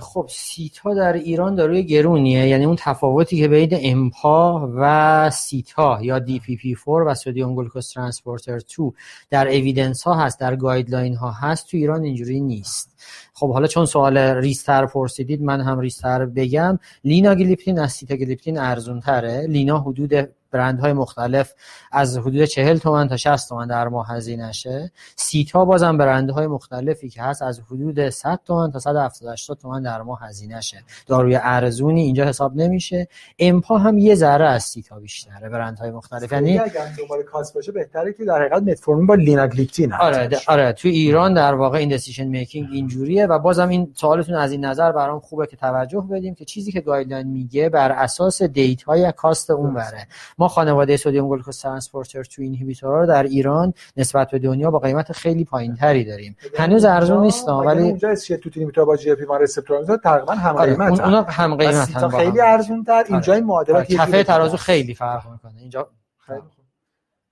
خب سیتا در ایران داروی گرونیه، یعنی اون تفاوتی که بین امپا و سیتا یا دی پی پی فور و سدیم گلوکوز ترانسپورتر دو در اوییدنس ها هست، در گایدلاین ها هست، تو ایران اینجوری نیست. خب حالا چون سوال ریستر پرسیدید من هم ریستر بگم، لیناگلیپتین از سیتاگلیپتین ارزون تره. لینا حدود برندهای مختلف از حدود چهل تومن تا شصت تومن در ماه هزینه‌شه. سیتا بازم برندهای مختلفی که هست از حدود صد تومن تا صد و هفتاد هشتاد تومن در ماه هزینه‌شه. داروی ارزونی اینجا حساب نمیشه. امپا هم یه ذره از سیتا بیشتره، برندهای مختلف. یعنی اگه دنبال کاست باشه بهتره که در حقیقت متفورمین با لیناگلیپتین. آره آره تو ایران در واقع این دیسیژن میکینگ اینجوریه و بازم این سوالتون از این نظر برام خوبه که توجه بدیم که چیزی که گایدلاین میگه بر اساس دیتاهای کاست اونوره. ما خانواده سدیم گلوکوز ترانسپورتر دو اینهیبیتورها در ایران نسبت به دنیا با قیمت خیلی پایینتری داریم. هنوز ارزون نیستن ولی اونجا از شیتوتین اینهیبیتور با جی پی وان ریسپتورها تقریبا هم قیمت. آره، اونا هم قیمت هم خیلی ارزون‌تر. اینجا این معادلات کفه ترازو خیلی فرق میکنه. اینجا خیلی خوب.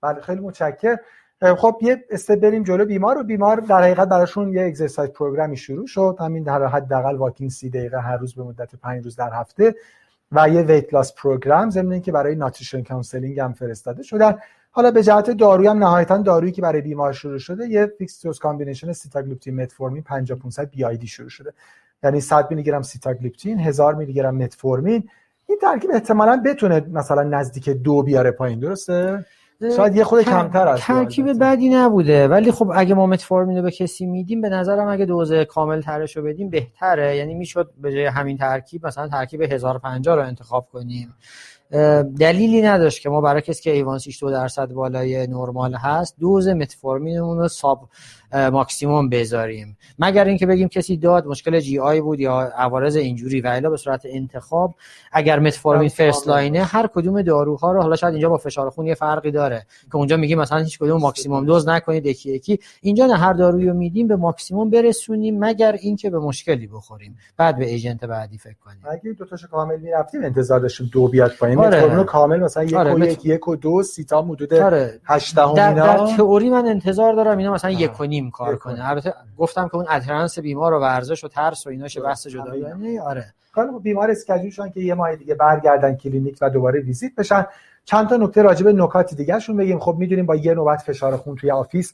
بله خیلی متشکرم. خب یه استپ بریم جلو بیمار و بیمار در حقیقت براشون یه اکسرسایز پروگرامی شروع شد، همین در حداقل واکینگ سی دقیقه هر روز به مدت پنج روز در هفته و یه ویت لاس پروگرام، ضمن اینکه برای ناتریشن کانسلینگ هم فرستاده شدن. حالا به جهت دارویی هم نهایتاً دارویی که برای بیمار شروع شده یه فیکس دوز کامبینیشن سیتاگلیپتین متفورمین پنج هزار و پانصد بی آی دی شروع شده، یعنی صد میلی گرم سیتاگلیپتین هزار میلی گرم متفورمین. این ترکیب احتمالاً بتونه مثلا نزدیک دو بیاره پایین، درسته؟ شاید یه خود کمتر از ترکیب بدی نبوده، ولی خب اگه ما متفورمین رو به کسی میدیم به نظرم اگه دوز کامل ترش رو بدیم بهتره. یعنی میشد به جای همین ترکیب مثلا ترکیب هزار و پنجاه رو انتخاب کنیم. دلیلی نداشت که ما برای کسی که ایوانسیش دو درصد بالای نرمال هست دوز متفورمینمون رو ساب ماکسیموم بذاریم، مگر اینکه بگیم کسی داد مشکل جی آی بود یا عوارض اینجوری، و الا به صورت انتخاب اگر متفورمین فرست لاینه هر کدوم داروها رو، حالا شاید اینجا با فشار خون یه فرقی داره که اونجا میگیم مثلا هیچ کدوم ماکسیموم دوز نکنید یکی یکی، اینجا نه، هر دارویی رو میدیم به ماکسیموم برسونیم مگر اینکه به مشکلی بخوریم، بعد به ایجنت بعدی فکر کنیم. اگه دو تاشو کامل می‌رفتیم انتظار داشتیم دو بیاد پایین. آره. متفورمین کامل مثلا یک آره. و مت... یک یک و دو سیتا حدود هشت تا اینا در تئوری من انتظار دارم اینا مثلا یک و نیم کار کنه. البته گفتم که اون ادهرنس بیمار و ورزش و ترس و ایناش بحث جداییه. آره حالا بیمار اسکیجول شدن که یه ماه دیگه برگردن کلینیک و دوباره ویزیت بشن. چند تا نکته راجع به نکات دیگه‌شون بگیم. خب میدونیم با یه نوبت فشار خون توی آفیس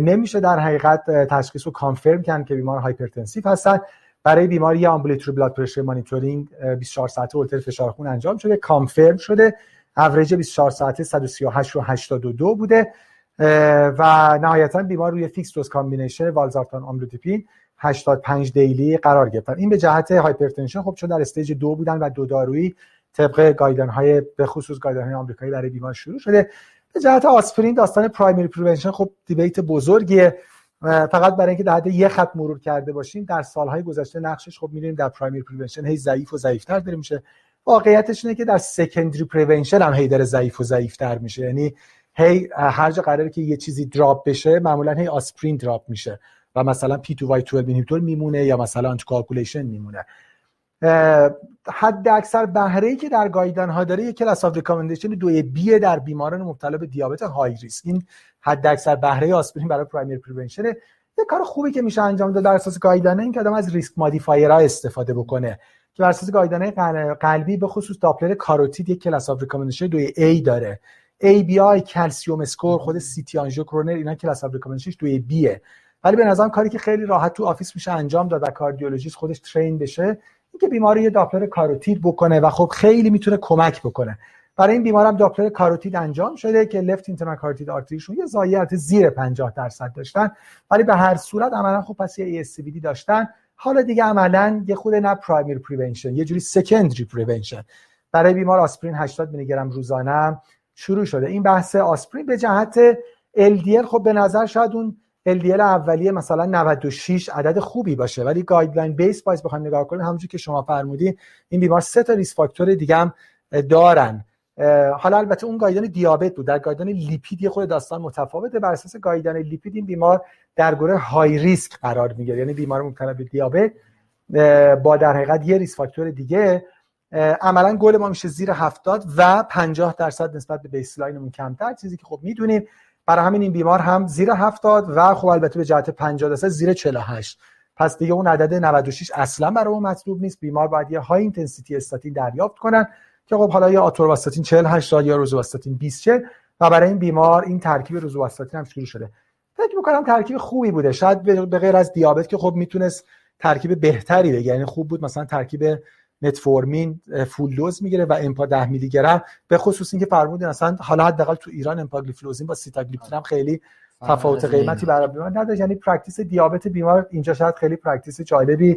نمیشه در حقیقت تشخیص و کانفرم کن که بیمار هایپرتنسیو هستن. برای بیماری آمبولیتوری بلاد پرشر مانیتورینگ بیست و چهار ساعته اولتر فشار خون انجام شده، کانفرم شده، اوریج بیست و چهار ساعته صد و سی و هشت و هشتاد و دو بوده. و نهایتا بیمار روی فیکس دوز کامبینیشن والزارتان آملودپین هشتاد و پنج دیلی قرار گرفتن. این به جهت هایپرتنشن، خب چون در استیج دو بودن و دو دارویی طبق گایدلاین‌های به خصوص گایدلاین‌های آمریکایی برای بیمار شروع شده. به جهت آسپرین داستان پرایمری پریونشن خب دیبیت بزرگیه، فقط برای اینکه در حد یک خط مرور کرده باشیم، در سالهای گذشته نقشش خب می‌بینیم در پرایمری پریونشن هی ضعیف و ضعیف‌تر داره میشه. واقعیتش اینه که در سکندری پریونشن هم هی داره ضعیف و ضعیف‌تر میشه، یعنی هی هر جا قراره که یه چیزی دراپ بشه معمولا هی آسپرین دراپ میشه و مثلا پی تو وای دوازده اینهیبیتور میمونه یا مثلا آنتی کوآگولیشن میمونه. حد اکثر بهره‌ای که در گایدلاین‌ها داره یک کلاس آف ریکامندیشن دو بی در بیماران مبتلا به دیابت های ریسک. این حد اکثر بهره آسپرین برای پرایمری پریونشن. یه کار خوبی که میشه انجام داد در اساس گایدلاین این که آدم از ریسک مودیفایرها استفاده بکنه که بر اساس گایدلاین قلبی به خصوص داپلر کاروتید یک کلاس آف ریکامندیشن دو ای داره، ای بی آی، کلسیم اسکور، خود سی تی آنژیو کرونر، اینا کلاس آف ریکامندیشن دو بیه. ولی به نظرم کاری که خیلی راحت تو آفیس میشه انجام داد و کاردیولوژیست خودش ترین بشه اینکه بیماری داپلر کاروتید بکنه و خب خیلی میتونه کمک بکنه. برای این بیمارم داپلر کاروتید انجام شده که لفت اینترنال کاروتید آرتریشون یه زایعت زیر پنجاه درصد داشتن، ولی به هر صورت عملا خب پس یه ای اس وی دی داشتن. حالا دیگه عملا یه خود نه پرایمری پریونشن، یه جوری سکندری پریونشن. برای بیمار آسپرین هشتاد میلی گرم روزانه شروع شده. این بحث آسپرین به جهت ال دی ال خب به نظر شاید اون ال دی ال اولیه مثلا نود و شش عدد خوبی باشه، ولی گایدلاین بیس باید بخوایم نگاه کنیم همونجوری که شما فرمودین این بیمار سه تا ریس فاکتور دیگه هم دارن. حالا البته اون گایدلاین دیابت بود، در گایدلاین لیپید یه خورده داستان متفاوته. بر اساس گایدلاین لیپید این بیمار در گروه های ریسک قرار میگیره، یعنی بیمار مبتلا به دیابت با در حقیقت یه ریس فاکتور دیگه. عملا گل ما میشه زیر هفتاد و پنجاه درصد نسبت به بیسلاینمون کمتر، چیزی که خب میدونیم. برای همین این بیمار هم زیر هفتاد و خب البته به جهت پنجاه درصد زیر چهل و هشت. پس دیگه اون عدد نود و شش اصلا برای اون مطلوب نیست. بیمار باید یه های اینتنسیتی استاتین دریافت کنن که خب حالا یا آتورواستاتین چهل و هشت یا روزواستاتین بیست چهل و برای این بیمار این ترکیب روزواستاتین هم شروع شده. فکر می‌کنم ترکیب خوبی بوده، شاید به غیر از دیابت که خب میتونست ترکیب بهتری بگه، یعنی خوب بود مثلا ترکیب متفورمین فول دوز میگیره و امپا ده میلی گرم، به خصوص اینکه فرمودین اصلا حالا حداقل تو ایران امپاگلیفلوزین با سیتاگلیپتین هم خیلی تفاوت قیمتی برای بیمار نداشت، یعنی پرکتیس دیابت بیمار اینجا شاید خیلی پرکتیس جالبی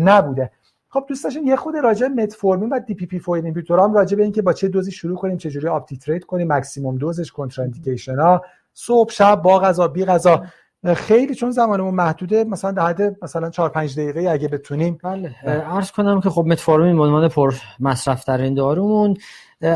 نبوده. خب دوست داشتم یه خود راجع به متفورمین و دی پی پی فور اینهیبیتورام راجع به اینکه با چه دوزی شروع کنیم، چه جوری آپتیتریت کنیم، ماکسیمم دوزش، کنتراندیکیشن ها، صبح شب، با غذا بی غذا، خیلی چون زمانمون محدوده مثلا در حد مثلا چهار پنج دقیقه اگه بتونیم. بله عرض کنم که خب متفورمین به عنوان پر مصرف ترین دارومون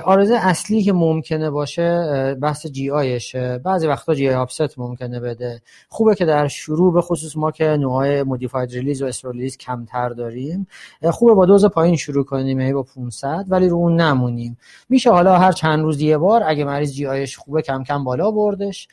عارضه اصلی که ممکنه باشه بحث جی آیشه، بعضی وقتا جی آی آپست ممکنه بده. خوبه که در شروع به خصوص ما که نوعای مودیفاید ریلیز و استرول ریلیز کمتر داریم، خوبه با دوز پایین شروع کنیم، یعنی با پانصد، ولی رو اون نمونیم. میشه حالا هر چند روز یه بار اگه مریض جی آیش خوبه کم کم بالا بردش.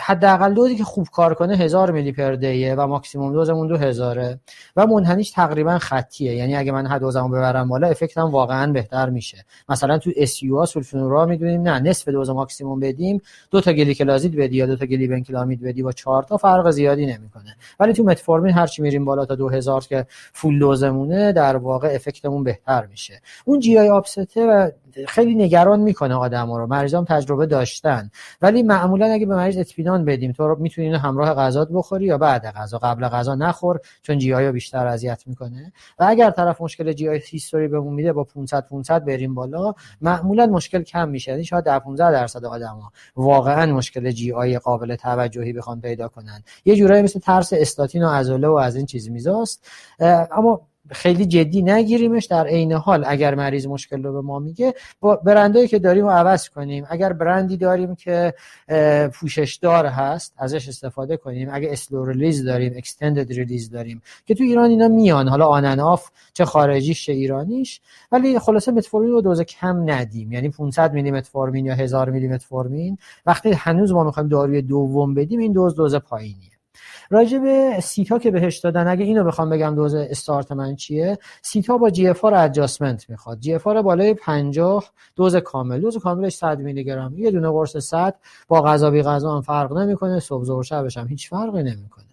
حداقل دوزی که خوب کار کنه هزار میلی پر دیه و ماکسیمم دوزمون دو هزاره و منحنیش تقریبا خطیه، یعنی اگه من حد دوزمو ببرم بالا افکتم واقعا بهتر میشه. مثلا تو اس یو ها سولفونورا میدونیم نه نصف دوز ماکسیمم بدیم، دو تا گلیکلازید بدی یا دو تا گلیبنکلامید بدی با چهار تا فرق زیادی نمیکنه، ولی تو متفورمین هر چی میریم بالا تا دو هزار که فول دوزمونه در واقع افکتمون بهتر میشه. اون جی آی آپسته و خیلی نگران میکنه آدما رو، مریضام تجربه داشتن، ولی معمولا اگه به مریض اطمینان بدیم تو میتونی اینو همراه غذا بخوری یا بعد غذا، قبل غذا نخور چون جی آی رو بیشتر اذیت میکنه. و اگر طرف مشکل جی آی هیستوری بهمون میده با پانصد پانصد بریم بالا معمولا مشکل کم میشه، یعنی شاید ده پانزده درصد آدما واقعا مشکل جی آی قابل توجهی بخوان پیدا کنن، یه جورایی مثل ترس استاتین و عضله و از این چیز میزاست، اما خیلی جدی نگیریمش. در عین حال اگر مریض مشکل رو به ما میگه با برندایی که داریم رو عوض کنیم، اگر برندی داریم که پوششدار هست ازش استفاده کنیم، اگه اسلو ریلیز داریم، اکستندد ریلیز داریم که تو ایران اینا میان، حالا آن اند آف چه خارجیش چه ایرانیش، ولی خلاصه متفورمین رو دوز کم ندیم، یعنی پانصد میلی متفورمین یا هزار میلی متفورمین وقتی هنوز ما میخوایم داروی دوم بدیم این دوز دوز پایینیه. راجع به سیتا که بهش دادن اگه اینو بخوام بگم دوز استارت من چیه، سیتا با جی اف آر ادجاستمنت میخواد. جی اف آر بالای پنجاه دوز کامل، دوز کاملش صد میلی گرم، یه دونه قرص صد، با غذا بی غذا هم فرق نمیکنه، صبح و شبش هم هیچ فرقی نمیکنه.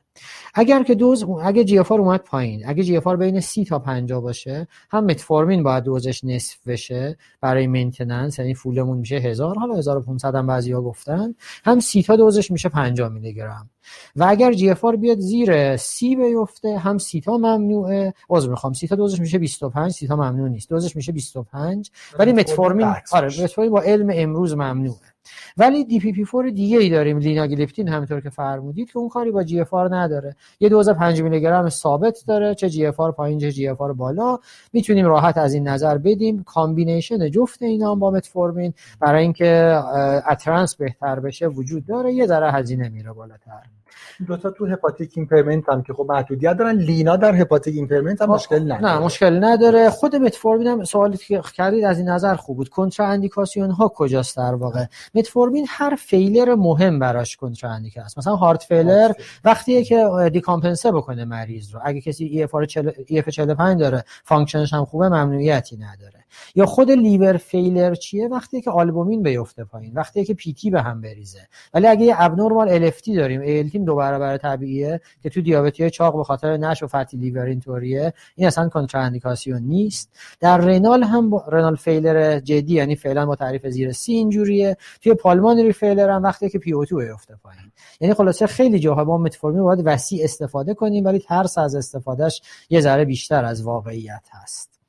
اگر که دوز اگه جی اف آر اومد پایین، اگه جی اف آر بین سی تا پنجاه باشه، هم متفورمین باید دوزش نصف بشه برای مینتیننس، یعنی فولمون میشه هزار، حالا هزار و پانصد هم بعضیا گفتن، هم سی تا دوزش میشه پنجاه میلی گرم. و اگر جی اف آر بیاد زیر سی بیفته، هم سی تا ممنوعه، عذر میخوام سی تا دوزش میشه بیست و پنج، سی تا ممنوع نیست، دوزش میشه بیست و پنج، ولی متفورمین آره متفورمین با علم امروز ممنوعه. ولی دی پی پی چهار دیگه ای داریم، لیناگلیپتین، همینطور که فرمودید، که اون کاری با جی اف آر نداره، یه دوز پنج میلی گرم ثابت داره، چه جی اف آر پایین چه جی اف آر بالا، میتونیم راحت از این نظر بدیم کامبینیشن جفت اینا با متفورمین برای اینکه اترانس بهتر بشه وجود داره، یه ذره هزینه میره بالاتر. دو تا تو هپاتیک ایمپرمنت هم که خب محدودیت دارن، لینا در هپاتیک ایمپرمنت هم مشکل نداره. نه مشکل نداره. خود متفورمین هم سوالی که کردید از این نظر خوب بود، کنترا اندیکاسیون ها کجاست؟ در واقع متفورمین هر فیلر مهم براش کنترا اندیکاست. مثلا هارت فیلر وقتیه که دیکامپنسه بکنه مریض رو، اگه کسی ای اف چل... چهل و پنج داره، فانکشنش هم خوبه، ممنوعیتی نداره. یا خود لیور فیلر چیه؟ وقتی که آلبومین بیفته پایین، وقتی که پی تی به هم بریزه. ولی اگه یه ابنورمال ال اف تی داریم، ال تی دو برابر طبیعیه که تو دیابتیای چاق به خاطر نش و فتی لیور اینطوریه، این اصلا کنتراندیکاسیون نیست. در رنال هم با... رنال فیلر جدی، یعنی فعلا با تعریف زیر سی اینجوریه. توی پالمانری فیلر هم وقتی که پی او دو بیفته پایین. یعنی خلاصه خیلی جاها با متفورمین باید وسیع استفاده کنیم، ولی ترس از استفادهش یه ذره بیشتر از واقعیت هست.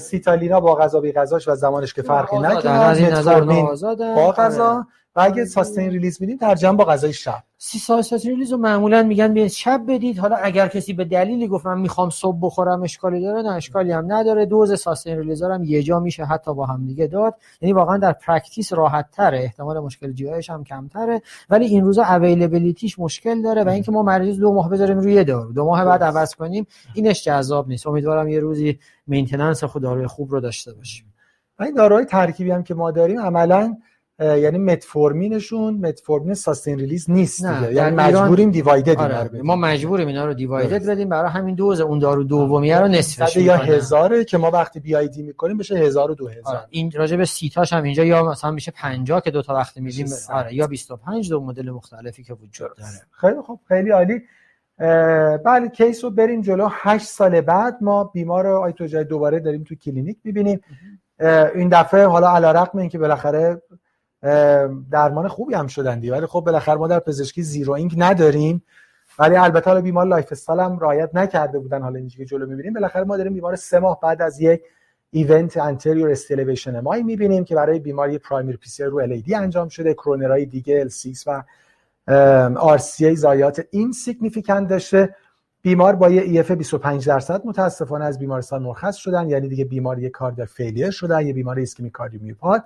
سیتالینا با غذا بی غذاش و زمانش که فرقی نکنه، از این نظر آزادن با غذا. و اگه ساستین ریلیز میدین ترجمه با غذای شب. سی ساستین ریلیز رو معمولا میگن بیاید شب بدید، حالا اگر کسی به دلیلی گفت من میخوام صبح بخورم اشکالی داره؟ نه اشکالی هم نداره. دوز ساستین ریلیز هم یه جا میشه حتی با هم دیگه داد، یعنی واقعا در پرکتیس راحت تره، احتمال مشکل جیایش هم کمتره، ولی این روزا اویلیبیلیتیش مشکل داره و اینکه ما مریض دو ماه بذاریم روی دارو، دو ماه بعد عوض کنیم، اینش جذاب نیست. امیدوارم یه روزی مینتیننس خود داروی خوب رو داشته باشیم. این داروهای ترکیبی هم که ما داریم عملاً یعنی متفورمینشون متفورمین ساستین ریلیز نیست دیگه، یعنی مجبوریم دیوایدد آره. اینا ما مجبوریم اینا رو دیوایدد بدیم، برای همین دوز اون دارو دومیه رو نصفش یا هزاره که ما وقتی بی آی دی می‌کنیم بشه هزار و دو هزار آره. این راجع به سی تاش هم اینجا یا مثلا میشه پنجاه که دو تا وقتی می‌دیم آره، یا بیست و پنج، دو مدل مختلفی که وجود داره. خیلی خب، خیلی عالی. بله، کیس رو بریم جلو. هشت سال بعد ما بیمار آیتوجای دوباره داریم تو کلینیک می‌بینیم. این دفعه حالا علارغم اینکه بالاخره درمان خوبی هم شدندی، ولی خب بالاخره ما در پزشکی زیرو اینک نداریم، ولی البته حالا بیمار لایف استایل هم رعایت نکرده بودن. حالا اینجوری که جلو می‌بینیم بالاخره ما داریم بیمار سه ماه بعد از یک ایونت انتریور استیلیویشن مای می‌بینیم که برای بیماری پرایمری پی سی ار رو ال ای دی انجام شده، کرونرای دیگه ال سیکس و آر سی ای زایات این سیگنیفیکانت داشته. بیمار با یه ای اف بیست و پنج درصد متاسفانه از بیمارستان مرخص شدن، یعنی دیگه بیماری کاردیاک فیلیر شده، یه بیماری ایسکمیک کاردیومیوپات.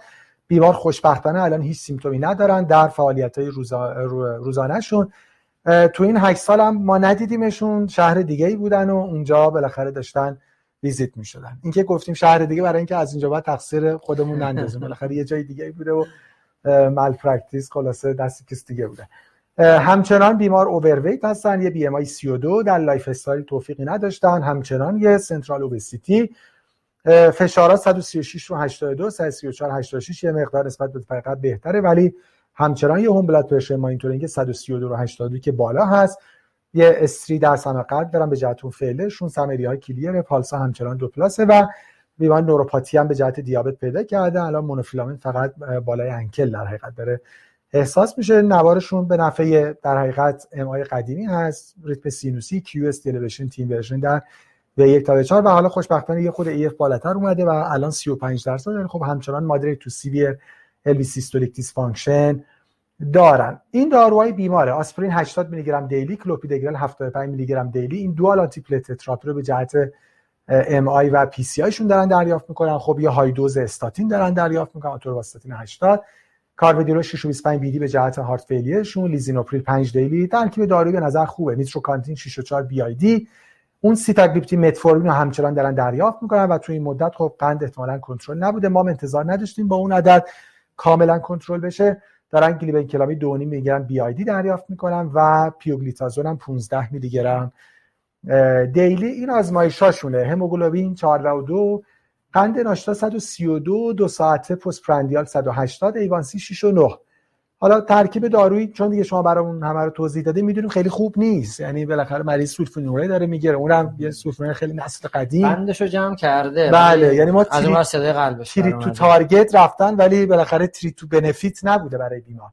بیمار خوشبختانه الان هیچ سیمتومی ندارن در فعالیت‌های روزانه‌شون. تو این هشت سال هم ما ندیدیمشون، شهر دیگه‌ای بودن و اونجا بالاخره داشتن ویزیت می‌شدن. اینکه گفتیم شهر دیگه برای اینکه از اینجا بعد تقصیر خودمون نندازیم، بالاخره یه جای دیگه‌ای بوده و مال پرکتیس خلاصه دست کس دیگه بوده. همچنان بیمار اوورویت هستن، یه بی ام آی سی و دو، در لایف استایل توفیقی نداشتن، همچنان یه سنترال اوبسیتی، فشارها صد و سی و شش رو هشتاد و دو، صد و سی و چهار هشتاد و شش، یه مقدار نسبت به فقط بهتره، ولی همچنان یه هم بلاد پرشر مانیتورینگ صد و سی و دو رو هشتاد و دو که بالا هست. یه استری در سم قلب دارن به جهت اون فعلشون، سمری های کلیر، پالسا همچنان دو پلاسه و بیمار نوروپاتی هم به جهت دیابت پیدا کرده. الان مونوفیلامنت فقط بالای انکل در حقیقت داره احساس میشه. نوارشون به نفع در حقیقت ام آی قدیمی هست، ریتم سینوسی، کیو اس دیلیویشن تیم ورژن در به یک تا چهار و حالا خوشبختانه یه خود ای اف بالاتر اومده و الان سی و پنج درصد، یعنی خب همچنان مادریت تو سیویر ال وی سیستولیک دیس فانکشن دارن. این داروهای بیماره آسپرین هشتاد میلی گرم دیلی، کلوپیدوگرل هفتاد و پنج میلی گرم دیلی، این دوال آنتی پلتت تراپی رو به جهت ام آی و پی سی آی شون دارن دریافت میکنن. خب یه های دوز استاتین دارن دریافت میکنن، آتورواستاتین هشتاد، کاربیدیول شش و بیست و پنج بی دی به جهت هارت فیلیر شون، لیزینوپریل پنج دیلی. ترکیب دارویی به نظر خوبه، نیتروکانتین شش و چهار بی آی دی، اون سیتاگلیپتین، متفورمین رو همچنان دارن دریافت میکنن و توی این مدت خب قند احتمالاً کنترل نبوده. ما منتظر نداشتیم با اون عدد کاملا کنترل بشه. دارن گلیبنکلامید دو و نیم میلی گرم بی آی دی دریافت میکنن و پیوگلیتازون هم پانزده میلی گرم دیلی. این آزمایشاشونه، هموگلوبین چهارده و دو، قند ناشتا صد و سی و دو، دو ساعته پست پرندیال صد و هشتاد، ایوانسی شش و نه. حالا ترکیب دارویی چون دیگه شما برامون همه رو توضیح داده میدونیم خیلی خوب نیست، یعنی بالاخره مریض سولفونوری داره میگیره، اونم یه سولفونوری خیلی نسل قدیم بندشو جمع کرده، بله یعنی ما از اون صدای قلبش تری تو تارگت رفتن ولی بالاخره تری تو بنفیت نبوده برای بیمار.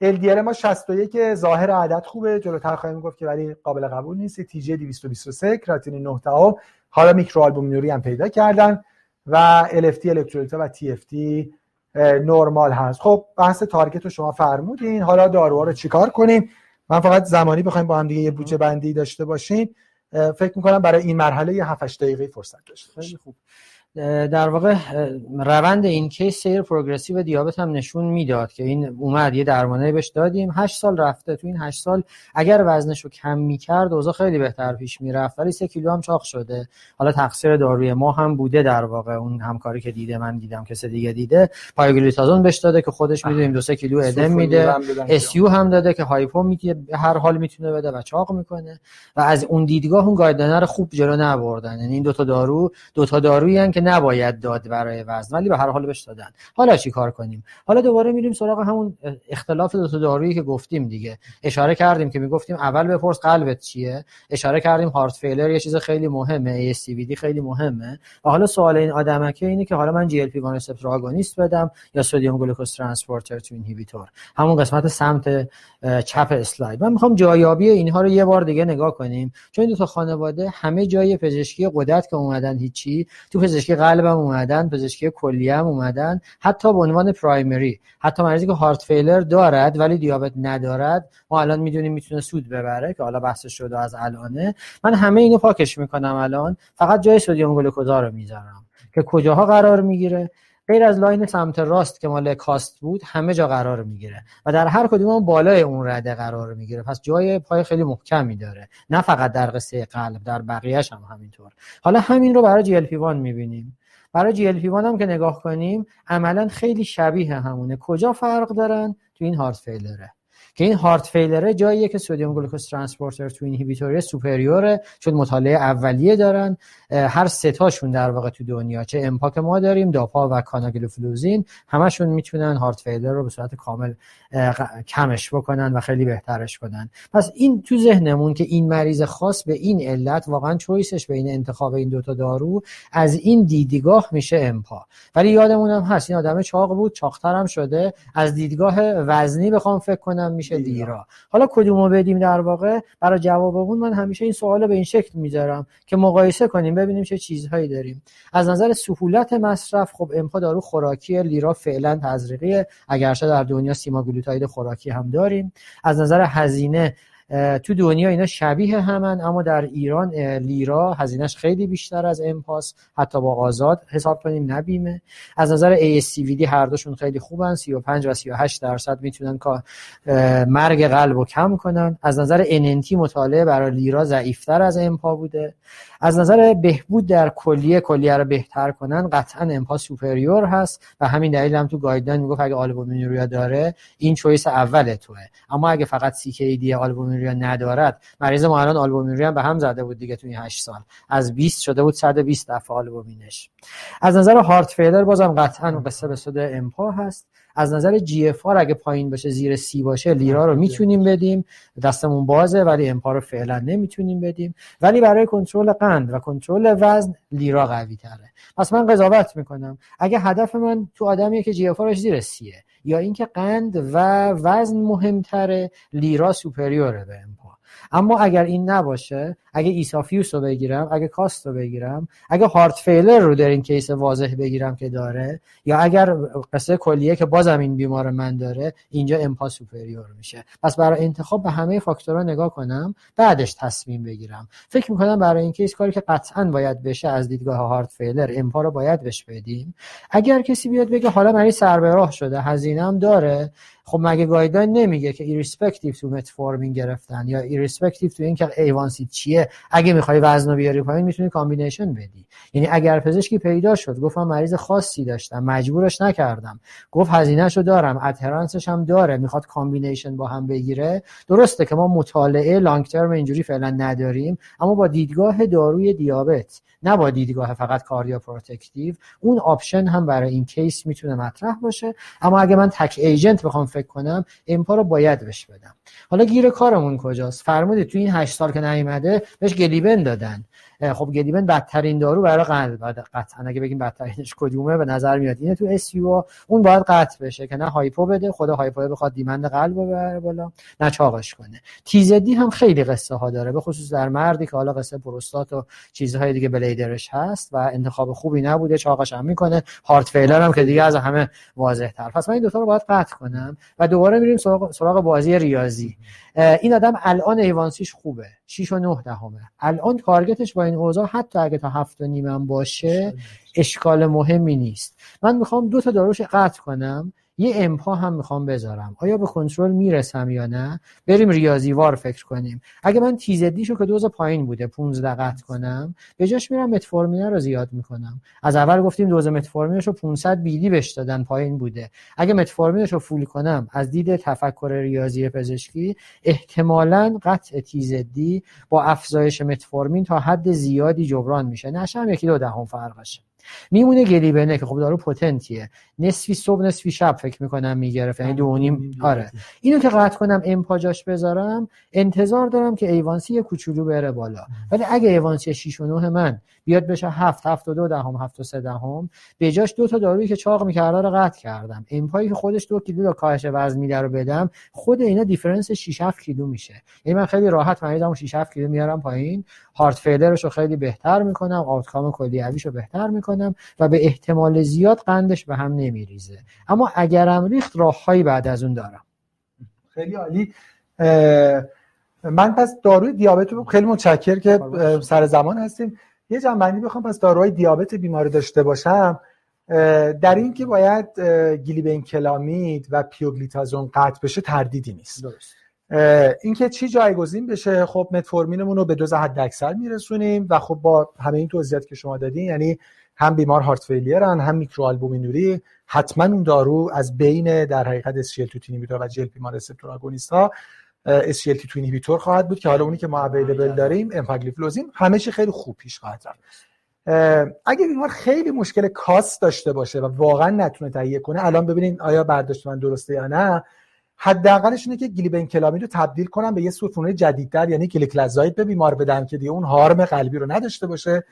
ال دی ال ما شصت و یک ظاهر عدد خوبه، جلوتر خواهیم گفت که ولی قابل قبول نیست. تی جی دویست و بیست و سه، کراتینین نه تا، حالا میکروآلبومینوری هم پیدا کردن و ال اف تی الکترولیت و تی اف تی نورمال هست. خب بحث تارگت رو شما فرمودین، حالا داروها رو چیکار کنیم؟ من فقط زمانی بخوایم با هم دیگه یه بودجه بندی داشته باشیم، فکر می‌کنم برای این مرحله یه هفت هشت دقیقه فرصت داشته باشیم. خوب در واقع روند این کیس سیر پروگرسیو دیابت هم نشون میداد که این اومد یه درمانه بهش دادیم، هشت سال رفته، تو این هشت سال اگر وزنشو کم میکرد اوضاع خیلی بهتر پیش میرفت، ولی سه کیلو هم چاق شده. حالا تقصیر داروی ما هم بوده در واقع، اون همکاری که دیده من دیدم کسی دیگه دیده، پایوگلیتازون بهش داده که خودش میدونیم دو سه کیلو ادم میده، اس یو هم داده که هایپو میده، هر حال میتونه بده و چاق میکنه و از اون دیدگاه اون گایدلاین رو خوب جلو نبردن. یعنی این دو تا دارو دو تا دارویی که نباید داد برای وزن ولی به هر حال بهش دادن. حالا چی کار کنیم؟ حالا دوباره میریم سراغ همون اختلاف دو تا دارویی که گفتیم دیگه. اشاره کردیم که میگفتیم اول بپرس قلبت چیه، اشاره کردیم هارت فیلر یه چیز خیلی مهمه، ای اس سی وی دی خیلی مهمه، و حالا سوال این آدمکه اینه که حالا من جی ال پی وان ریسپتور آگونیست بدم یا سدیم گلوکوز ترانسپورتر تو اینهیبیتور. همون قسمت سمت چپ اسلاید. من میخوام جایابی اینها رو یه بار دیگه نگاه کنیم، چون دو تا خانواده همه جای پزشکی غدد که اومدن هیچی، تو پزشکی قلبم اومدن، پزشکی کلیه هم اومدن، حتی به عنوان پرایمری، حتی مریضی که هارت فیلر دارد ولی دیابت ندارد ما الان میدونیم میتونه سود ببره که حالا بحثش شده از الانه. من همه اینو پاکش میکنم الان، فقط جای سدیم گلوکوزا رو میذارم که کجاها قرار میگیره. غیر از لاین سمت راست که مال کاست بود همه جا قرار میگیره و در هر کدوم اون بالای اون رده قرار میگیره، پس جای پای خیلی محکمی داره، نه فقط در قصه قلب، در بقیه‌اش هم همینطور. حالا همین رو برای جی ال پی وان میبینیم، برای جی ال پی وان هم که نگاه کنیم عملا خیلی شبیه همونه. کجا فرق دارن؟ تو این هارت فیلره که این هارت فیلره جاییه که سدیم گلوکوز ترانسپورتر تو اینهیبیتور سوپریوره، چون مطالعه اولیه دارن هر سه تاشون در واقع تو دنیا، چه امپاک ما داریم، داپا و کاناگلوفلوزین، همشون میتونن هارت فیلر رو به صورت کامل کمش بکنن و خیلی بهترش کنن. پس این تو ذهنمون که این مریض خاص به این علت واقعا چویسش به این انتخاب این دوتا دارو از این دیدگاه میشه امپا، ولی یادمون هم هست این آدم چاق بود، چاق‌تر هم شده، از دیدگاه وزنی بخوام فکر کنم میشه لیرا. حالا کدومو بدیم در واقع؟ برای جوابمون من همیشه این سوالو به این شکل میذارم که مقایسه کنیم ببینیم چه چیزهایی داریم. از نظر سهولت مصرف خب امپا دارو خوراکیه، لیرا فعلا تزریقیه، اگرچه در دنیا سیماگلوتاید خوراکی هم داریم. از نظر هزینه تو دنیا اینا شبیه همن، اما در ایران لیرا هزینهش خیلی بیشتر از امپاس، حتی با آزاد حساب کنیم نبیمه. از نظر ای اس سی وی دی هر دوشون خیلی خوبن، سی و پنج و سی و هشت درصد میتونن مرگ قلب رو کم کنن. از نظر ان ان تی مطالعه برای لیرا ضعیفتر از امپا بوده. از نظر بهبود در کلیه، کلیه رو بهتر کنن، قطعا امپا سوپریور هست و همین دلیل هم تو گایدلاین میگفت اگه آلبومینوریا داره این چویس اول توه، اما اگه فقط سی کی دی آلبومینوریا ندارد، مریض ما الان آلبومینوریا به هم زده بود دیگه تو این هشت سال، از بیست شده بود صد و بیست دفعه آلبومینش. از نظر هارت فیلر بازم قطعا قصه به سود امپا هست. از نظر جی اف آر اگه پایین باشه، زیر سی باشه، لیرا رو میتونیم بدیم، دستمون بازه، ولی امپا رو فعلا نمیتونیم بدیم. ولی برای کنترل قند و کنترل وزن لیرا قوی تره. پس من قضاوت میکنم اگه هدف من تو آدمیه که جی اف آرش زیر سیه یا اینکه قند و وزن مهمتره، لیرا سوپریوره به امپا. اما اگر این نباشه، اگه ایسافیوس رو بگیرم، اگه کاست رو بگیرم، اگه هارت فیلر رو در این کیس واضح بگیرم که داره، یا اگر قصه کلیه که بازم این بیمار من داره، اینجا امپا سوپریور میشه. پس برای انتخاب به همه فاکتورها نگاه کنم، بعدش تصمیم بگیرم. فکر میکنم برای این کیس کاری که قطعاً باید بشه از دیدگاه هارت فیلر، امپا رو باید بهش بدیم. اگر کسی بیاد بگه حالا مریض سر به راه شده، هزینه‌ام داره، خب مگه گایدلاین نمیگه که ایرسپکتیو تو متفورمین گرفتن یا ایرسپکتیو تو این که ایوانسی چیه، اگه میخوای وزنو بیاری پایین میتونی کامبینیشن بدی. یعنی اگر پزشکی پیدا شد گفت من مریض خاصی داشتم، مجبورش نکردم، گفت هزینهشو دارم، اترنسش هم داره، میخواد کامبینیشن با هم بگیره، درسته که ما مطالعه لانگ ترم اینجوری فعلا نداریم، اما با دیدگاه داروی دیابت، نه با دیدگاه فقط کاردیو پروتکتیو، اون آپشن هم برای این کیس میتونه مطرح باشه. اما اگه من تک ایجنت بخوام فکر کنم امپا رو باید بهش بدم. حالا گیر کارمون کجاست؟ فرمودید تو این هشت سال که نیومده بهش گلیبن دادن. خب گلیبن بدترین دارو برای قلب، قطعا اگه بگیم بدترینش کدومه به نظر میاد اینه تو اس یو، اون باید قطع بشه که نه هایپو بده، خدا هایپو بخواد دیمند قلب ببره بالا، نه چاقش کنه. تیزدی هم خیلی قصه ها داره، به خصوص در مردی که حالا قصه پروستات و چیزهای دیگه بلیدرش هست و انتخاب خوبی نبوده، چاقش هم میکنه، هارت فیلر هم که دیگه از همه واضح تر. پس من این دو تا رو باید قطع کنم و دوباره میریم سراغ سراغ بازی ریاضی. این آدم الان ایوانسیش خوبه، شش و نه دهمه. الان تارگتش با این اوضاع حتی اگه تا هفت و نیم هم باشه اشکال مهمی نیست. من میخوام دو تا داروش قطع کنم، یه امپا هم میخوام بذارم. آیا به کنترل میرسم یا نه؟ بریم ریاضی وار فکر کنیم. اگه من تیزدیشو که دوز پایین بوده پانزده قطع کنم، به جاش میرم متفورمینه رو زیاد میکنم. از اول گفتیم دوز متفورمینشو پانصد بیدی بهش دادن، پایین بوده. اگه متفورمینشو فول کنم از دید تفکر ریاضی پزشکی، احتمالاً قطع تیزدی با افزایش متفورمین تا حد زیادی جبران میشه. نشم یکی دو دهم فرقشه. میمونه گلیبنه که خب دارو پوتنتیه، نصفی صبح نصفی شب فکر میکنم میگرفت، یعنی دو و نیم. آره اینو که قطع کنم امپاجاش بذارم، انتظار دارم که ایوانسی کوچولو بره بالا. ولی اگه ایوانسی شش و نه من بیاد بشه هفت، هفت و دو دهم، هفت و سه دهم، به جاش دو تا دارویی که چاق میکرده رو قطع کردم. امپایی که خودش دو کیلو کاهش وزن میده رو بدم، خود اینا دیفرنس شش هفت کیلو میشه، یعنی من خیلی راحت مریضمو شش هفت کیلو میارم پایین، هارت فیلرشو خیلی بهتر میکنم، آوتکام کلیویشو بهتر میکنم و به احتمال زیاد قندش به هم نمیریزه. اما اگرم ریخت راه‌هایی بعد از اون دارم. خیلی عالی. من پس داروی دیابت رو، خیلی متشکر که سر زمان هستیم، یه جنبندی بخوام پس داروهای دیابت بیمار داشته باشم، در این که باید گلیبن کلامید و پیوگلیتازون قطع بشه تردیدی نیست. درست. اینکه چی جایگزین بشه، خب متفورمینمون رو به دوز حداکثر میرسونیم و خب با همه این توضیحاتی که شما دادین، یعنی هم بیمار هارت فیلیرن، هم میکروآلبومینوری، حتما اون دارو از بین در حقیقت اس جی ال تو اینهیبیتور و جی ال پی وان ریسپتور آگونیست ها اس جی ال تو اینهیبیتور خواهد بود که حالا اونی که ما اویلیبل داریم امپاگلیفلوزین، همه چی خیلی خوب پیش خواهد رفت. اگه بیمار خیلی مشکل کاست داشته باشه و واقعا نتونه تهیه کنه، الان ببینین آیا برداشت من درسته یا نه، حداقلش اینه که گلیبن کلامید رو تبدیل کنم به یه سولفونول جدیدتر، یعنی گلیکلازاید به بیمار بدم که دیگه اون هارم قلبی رو نداشته باشه.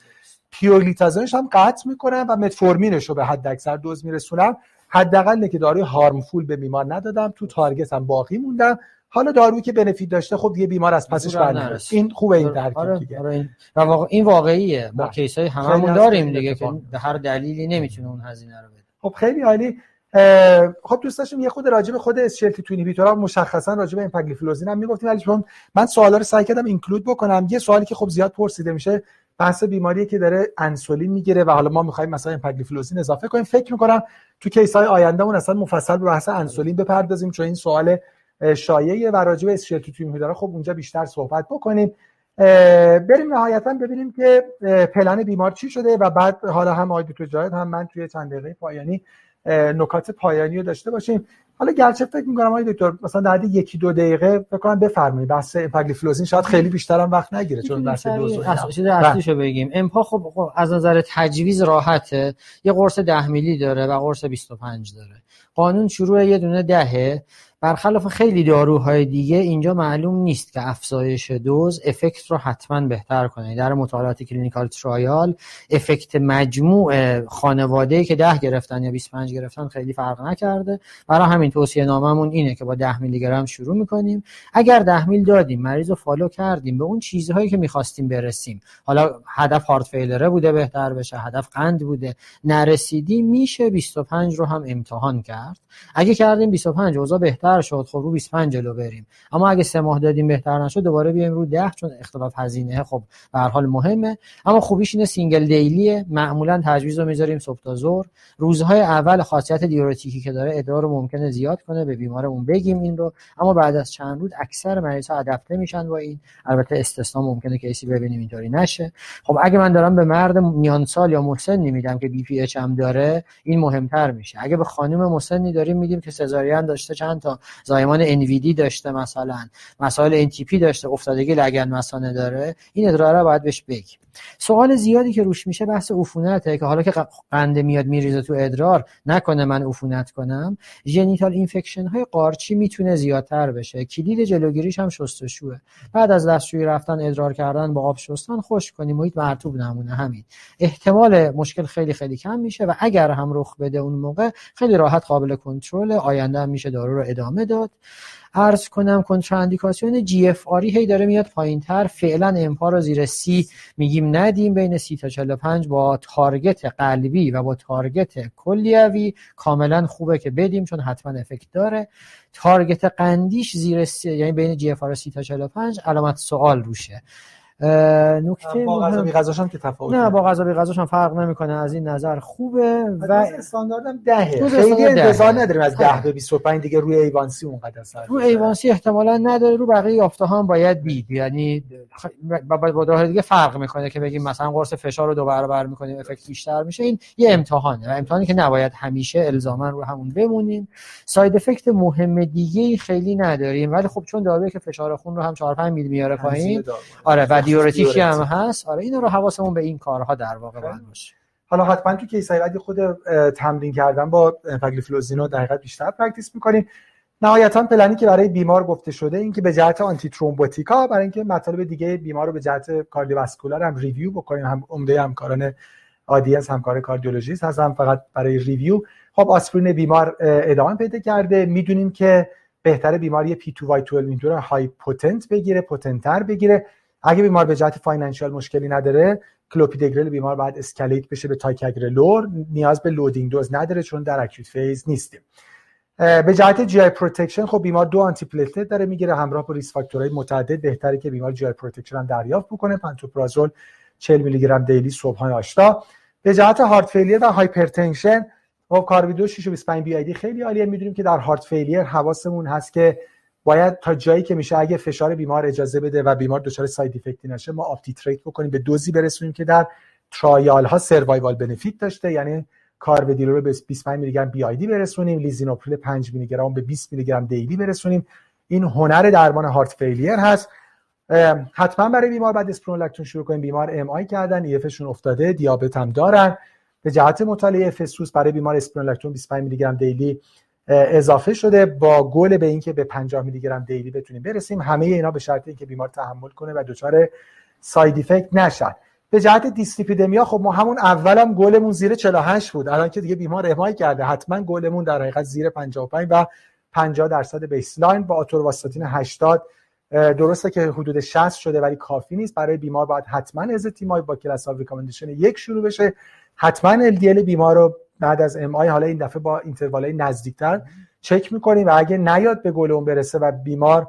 پیوگلیتازونش هم قطع میکنم و متفورمینش رو به حد اکثر دوز میرسونم، حداقل اینکه داروی هارمفول به بیمار ندادم، تو تارگت هم باقی موندم. حالا دارویی که بنفیت داشته خب دیگه بیمار از پسش برنمیاد. این خوبه این درک دیگه. آره واقع این واقعیه. ما کیسای هممون داریم دیگه که به هر دلیلی نمیتونه اون هزینه رو بده. خب خیلی عالی. خب دوست داشتم یه خود راجع به خود اس جی ال تی تو اینهیبیتورها، مشخصا راجع به امپاگلیفلوزین هم میگفتیم، ولی من سوالا رو سعی کردم اینکلود بکنم. یه سوالی که خب زیاد پرسیده میشه، بحث بیماری که داره انسولین میگیره و حالا ما میخوایم مثلا امپاگلیفلوزین اضافه کنیم. فکر میکنم تو کیس‌های آیندهمون اصلا مفصل به بحث انسولین بپردازیم، چون این سوال شایعه و راجع به اس جی ال تی تو اینهیبیتورها خب اونجا بیشتر صحبت بکنیم. بریم نهایتا ببینیم که پلن بیمار چی شده و بعد حالا هم آقای دکتر جاوید هم من توی چند دقیقه پایانی نکات پایانی رو داشته باشیم. حالا گرچه فکر می‌کنم آقای دکتر مثلا در حد یک دو دقیقه فکر کنم بفرمایید بحث امپاگلیفلوزین، شاید خیلی بیشتر هم وقت نگیره چون بحث دوز اصلی اصلیشو بگیم. امپا خب از نظر تجویز راحته، یه قرص ده میلی داره و قرص بیست و پنج داره، قانون شروع یه دونه دهه. برخلاف خیلی داروهای دیگه اینجا معلوم نیست که افزایش دوز افکت رو حتما بهتر کنه. در مطالعات کلینیکال ترایال افکت مجموع خانواده‌ای که ده گرفتن یا بیست و پنج گرفتن خیلی فرق نکرده. برای همین توصیه ناممون اینه که با ده میلی گرم شروع میکنیم. اگر ده میل دادیم، مریض رو فالو کردیم، به اون چیزهایی که میخواستیم برسیم، حالا هدف هارت فیلره بوده بهتر بشه، هدف قند بوده نرسیدیم، میشه بیست و پنج رو هم امتحان کرد. اگه کردیم بیست و پنج اوضاع بهتر شد، خب رو بیست و پنج جلو بریم. اما اگه سه ماه دادیم بهتر نشد، دوباره بیایم رو ده، چون اختلاف هزینه خب به هر حال مهمه. اما خوبیش اینه سینگل دیلیه، معمولا تجویز رو میذاریم صبح تا ظهر. روزهای اول خاصیت دیورتیکی که داره ادرار رو ممکنه زیاد کنه، به بیمارمون بگیم این رو. اما بعد از چند روز اکثر مریض‌ها آداپته میشن با این، البته استثنا ممکنه کیسی ببینیم اینطوری نشه. خب اگه من دارم به مرد میان سال یا مسنی میدم که بی پی اچ هم داره، این مهمتر میشه. اگه به خانم مسنی داریم میدیم که سزارین داشته چند تا زایمان ان وی دی داشته، مثلا مسائل ان تی پی داشته، افتادگی لگن مثانه داره، این ادرار رو باید بهش بگیم. سوال زیادی که روش میشه بحث عفونته که حالا که قند میاد میریزه تو ادرار نکنه من عفونت کنم. ژنیتال اینفکشن های قارچی میتونه زیادتر بشه، کلید جلوگیریش هم شستشوه. بعد از دستشویی رفتن، ادرار کردن، با آب شستن، خشک کنی، محیط مرطوب نمونه، همین احتمال مشکل خیلی خیلی کم میشه و اگر هم رخ بده اون موقع خیلی راحت قابل کنترل، آینده هم میشه دارو رو ادامه داد. عرض کنم کنتراندیکاسیون جی اف آری هی داره میاد پایینتر، فعلا امپا رو زیر سی میگیم ندیم، بین سی تا چهل و پنج با تارگت قلبی و با تارگت کلیوی کاملا خوبه که بدیم چون حتما افکت داره. تارگت قندیش زیر سی، یعنی بین جی اف آر سی تا چهل و پنج علامت سوال روشه. نکته با غذا بی غذاشم که تفاوت نه، با غذا بی غذاشم فرق نمیکنه، از این نظر خوبه و استانداردم دهه، خیلی انتظار نداریم از ده تا بیست و پنج دیگه. روی ایوانسی اونقدر اثر روی ایوانسی احتمالاً نداره، رو بقیه یافته‌ها هم باید دید، یعنی با داره دیگه فرق میکنه که بگیم مثلا قرص فشار رو دو برابر میکنیم افکت بیشتر میشه. این یه امتحانه و امتحانی که نباید همیشه الزاما رو همون بمونیم. ساید افکت مهم دیگه‌ای خیلی نداریم، ولی خب چون دارویی که فشار خون رو هم چهار پنج میلی میاره پایین، آره، دیورتیکی هم هست، آره، اینا رو حواسمون به این کارها در واقع باید باشه. حالا حتما تو کیسای بعدی خود تمرین کردن با پاگلیفلوزینو در حقیقت بیشتر پرکتیس می‌کنیم. نهایتاً پلنی که برای بیمار گفته شده این که به جهت آنتی ترومبوتیکا، برای اینکه مطالب دیگه بیمار رو به جهت کاردیوواسکولار هم ریویو بکنیم، هم عمده همکاران آدینس همکار کاردیولوژیست هستن فقط برای ریویو. خب آسپرین بیمار ادامه پیدا کرده، میدونیم که بهتره بیماری پی تو وای دوازده اینطور های پوتنت بگیره، پوتنت‌تر بگیره. اگه بیمار به جهت فاینانشال مشکلی نداره، کلوپیدگرل بیمار باید اسکلیت بشه به تایکاگرلور، نیاز به لودینگ دوز نداره چون در اکوت فیز نیستیم. به جهت جی آی پروتکشن، خب بیمار دو آنتی پلیتلت داره میگیره، همراه با ریس فاکتورهای متعدد، بهتره که بیمار جی آی پروتکشن هم دریافت بکنه، پنتوپرازول چهل میلی گرم دیلی صبحانه آشتا. به جهت هارت فیلیر و هایپرتنشن، خب کاربیدو شش و بیست و پنج بی آی دی خیلی عالیه. میدونیم که در هارت فیلیر حواسمون هست که باید تا جایی که میشه اگه فشار بیمار اجازه بده و بیمار دچار ساید افکتی نشه ما آپتیتریت بکنیم، به دوزی برسونیم که در ترایال ها سروایوال بنفیت داشته، یعنی کاربیدو رو به بیست و پنج میلی گرم بی آی دی برسونیم، لیزینوپریل پنج میلی گرم به بیست میلی گرم دیلی برسونیم. این هنر درمان هارت فیلیر هست. حتما برای بیمار بعد اسپرونولاکتون شروع کنیم، بیمار ام آی کردن، ای اف شون افتاده، دیابت هم دارن. به جهت مطالعه افسوس برای بیمار اسپرونولاکتون بیست و پنج میلی گرم دیلی اضافه شده با گل به اینکه به پنجاه میلی گرم دیلی بتونیم برسیم. همه اینا به شرط اینکه بیمار تحمل کنه و دچار ساید افکت نشه. به جهت دیسلیپیدمیا، خب ما همون اولام گلمون زیر چهل و هشت بود، الان که دیگه بیمار امای کرده حتما گلمون در حقیقت زیر پنجاه و پنج و پنجاه درصد بیسلاین با آتورواستاتین هشتاد، درسته که حدود شصت شده ولی کافی نیست. برای بیمار باید حتما از تیمای با کلاس اف ریکامندیشن یک شروع بشه، حتما ال دی ال بیمار رو بعد از ام آی حالا این دفعه با اینتروالای نزدیکتر چک میکنیم و اگه نیاد به گل اون برسه و بیمار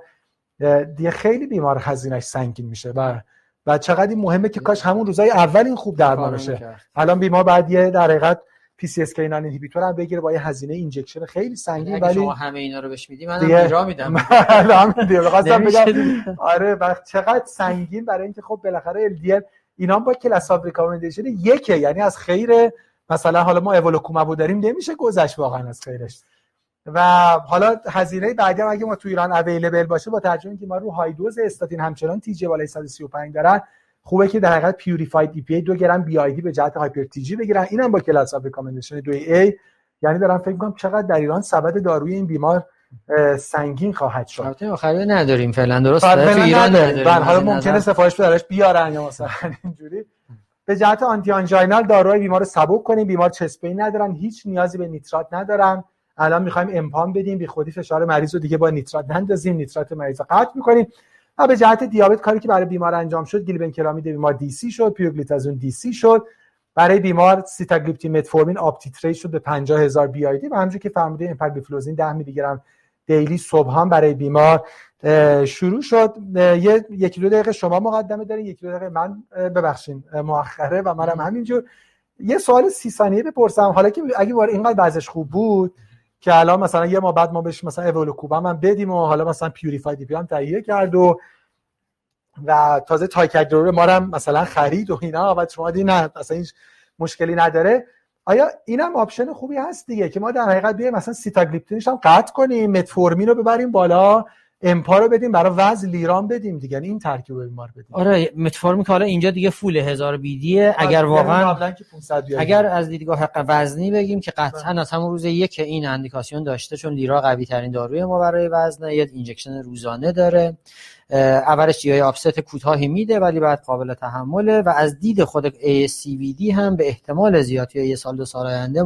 دیگه خیلی بیمار هزینه‌اش سنگین میشه و و چقدر این مهمه که کاش همون روزای اول این خوب درمان بشه. الان بیمار بعد یه در حقیقت پی سی اس کی نان اینهیبیتور هم بگیره با یه هزینه اینجکشن خیلی سنگین، ولی شما همه اینا رو بهش میدی منم اجرا میدم. الان دیگه خواستم بگم آره وقت چقدر سنگین برای اینکه خب بالاخره ال دی ال اینا با کلاس اف ریکامندیشن یک، یعنی از خیر مثلا حالا ما اولوکومبو داریم نمیشه گذشت واقعا از خیرش. و حالا هزینه بعدی هم اگه ما تو ایران اویلیبل باشه با توجه اینکه ما رو های دوز استاتین همچنان تی جی بالای صد و سی و پنج دارن، خوبه که در حقیقت پیوریفاید ای پی ای دو گرم بی آی دی به جهت هایپر تی جی بگیرن، اینم با کلاس اف ریکامندیشن دو ای. یعنی دارم فکر می‌کنم چقدر در ایران سبد داروی این بیمار سنگین خواهد شد. البته آخری نداریم فعلا، درسته تو ایران نداریم، حالا ممکنه سفارش بدارش بیارن یا مثلا اینجوری. به جهت آنتی آنژینال داروهای بیمار رو سبک کنیم، بیمار چست پین ندارن، هیچ نیازی به نیترات ندارن. الان میخوایم امپام بدیم، بی خودی فشار مریض رو دیگه با نیترات نندازیم، نیترات مریض رو قطع میکنیم. و به جهت دیابت کاری که برای بیمار انجام شد، گلیبنکلامید بیمار دی سی شد، پیروگلیتازون دی سی شد، برای بیمار سیتاگلیپتین متفورمین آپتیتریت شد به پنجاه هزار بی آی دی و همونجوری که فرمودید امپاگلیفلوزین ده میلی گرم دیلی صبحان برای بیمار شروع شد. یه یکی دو دقیقه شما مقدمه دارین، یکی دو دقیقه من ببخشین مؤخره و منم همینجور. یه سوال سی ثانیه بپرسم، حالا که اگه وار اینقدر بعضش خوب بود که الان مثلا یه ما بعد ما بهش مثلا اولوکوبم هم بدیم و حالا مثلا پیوریفاید دی پی هم تهیه کرد و و تازه تایکاگرلور ما هم مثلا خرید و اینا، بعد شما دیدین نه مثلا هیچ مشکلی نداره، آیا اینم آپشن خوبی هست دیگه که ما در حقیقت بیایم مثلا سیتاگلیپتینش هم قطع کنیم، متفورمین رو ببریم بالا، امپا رو بدیم برای وزن لیرام بدیم دیگه، این ترکیب بیمار بدیم. آره متفورمین که حالا اینجا دیگه فول هزار بیدیه، اگر واقعا اگر از دیدگاه وزنی بگیم که قطعا از همون روز یک این اندیکاسیون داشته، چون لیرا قوی ترین داروی ما برای وزنه، یه اینجکشن روزانه داره، اولش جیای آفست کوتاهی میده ولی بعد قابل تحمله، و از دید خود ای سی وی دی هم به احتمال زیاد توی یه سال دو سال آینده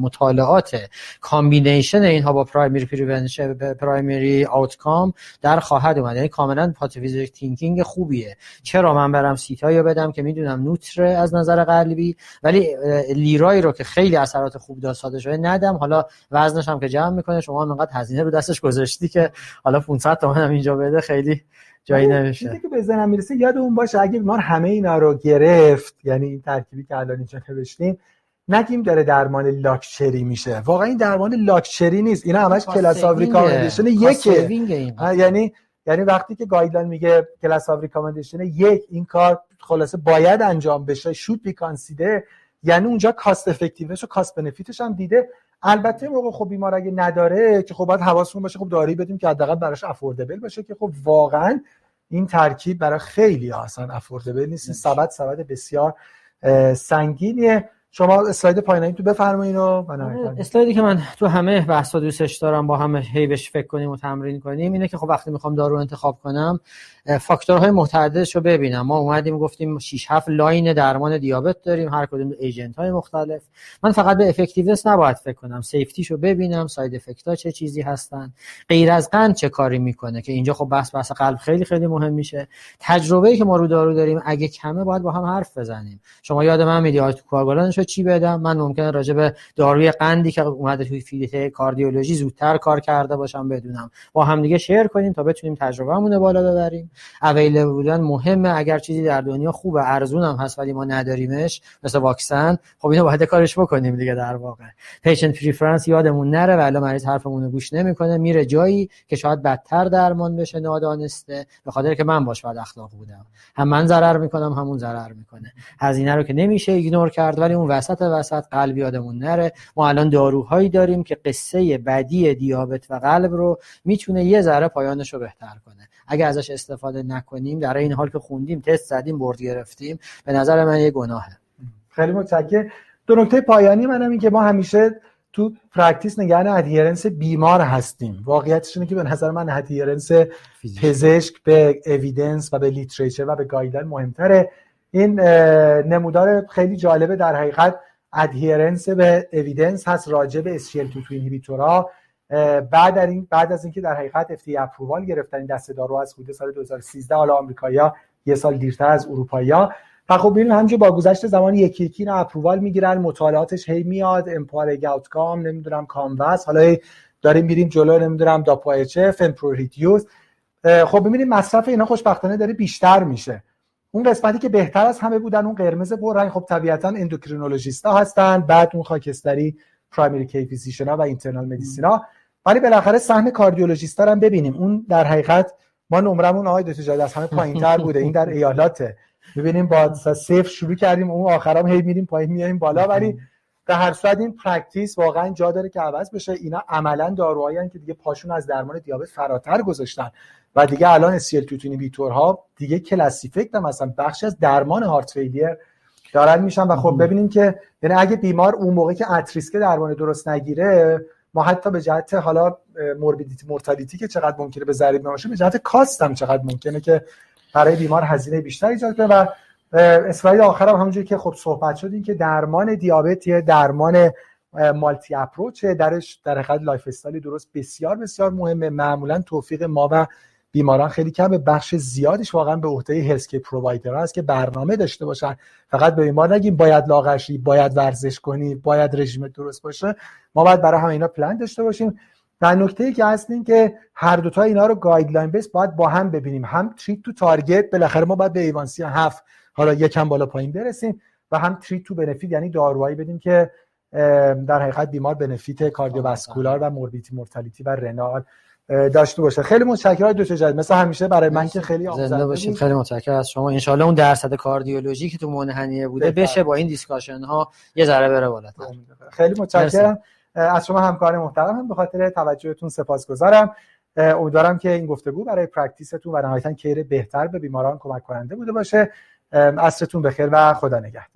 مطالعات کامبینیشن اینها با پرایمری پریونشن پرایمری آوتکام در خواهد اومد. یعنی کاملا پاتوفیزیک تینکینگ خوبیه، چرا من برم سیتایو بدم که میدونم نوتره از نظر قلبی ولی لیرای رو که خیلی اثرات خوب داشت ساده شده ندم، حالا وزنش هم که جمع میکنه، شما انقدر هزینه رو دستش گذاشتی که حالا پانصد تومن هم اینجا بده، خیلی جایی نمیشه. چیزی که به ذهنم میرسه یاد اون باشه اگه بیمار همه اینا رو گرفت، یعنی این ترکیبی که الان اینجا نوشتیم، نگیم داره درمان لاکچری میشه، واقعا این درمان لاکچری نیست، اینا همش کلاس آف ریکامندیشن یکه. یعنی یعنی وقتی که گایدلاین میگه کلاس آف ریکامندیشن یک، این کار خلاصه باید انجام بشه، شود بی کانسیدر، یعنی اونجا کاست افکتیوش و کاست بنفیتش هم دیده. البته موقع خب بیمار اگه نداره که خب باید حواسمون باشه، خب داری بدیم که حداقل براش افوردبل باشه، که خب واقعا این ترکیب برای خیلی اصلا افوردبل نیست، سبد سبد بسیار سنگینیه. شما اسلاید پایینایی تو بفرمایید رو. اسلایدی که من تو همه بحثا دوستش دارم، با همه هی بهش فکر کنیم و تمرین کنیم، اینه که خب وقتی میخوام دارو انتخاب کنم فاکتورهای متعددش رو ببینم. ما اومدیم گفتیم شش هفت لاین درمان دیابت داریم، هر کدوم ایجنت‌های مختلف، من فقط به افکتیویتس نباید فکر کنم، سیفتیشو ببینم، ساید افکت‌ها چه چیزی هستن، غیر از قند چه کاری میکنه، که اینجا خب بس بس قلب خیلی خیلی مهم میشه. تجربه‌ای که ما رو دارو داریم اگه کمه باید با هم حرف بزنیم. شما یاد من میاد تو کارگلانش چی بدم، من ممکنه راجع به داروی قندی که اومده توی فیلد کاردیولوژی زودتر کار کرده باشم بدونم، با هم دیگه شیر کنیم تا بتونیم تجربه‌مون بالا ببریم. اویلیبل بودن مهمه، اگر چیزی در دنیا خوبه ارزون هم هست ولی ما نداریمش مثل واکسن، خب اینو باید کارش بکنیم دیگه. در واقع پیشنت پریفرنس یادمون نره، والا مریض حرفمون رو گوش نمیکنه، میره جایی که شاید بدتر درمان بشه نادانسته، به خاطر که من باش بد اخلاق بودم، هم من ضرر میکنم هم اون ضرر میکنه. هزینه رو که نمیشه ایگنور کرد ولی اون وسط وسط قلب یادمون نره. ما الان داروهایی داریم که قصه بدی دیابت و قلب رو میتونه یه ذره پایانش رو بهتر کنه اگه ازش استفاده نکنیم. در این حال که خوندیم، تست زدیم، برد گرفتیم، به نظر من یه گناهه. خیلی متشکرم. دو نکته پایانی منم این که ما همیشه تو پرکتیس نگران ادهرنس بیمار هستیم، واقعیتش اینه که به نظر من ادهرنس پزشک به اوییدنس و به لیتریچر و به گایدلاین مهمتره. این نمودار خیلی جالبه، در حقیقت ادهرنس به اوییدنس هست راجع به اس سی ال دو اینهیبیتورها. بعد از این بعد از اینکه در حقیقت اف تی ای اپرووال گرفتن این دسته دارو از حدود سال دو هزار و سیزده، حالا آمریکایی‌ها یه سال دیرتر از اروپایی‌ها، و خب ببینید همینجوری با گذشت زمان یکی یکی اینا اپرووال میگیرن، مطالعاتش هی میاد، امپارگ آوتکام، نمیدونم کامواس، حالا داریم میریم جلو، نمیدونم داپاچف، امپروریدیوس. خب ببینید مصرف اینا خوشبختانه داره بیشتر میشه. اون قسمتی که بهتر از همه بودن، اون قرمز پررنگ، خب طبیعتاً اندوکرینولوژیست‌ها هستن، بعد اون خاکستری پرایمری کی فیزیشن‌ها و اینترنال مدیسین‌ها، ولی بالاخره سهم کاردیولوژیست هم ببینیم. اون در حقیقت ما نمرمون آقای دکتر جاوید از همه پایین‌تر بوده، این در ایالاته، ببینیم با صفر شروع کردیم، اون آخرام هی میریم پایین میایم بالا، ولی در هر صورت این پرکتیس واقعا جا داره که عوض بشه. اینا عملاً داروهایی هستند که دیگه پاشون از درمان دیابت فراتر گذاشتن و دیگه الان اس سی ال دو اینهیبیتورها دیگه کلاسیفیک هم مثلا بخش از درمان هارت فیلیر دارن میشن. و خب ببینیم که یعنی اگه بیمار اون موقع که اتریسک درمان درست نگیره، ما حتی به جهت حالا موربیدیتی مورتالیتی که چقدر ممکنه به ضریب نباشه، به جهت کاست هم چقدر ممکنه که برای بیمار هزینه بیشتر ایجاد کنه. و اسلاید آخرام همونجوری که خب صحبت شد، این که درمان دیابت یه درمان مالتی اپروچ، درش در حقیقت لایف استایل درست بسیار بسیار مهمه. معمولا توفیق ما و بیماران خیلی کمه، بخش زیادش واقعا به عهده هلسکی پرووایدرها است که برنامه داشته باشن. فقط به بیمار نگیم باید لاغرشی، باید ورزش کنی، باید رژیم درست باشه، ما باید برای همه اینا پلان داشته باشیم. و نکته‌ای که هست این که هر دو تا اینا رو گایدلاین بیس باید با هم ببینیم، هم تریت تو تارگت، بالاخره ما باید به ایوانسی هفت حالا یکم بالا پایین برسیم، و هم تریت تو بنفیت، یعنی داروهایی بدیم که در حقیقت بیمار بنفیت کاردیوواسکولار و موربیدیتی مورتالیتی و رنال داشته باشه. خیلی متشکرم دکتر جدید، مثلا همیشه برای من که خیلی آموزنده باشیم. خیلی متشکرم از شما. ان شاء الله اون درصد کاردیولوژی که تو منحنیه بوده بفرد. بشه با این دیسکاشن ها یه ذره بره بالاتر. خیلی متشکرم از شما همکار محترم، به خاطر توجهتون سپاسگزارم. امیدوارم که این گفتگو برای پرکتیستون و نهایتاً کیر بهتر به بیماران کمک کننده بوده باشه. عصرتون بخیر و خدا نگهدار.